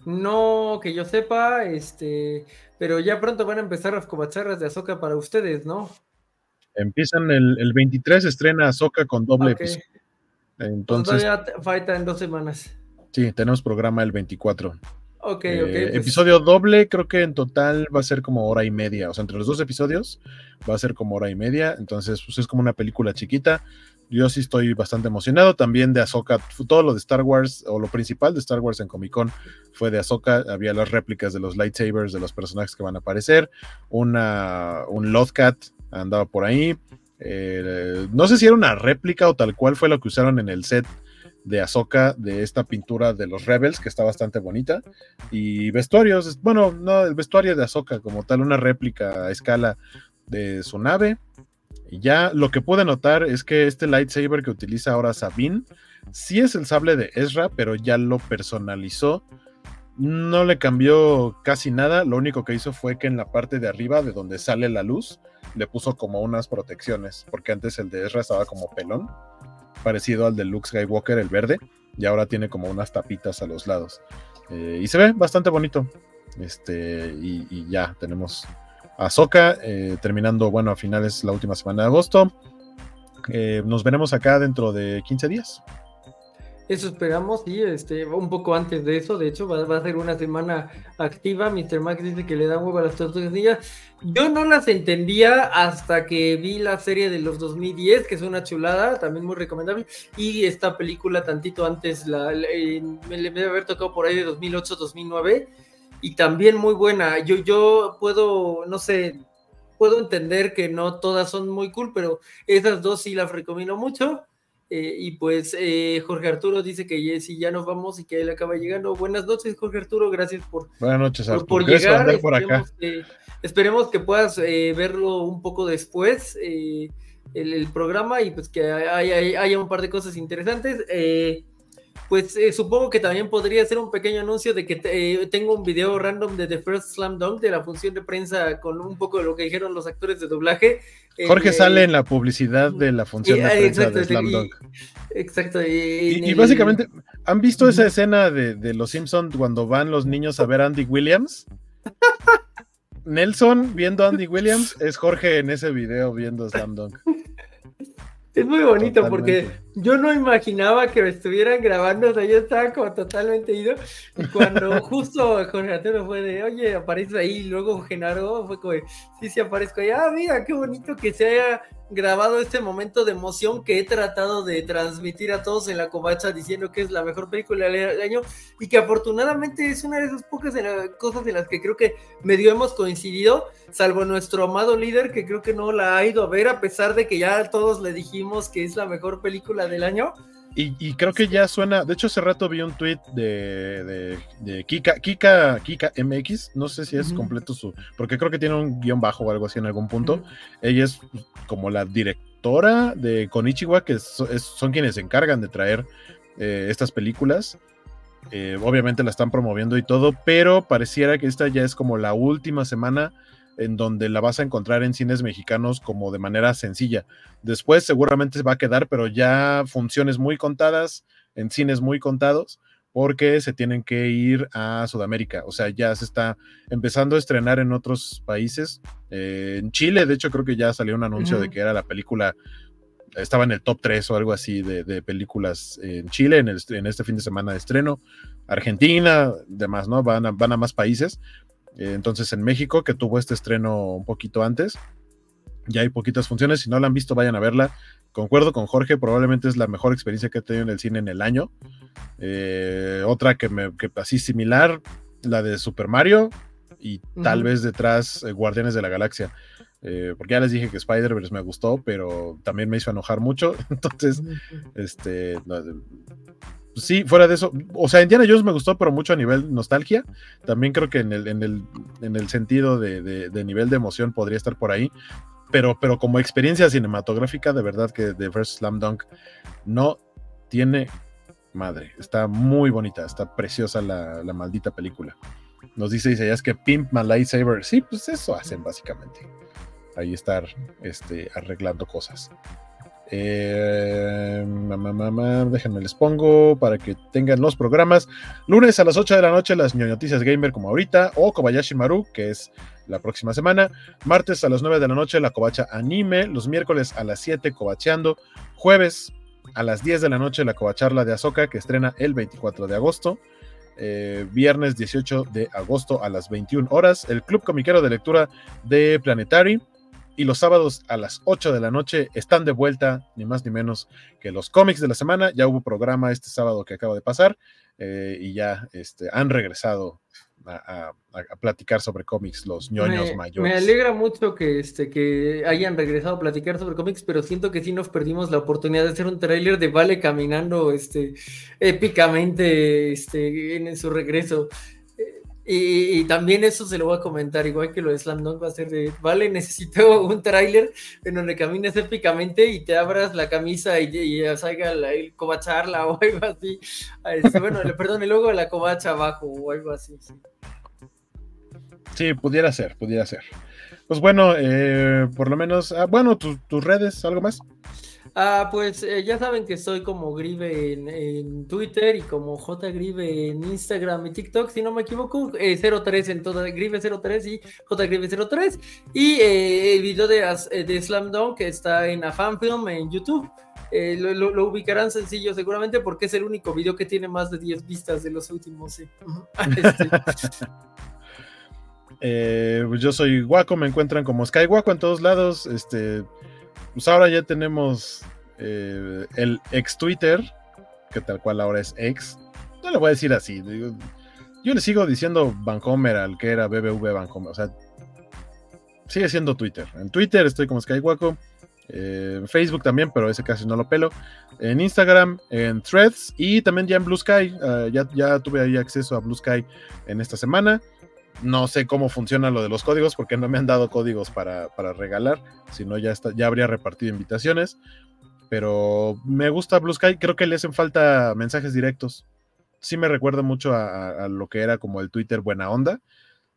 no que yo sepa, este, pero ya pronto van a empezar las covacharras de Ahsoka para ustedes, ¿no? Empiezan el, el veintitrés, estrena Ahsoka con doble okay. episodio. Entonces, todavía faltan dos semanas. Sí, tenemos programa el veinticuatro. Ok, eh, ok. Pues. Episodio doble, creo que en total va a ser como hora y media. O sea, entre los dos episodios va a ser como hora y media. Entonces, pues es como una película chiquita. Yo sí estoy bastante emocionado. También de Ahsoka, todo lo de Star Wars, o lo principal de Star Wars en Comic Con fue de Ahsoka. Había las réplicas de los lightsabers, de los personajes que van a aparecer. Una, un Lothcat andaba por ahí. Eh, no sé si era una réplica o tal cual fue lo que usaron en el set de Ahsoka, de esta pintura de los Rebels, que está bastante bonita, y vestuarios, bueno, no, el vestuario de Ahsoka como tal, una réplica a escala de su nave. Y ya lo que pude notar es que este lightsaber que utiliza ahora Sabine sí es el sable de Ezra, pero ya lo personalizó. No le cambió casi nada, lo único que hizo fue que en la parte de arriba, de donde sale la luz, le puso como unas protecciones, porque antes el de Ezra estaba como pelón, parecido al de Luke Skywalker, el verde, y ahora tiene como unas tapitas a los lados. Eh, y se ve bastante bonito. Este, y, y ya tenemos Ahsoka, eh, terminando, bueno, a finales la última semana de agosto. Eh, nos veremos acá dentro de quince días. Eso esperamos, y este, un poco antes de eso, de hecho, va, va a ser una semana activa. mister Max dice que le da huevo a las tortugas. Yo no las entendía hasta que vi la serie de los dos mil diez, que es una chulada, también muy recomendable, y esta película tantito antes, la, la, eh, me debe haber tocado por ahí de dos mil ocho, dos mil nueve, y también muy buena. Yo, yo puedo, no sé, puedo entender que no todas son muy cool, pero esas dos sí las recomiendo mucho. Eh, y pues eh, Jorge Arturo dice que yes, y ya nos vamos y que él acaba llegando. Buenas noches, Jorge Arturo, gracias por, Buenas noches, por, por llegar. Esperemos, por acá. Eh, esperemos que puedas eh, verlo un poco después, eh, el, el programa, y pues que haya, haya, haya un par de cosas interesantes. Eh, pues eh, supongo que también podría hacer un pequeño anuncio de que te, eh, tengo un video random de The First Slam Dunk, de la función de prensa, con un poco de lo que dijeron los actores de doblaje. Jorge eh, sale en la publicidad de la función eh, de prensa, exacto, de Slam Dunk. Y, exacto. Y, y, y básicamente, ¿han visto esa escena de, de Los Simpsons cuando van los niños a ver Andy Williams? Nelson viendo Andy Williams es Jorge en ese video viendo Slam Dunk. Es muy bonito, totalmente. Porque yo no imaginaba que me estuvieran grabando, o sea, yo estaba como totalmente ido, y cuando justo Jorge Arturo fue de, oye, apareces ahí, y luego Genaro fue como, sí, sí aparezco ahí, ah, mira, qué bonito que se haya grabado este momento de emoción que he tratado de transmitir a todos en la covacha, diciendo que es la mejor película del año, y que afortunadamente es una de esas pocas en la, cosas en las que creo que medio hemos coincidido, salvo nuestro amado líder, que creo que no la ha ido a ver, a pesar de que ya todos le dijimos que es la mejor película del año. Y, y creo que ya suena, de hecho hace rato vi un tweet de, de, de Kika, Kika, Kika M X, no sé si es uh-huh. completo su, porque creo que tiene un guión bajo o algo así en algún punto. Uh-huh. Ella es como la directora de Konichiwa, que es, es, son quienes se encargan de traer eh, estas películas. Eh, obviamente la están promoviendo y todo, pero pareciera que esta ya es como la última semana en donde la vas a encontrar en cines mexicanos como de manera sencilla. Después seguramente se va a quedar, pero ya funciones muy contadas, en cines muy contados, porque se tienen que ir a Sudamérica. O sea, ya se está empezando a estrenar en otros países. Eh, en Chile, de hecho, creo que ya salió un anuncio uh-huh. de que era la película, estaba en el top tres o algo así de, de películas en Chile, en, el, en este fin de semana de estreno. Argentina, demás, ¿no? Van a, van a más países. Entonces en México, que tuvo este estreno un poquito antes, ya hay poquitas funciones. Si no la han visto, vayan a verla. Concuerdo con Jorge, probablemente es la mejor experiencia que he tenido en el cine en el año. Eh, otra que me que así similar, la de Super Mario, y uh-huh. tal vez detrás eh, Guardianes de la Galaxia, eh, porque ya les dije que Spider-Verse me gustó, pero también me hizo enojar mucho. Entonces uh-huh. este no, sí, fuera de eso, o sea, Indiana Jones me gustó, pero mucho a nivel nostalgia. También creo que en el, en el, en el sentido de, de, de nivel de emoción podría estar por ahí, pero, pero como experiencia cinematográfica, de verdad que The First Slam Dunk no tiene madre. Está muy bonita, está preciosa la, la maldita película. Nos dice Isaías que pimp my lightsaber. Sí, pues eso hacen básicamente. Ahí estar este, arreglando cosas. Eh, mamá, mamá, déjenme les pongo para que tengan los programas. Lunes a las ocho de la noche, las ñoñoticias gamer como ahorita, o Kobayashi Maru, que es la próxima semana. Martes a las nueve de la noche, la Kobacha Anime. Los miércoles a las siete, Kobacheando. Jueves a las diez de la noche, la Kobacharla de Ahsoka, que estrena el veinticuatro de agosto. Eh, viernes dieciocho de agosto a las veintiuna horas, el Club Comiquero de Lectura de Planetary. Y los sábados a las ocho de la noche están de vuelta, ni más ni menos que los cómics de la semana. Ya hubo programa este sábado que acaba de pasar, eh, y ya este, han regresado a, a, a platicar sobre cómics los ñoños me, mayores. Me alegra mucho que, este, que hayan regresado a platicar sobre cómics, pero siento que sí nos perdimos la oportunidad de hacer un tráiler de Vale caminando este, épicamente este, en, en su regreso. Y, y también eso se lo voy a comentar, igual que lo de Slam Dunk, va a ser de, vale, necesito un tráiler en donde camines épicamente y te abras la camisa y, y, y salga la, el cobacharla o algo así. Este, bueno, le perdone, luego la cobacha abajo o algo así. Sí, sí pudiera ser, pudiera ser. Pues bueno, eh, por lo menos, ah, bueno, tu, tus redes, ¿algo más? Ah, pues eh, ya saben que soy como Gribe en, en Twitter y como jgribe en Instagram y TikTok, si no me equivoco, eh, cero tres en todas, Gribe cero tres y jgribe cero tres, y eh, el video de, de Slam Dunk está en A Fan Film en YouTube, Eh, lo, lo, lo ubicarán sencillo seguramente porque es el único video que tiene más de diez vistas de los últimos. Sí. Este. eh, pues yo soy Guaco, me encuentran como Sky Guaco en todos lados. Este, pues ahora ya tenemos eh, el ex Twitter, que tal cual ahora es ex. No le voy a decir así, digo, yo le sigo diciendo Vancomer al que era B B V Vancomer, o sea, sigue siendo Twitter. En Twitter estoy como Sky Guaco. En eh, Facebook también, pero ese casi no lo pelo. En Instagram, en Threads y también ya en Blue Sky. Uh, ya, ya tuve ahí acceso a Blue Sky en esta semana. No sé cómo funciona lo de los códigos porque no me han dado códigos para, para regalar. Si no, ya, ya habría repartido invitaciones. Pero me gusta Blue Sky. Creo que le hacen falta mensajes directos. Sí me recuerda mucho a, a lo que era como el Twitter Buena Onda.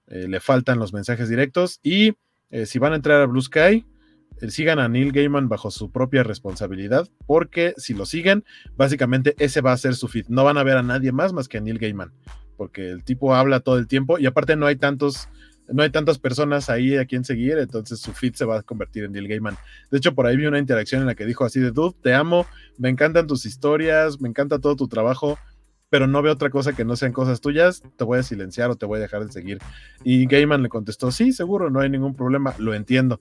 Eh, le faltan los mensajes directos. Y eh, si van a entrar a Blue Sky, sigan a Neil Gaiman bajo su propia responsabilidad, porque si lo siguen, básicamente ese va a ser su feed. No van a ver a nadie más más que a Neil Gaiman, porque el tipo habla todo el tiempo y aparte no hay tantos, no hay tantas personas ahí a quien seguir, entonces su feed se va a convertir en Neil Gaiman. De hecho, por ahí vi una interacción en la que dijo así de: dude, te amo, me encantan tus historias, me encanta todo tu trabajo, pero no veo otra cosa que no sean cosas tuyas, te voy a silenciar o te voy a dejar de seguir. Y Gaiman le contestó: sí, seguro, no hay ningún problema, lo entiendo.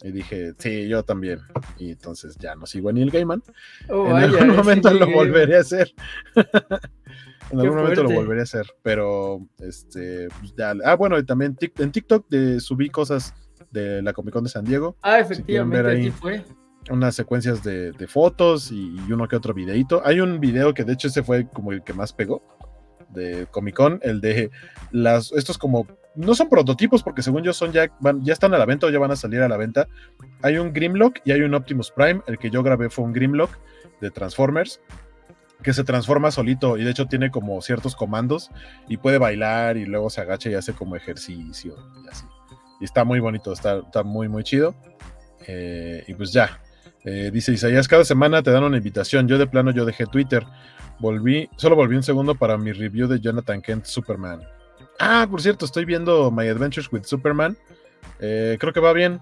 Y dije, sí, yo también. Y entonces ya no sigo a Neil Gaiman. Oh, en vaya, algún momento lo volveré a hacer. En algún momento lo volveré a hacer. Pero, este, pues ya. Ah, bueno, y también tic, en TikTok de, subí cosas de la Comic Con de San Diego. Ah, efectivamente, si aquí fue. Unas secuencias de, de fotos y, y uno que otro videito. Hay un video que de hecho ese fue como el que más pegó de Comic Con, el de las, estos como, no son prototipos porque según yo son ya, van, ya están a la venta o ya van a salir a la venta. Hay un Grimlock y hay un Optimus Prime. El que yo grabé fue un Grimlock de Transformers que se transforma solito y de hecho tiene como ciertos comandos y puede bailar y luego se agacha y hace como ejercicio y así. Y está muy bonito, está, está muy muy chido. Eh, y pues ya. Eh, dice Isaías, cada semana te dan una invitación. Yo de plano yo dejé Twitter. Volví, solo volví un segundo para mi review de Jonathan Kent Superman. Ah, por cierto, estoy viendo My Adventures with Superman. Eh, creo que va bien.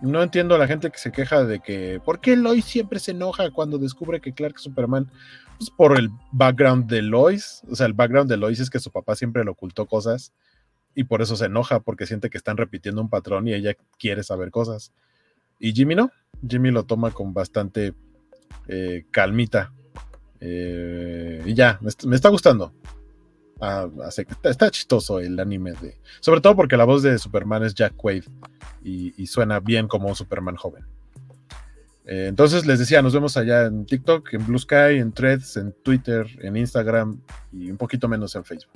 No entiendo a la gente que se queja de que ¿por qué Lois siempre se enoja cuando descubre que Clark es Superman? Pues por el background de Lois. O sea, el background de Lois es que su papá siempre le ocultó cosas y por eso se enoja, porque siente que están repitiendo un patrón y ella quiere saber cosas. Y Jimmy no. Jimmy lo toma con bastante eh, calmita. Eh, y ya, me, me está gustando. Ah, está, está chistoso el anime de, sobre todo porque la voz de Superman es Jack Quaid y, y suena bien como un Superman joven. Eh, entonces les decía, nos vemos allá en TikTok, en Blue Sky, en Threads, en Twitter, en Instagram y un poquito menos en Facebook.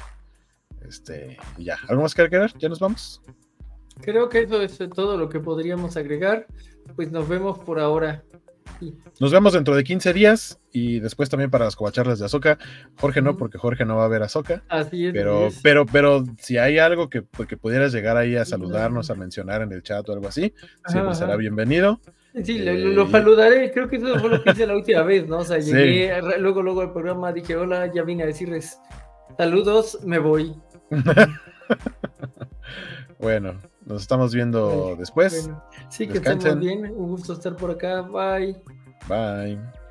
Este, y ya, ¿algo más que agregar? ¿Ya nos vamos? Creo que eso es todo lo que podríamos agregar. Pues nos vemos por ahora. Nos vemos dentro de quince días y después también para las covacharlas de Ahsoka. Jorge no, porque Jorge no va a ver Ahsoka. Así es. Pero, es. pero, pero si hay algo que, que pudieras llegar ahí a saludarnos, a mencionar en el chat o algo así, ajá, siempre ajá. será bienvenido. Sí, eh, lo, lo saludaré. Creo que eso fue lo que hice la última vez, ¿no? O sea, llegué sí. luego, luego al programa, dije, hola, ya vine a decirles saludos, me voy. Bueno, nos estamos viendo después. Bueno, sí, que estén muy bien. Un gusto estar por acá. Bye. Bye.